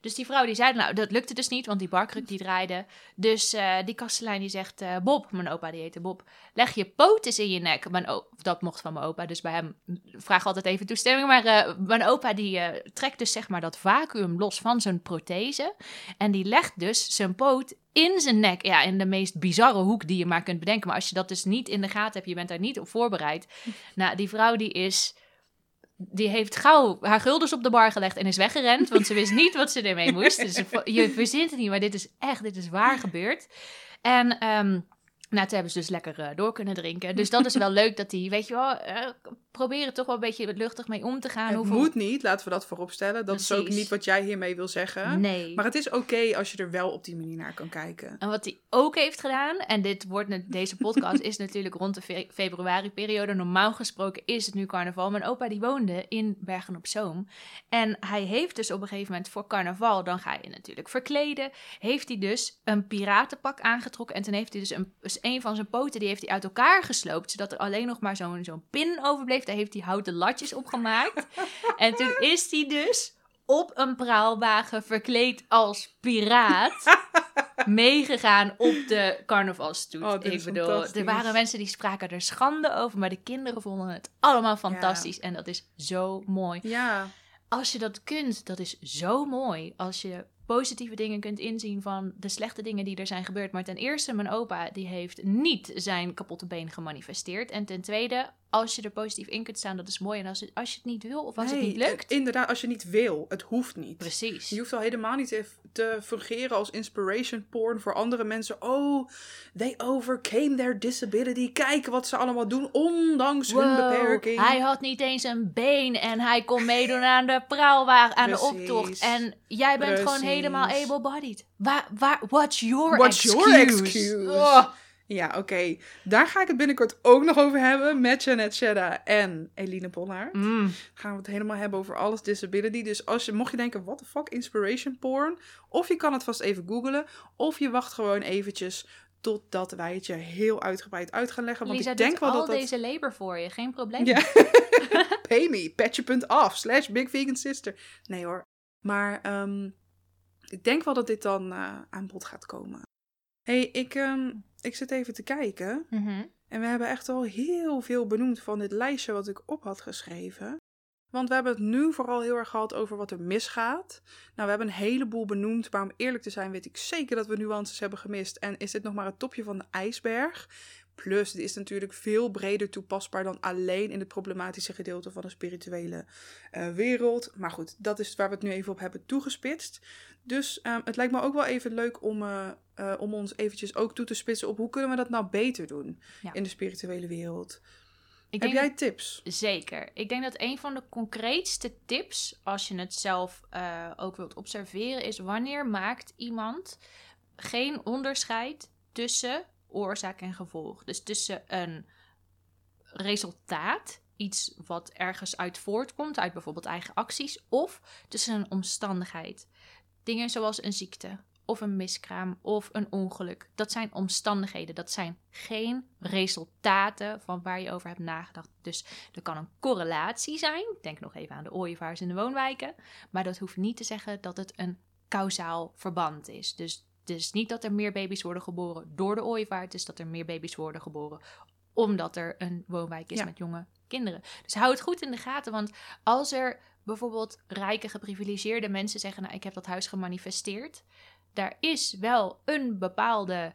Dus die vrouw die zei, nou dat lukte dus niet, want die barkruk die draaide. Dus uh, die kastelein die zegt, uh, Bob, mijn opa die heette Bob, leg je poot eens in je nek. Mijn o- dat mocht van mijn opa, dus bij hem vraag altijd even toestemming. Maar uh, mijn opa die uh, trekt dus zeg maar dat vacuüm los van zijn prothese. En die legt dus zijn poot in zijn nek. Ja, in de meest bizarre hoek die je maar kunt bedenken. Maar als je dat dus niet in de gaten hebt, je bent daar niet op voorbereid. Nou, die vrouw die is... Die heeft gauw haar guldens op de bar gelegd en is weggerend. Want ze wist niet wat ze ermee moest. Dus je verzint het niet, maar dit is echt, dit is waar gebeurd. En um, nou, toen hebben ze dus lekker uh, door kunnen drinken. Dus dat is wel leuk dat die, weet je wel, uh, proberen toch wel een beetje luchtig mee om te gaan. Het hoeveel... moet niet, laten we dat voorop stellen. Dat Precies. is ook niet wat jij hiermee wil zeggen. Nee. Maar het is oké okay als je er wel op die manier naar kan kijken. En wat hij ook heeft gedaan, en dit wordt, deze podcast is natuurlijk rond de fe- februari-periode. Normaal gesproken is het nu carnaval. Mijn opa die woonde in Bergen-op-Zoom. En hij heeft dus op een gegeven moment voor carnaval, dan ga je natuurlijk verkleden, heeft hij dus een piratenpak aangetrokken. En toen heeft hij dus een, dus een van zijn poten, die heeft hij uit elkaar gesloopt, zodat er alleen nog maar zo'n, zo'n pin overbleef. Daar heeft hij houten latjes op gemaakt. En toen is hij dus op een praalwagen verkleed als piraat meegegaan op de carnavalstoet. Oh, ik bedoel, er waren mensen die spraken er schande over, maar de kinderen vonden het allemaal fantastisch. Ja. En dat is zo mooi. Ja. Als je dat kunt, dat is zo mooi. Als je positieve dingen kunt inzien van de slechte dingen die er zijn gebeurd. Maar ten eerste, mijn opa die heeft niet zijn kapotte been gemanifesteerd. En ten tweede, als je er positief in kunt staan, dat is mooi. En als, het, als je het niet wil of als nee, het niet lukt... Inderdaad, als je niet wil, het hoeft niet. Precies. Je hoeft al helemaal niet te, te fungeren als inspiration porn voor andere mensen. Oh, they overcame their disability. Kijk wat ze allemaal doen, ondanks wow, hun beperking. Hij had niet eens een been en hij kon meedoen aan de praalwagen, aan Precies. de optocht. En jij bent Precies. gewoon helemaal able-bodied. Waar, waar, what's your what's excuse? What's your excuse? Oh. Ja, oké. Okay. Daar ga ik het binnenkort ook nog over hebben met Jeanette Shedda en Eline Ponnaert. Mm. Gaan we het helemaal hebben over alles disability. Dus als je, mocht je denken, what the fuck, inspiration porn? Of je kan het vast even googlen. Of je wacht gewoon eventjes totdat wij het je heel uitgebreid uit gaan leggen. Want Lisa, ik denk wel dat al dat... deze labor voor je, geen probleem. Ja. Pay me, petje punt af, slash Big Vegan Sister. Nee hoor. Maar um, ik denk wel dat dit dan uh, aan bod gaat komen. Hé, hey, ik... Um... Ik zit even te kijken. Mm-hmm. En we hebben echt al heel veel benoemd van dit lijstje wat ik op had geschreven. Want we hebben het nu vooral heel erg gehad over wat er misgaat. Nou, we hebben een heleboel benoemd, maar om eerlijk te zijn weet ik zeker dat we nuances hebben gemist. En is dit nog maar het topje van de ijsberg? Plus, dit is natuurlijk veel breder toepasbaar dan alleen in het problematische gedeelte van de spirituele uh, wereld. Maar goed, dat is waar we het nu even op hebben toegespitst. Dus um, het lijkt me ook wel even leuk om, uh, uh, om ons eventjes ook toe te spitsen op hoe kunnen we dat nou beter doen ja. in de spirituele wereld. Ik Heb jij dat, tips? Zeker. Ik denk dat een van de concreetste tips, als je het zelf uh, ook wilt observeren, is wanneer maakt iemand geen onderscheid tussen oorzaak en gevolg. Dus tussen een resultaat, iets wat ergens uit voortkomt, uit bijvoorbeeld eigen acties, of tussen een omstandigheid. Dingen zoals een ziekte, of een miskraam, of een ongeluk. Dat zijn omstandigheden. Dat zijn geen resultaten van waar je over hebt nagedacht. Dus er kan een correlatie zijn. Denk nog even aan de ooievaars in de woonwijken. Maar dat hoeft niet te zeggen dat het een kausaal verband is. Dus het is niet dat er meer baby's worden geboren door de ooievaar. Het is dat er meer baby's worden geboren omdat er een woonwijk is ja. met jonge kinderen. Dus hou het goed in de gaten. Want als er bijvoorbeeld rijke, geprivilegeerde mensen zeggen, nou, ik heb dat huis gemanifesteerd. Daar is wel een bepaalde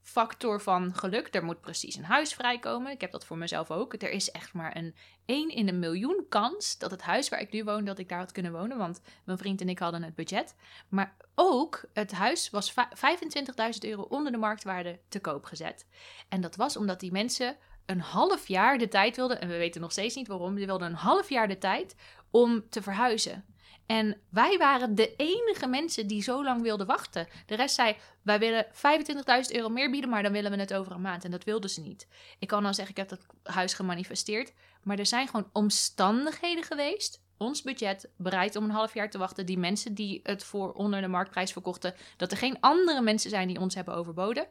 factor van geluk. Er moet precies een huis vrijkomen. Ik heb dat voor mezelf ook. Er is echt maar een één in een miljoen kans dat het huis waar ik nu woon, dat ik daar had kunnen wonen. Want mijn vriend en ik hadden het budget. Maar ook het huis was vijfentwintigduizend euro onder de marktwaarde te koop gezet. En dat was omdat die mensen een half jaar de tijd wilden. En we weten nog steeds niet waarom. Ze wilden een half jaar de tijd om te verhuizen. En wij waren de enige mensen die zo lang wilden wachten. De rest zei, wij willen vijfentwintigduizend euro meer bieden, maar dan willen we het over een maand. En dat wilden ze niet. Ik kan dan zeggen, ik heb dat huis gemanifesteerd. Maar er zijn gewoon omstandigheden geweest. Ons budget, bereid om een half jaar te wachten. Die mensen die het voor onder de marktprijs verkochten. Dat er geen andere mensen zijn die ons hebben overboden.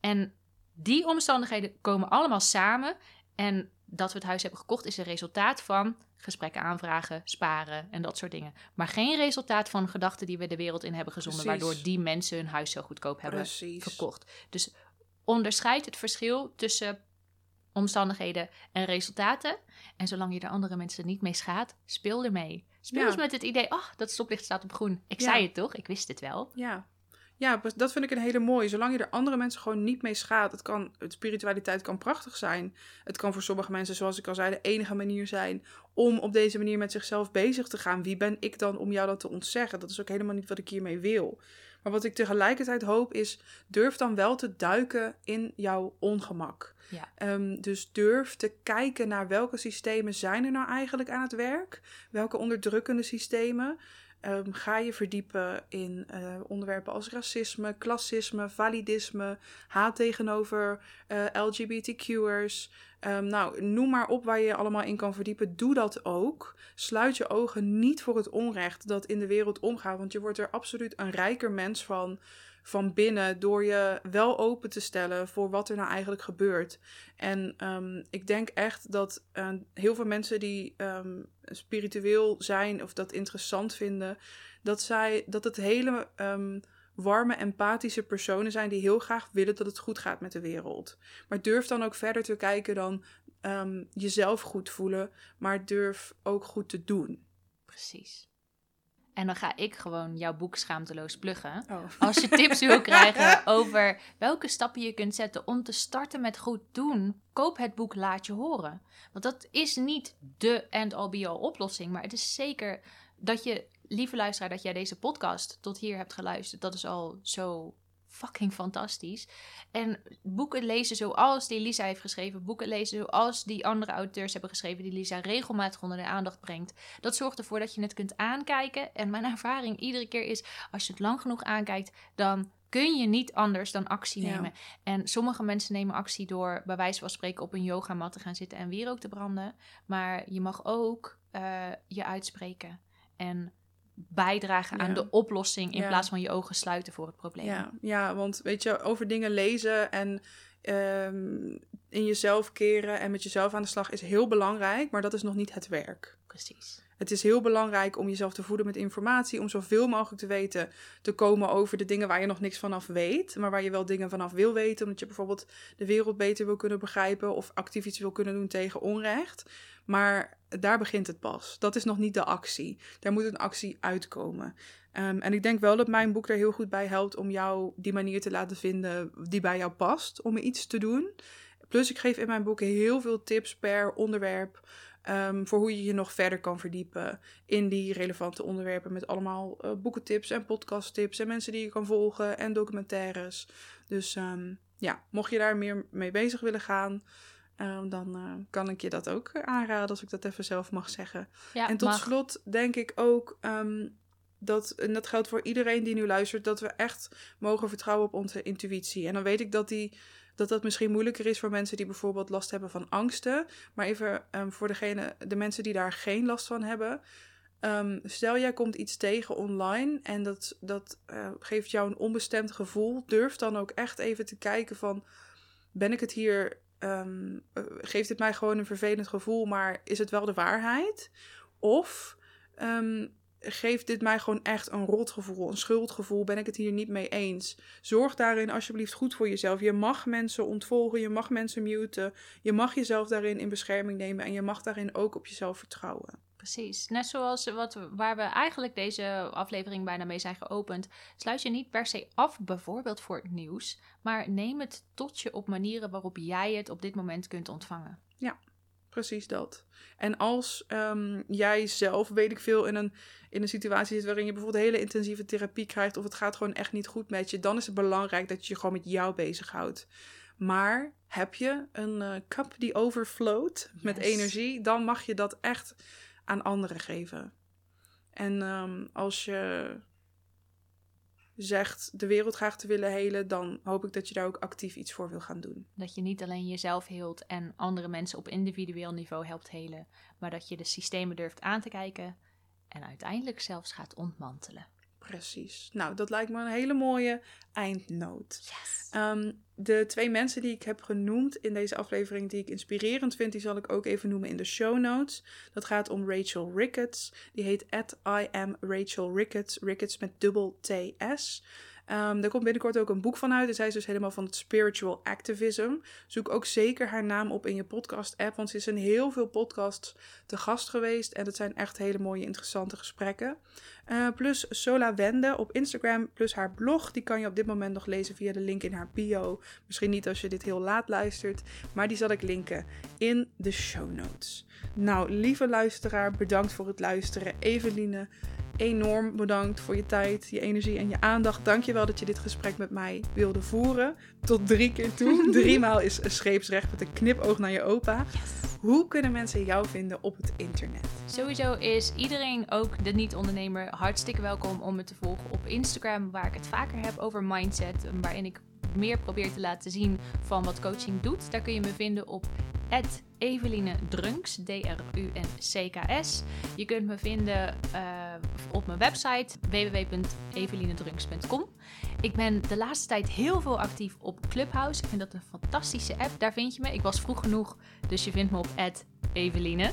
En die omstandigheden komen allemaal samen. En dat we het huis hebben gekocht is een resultaat van gesprekken aanvragen, sparen en dat soort dingen. Maar geen resultaat van gedachten die we de wereld in hebben gezonden. Precies. Waardoor die mensen hun huis zo goedkoop hebben Precies. verkocht. Dus onderscheid het verschil tussen omstandigheden en resultaten. En zolang je de andere mensen niet mee schaadt, speel ermee. Speel ja. eens met het idee, ach, oh, dat stoplicht staat op groen. Ik ja. zei het toch, ik wist het wel. Ja. Ja, dat vind ik een hele mooie. Zolang je er andere mensen gewoon niet mee schaadt. Het kan, het spiritualiteit kan prachtig zijn. Het kan voor sommige mensen, zoals ik al zei, de enige manier zijn om op deze manier met zichzelf bezig te gaan. Wie ben ik dan om jou dat te ontzeggen? Dat is ook helemaal niet wat ik hiermee wil. Maar wat ik tegelijkertijd hoop is, durf dan wel te duiken in jouw ongemak. Ja. Um, dus durf te kijken naar welke systemen zijn er nou eigenlijk aan het werk? Welke onderdrukkende systemen? Um, ga je verdiepen in uh, onderwerpen als racisme, klassisme, validisme, haat tegenover uh, L G B T Q'ers. Um, nou, noem maar op waar je je allemaal in kan verdiepen. Doe dat ook. Sluit je ogen niet voor het onrecht dat in de wereld omgaat. Want je wordt er absoluut een rijker mens van, van binnen, door je wel open te stellen voor wat er nou eigenlijk gebeurt. En um, ik denk echt dat uh, heel veel mensen die um, spiritueel zijn of dat interessant vinden, dat, zij, dat het hele um, warme, empathische personen zijn die heel graag willen dat het goed gaat met de wereld. Maar durf dan ook verder te kijken dan um, jezelf goed voelen, maar durf ook goed te doen. Precies. En dan ga ik gewoon jouw boek schaamteloos pluggen. Oh. Als je tips wil krijgen over welke stappen je kunt zetten om te starten met goed doen, koop het boek Laat Je Horen. Want dat is niet de end-all be-all oplossing. Maar het is zeker dat je, lieve luisteraar, dat jij deze podcast tot hier hebt geluisterd. Dat is al zo fucking fantastisch. En boeken lezen zoals die Lisa heeft geschreven, boeken lezen zoals die andere auteurs hebben geschreven, die Lisa regelmatig onder de aandacht brengt, dat zorgt ervoor dat je het kunt aankijken. En mijn ervaring iedere keer is, als je het lang genoeg aankijkt, dan kun je niet anders dan actie nemen. Ja. En sommige mensen nemen actie door bij wijze van spreken op een yogamat te gaan zitten en wierook te branden. Maar je mag ook uh, je uitspreken en bijdragen ja. aan de oplossing in ja. plaats van je ogen sluiten voor het probleem. Ja, ja, want weet je, over dingen lezen en um, in jezelf keren en met jezelf aan de slag is heel belangrijk, maar dat is nog niet het werk. Precies. Het is heel belangrijk om jezelf te voeden met informatie, om zoveel mogelijk te weten te komen over de dingen waar je nog niks vanaf weet, maar waar je wel dingen vanaf wil weten, omdat je bijvoorbeeld de wereld beter wil kunnen begrijpen of actief iets wil kunnen doen tegen onrecht. Maar daar begint het pas. Dat is nog niet de actie. Daar moet een actie uitkomen. Um, en ik denk wel dat mijn boek er heel goed bij helpt om jou die manier te laten vinden die bij jou past, om iets te doen. Plus ik geef in mijn boek heel veel tips per onderwerp. Um, voor hoe je je nog verder kan verdiepen in die relevante onderwerpen. Met allemaal uh, boekentips en podcasttips en mensen die je kan volgen en documentaires. Dus um, ja, mocht je daar meer mee bezig willen gaan, um, dan uh, kan ik je dat ook aanraden als ik dat even zelf mag zeggen. Ja, en tot mag. slot denk ik ook um, dat, en dat geldt voor iedereen die nu luistert, dat we echt mogen vertrouwen op onze intuïtie. En dan weet ik dat die... dat dat misschien moeilijker is voor mensen die bijvoorbeeld last hebben van angsten. Maar even um, voor degene, de mensen die daar geen last van hebben. Um, stel, jij komt iets tegen online en dat, dat uh, geeft jou een onbestemd gevoel. Durf dan ook echt even te kijken van, ben ik het hier, um, uh, geeft het mij gewoon een vervelend gevoel, maar is het wel de waarheid? Of Um, geeft dit mij gewoon echt een rotgevoel, een schuldgevoel, ben ik het hier niet mee eens. Zorg daarin alsjeblieft goed voor jezelf. Je mag mensen ontvolgen, je mag mensen muten, je mag jezelf daarin in bescherming nemen en je mag daarin ook op jezelf vertrouwen. Precies, net zoals wat, waar we eigenlijk deze aflevering bijna mee zijn geopend. Sluit je niet per se af bijvoorbeeld voor het nieuws, maar neem het tot je op manieren waarop jij het op dit moment kunt ontvangen. Ja. Precies dat. En als um, jij zelf, weet ik veel, in een, in een situatie zit waarin je bijvoorbeeld hele intensieve therapie krijgt of het gaat gewoon echt niet goed met je, dan is het belangrijk dat je je gewoon met jou bezighoudt. Maar heb je een uh, cup die overflowt met yes. energie, dan mag je dat echt aan anderen geven. En um, als je zegt de wereld graag te willen helen, dan hoop ik dat je daar ook actief iets voor wil gaan doen. Dat je niet alleen jezelf heelt en andere mensen op individueel niveau helpt helen, maar dat je de systemen durft aan te kijken en uiteindelijk zelfs gaat ontmantelen. Precies. Nou, dat lijkt me een hele mooie eindnoot. Yes. Um, de twee mensen die ik heb genoemd in deze aflevering die ik inspirerend vind, die zal ik ook even noemen in de show notes. Dat gaat om Rachel Ricketts. Die heet at I am Rachel Ricketts. Ricketts met dubbel T S. Um, daar komt binnenkort ook een boek van uit. En zij is dus helemaal van het spiritual activism. Zoek ook zeker haar naam op in je podcast app. Want ze is in heel veel podcasts te gast geweest. En dat zijn echt hele mooie interessante gesprekken. Uh, plus Sol Awende op Instagram. Plus haar blog. Die kan je op dit moment nog lezen via de link in haar bio. Misschien niet als je dit heel laat luistert. Maar die zal ik linken in de show notes. Nou, lieve luisteraar. Bedankt voor het luisteren. Eveline, enorm bedankt voor je tijd, je energie en je aandacht. Dankjewel dat je dit gesprek met mij wilde voeren. Tot drie keer toe. Driemaal is scheepsrecht met een knipoog naar je opa. Yes. Hoe kunnen mensen jou vinden op het internet? Sowieso is iedereen, ook de niet-ondernemer, hartstikke welkom om me te volgen op Instagram, waar ik het vaker heb over mindset, waarin ik meer probeer te laten zien van wat coaching doet. Daar kun je me vinden op Eveline Druncks, D R U N C K S. Je kunt me vinden uh, op mijn website w w w punt eveline druncks punt com. Ik ben de laatste tijd heel veel actief op Clubhouse. Ik vind dat een fantastische app. Daar vind je me. Ik was vroeg genoeg, dus je vindt me op at Eveline.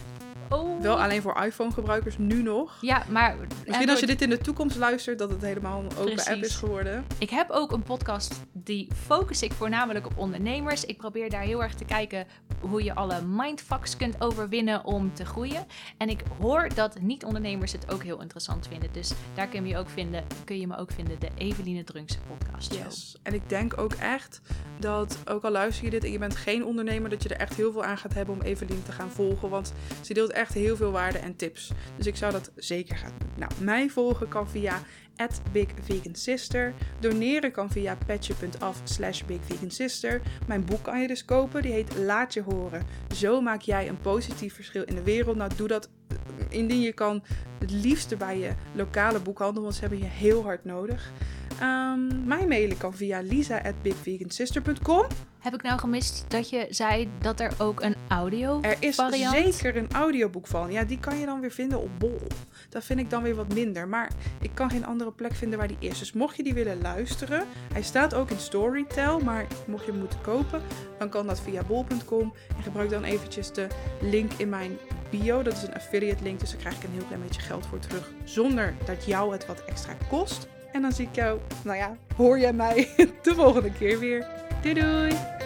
Oh. Wel alleen voor iPhone-gebruikers nu nog. Ja, maar misschien als je dit in de toekomst luistert, dat het helemaal een open Precies. app is geworden. Ik heb ook een podcast, die focus ik voornamelijk op ondernemers. Ik probeer daar heel erg te kijken hoe je alle mindfucks kunt overwinnen om te groeien. En ik hoor dat niet-ondernemers het ook heel interessant vinden. Dus daar kun je me ook vinden, kun je me ook vinden de Eveline Druncks podcast. Yes. En ik denk ook echt dat, ook al luister je dit en je bent geen ondernemer, dat je er echt heel veel aan gaat hebben om Eveline te gaan volgen. Want ze deelt echt heel veel waarde en tips. Dus ik zou dat zeker gaan doen. Nou, mij volgen kan via Big Vegan Sister. Doneren kan via Petje.af slash Big Vegan Sister. Mijn boek kan je dus kopen. Die heet Laat Je Horen. Zo maak jij een positief verschil in de wereld. Nou, doe dat indien je kan. Het liefste bij je lokale boekhandel, want ze hebben je heel hard nodig. Um, mijn mailen kan via lisa at big vegan sister punt com. Heb ik nou gemist dat je zei dat er ook een audio variant? Er is variant? zeker een audioboek van. Ja, die kan je dan weer vinden op Bol. Dat vind ik dan weer wat minder. Maar ik kan geen andere plek vinden waar die is. Dus mocht je die willen luisteren. Hij staat ook in Storytel. Maar mocht je hem moeten kopen, dan kan dat via bol punt com. En gebruik dan eventjes de link in mijn bio. Dat is een affiliate link, dus daar krijg ik een heel klein beetje geld voor terug. Zonder dat jou het wat extra kost. En dan zie ik jou, nou ja, hoor jij mij de volgende keer weer. Doei doei!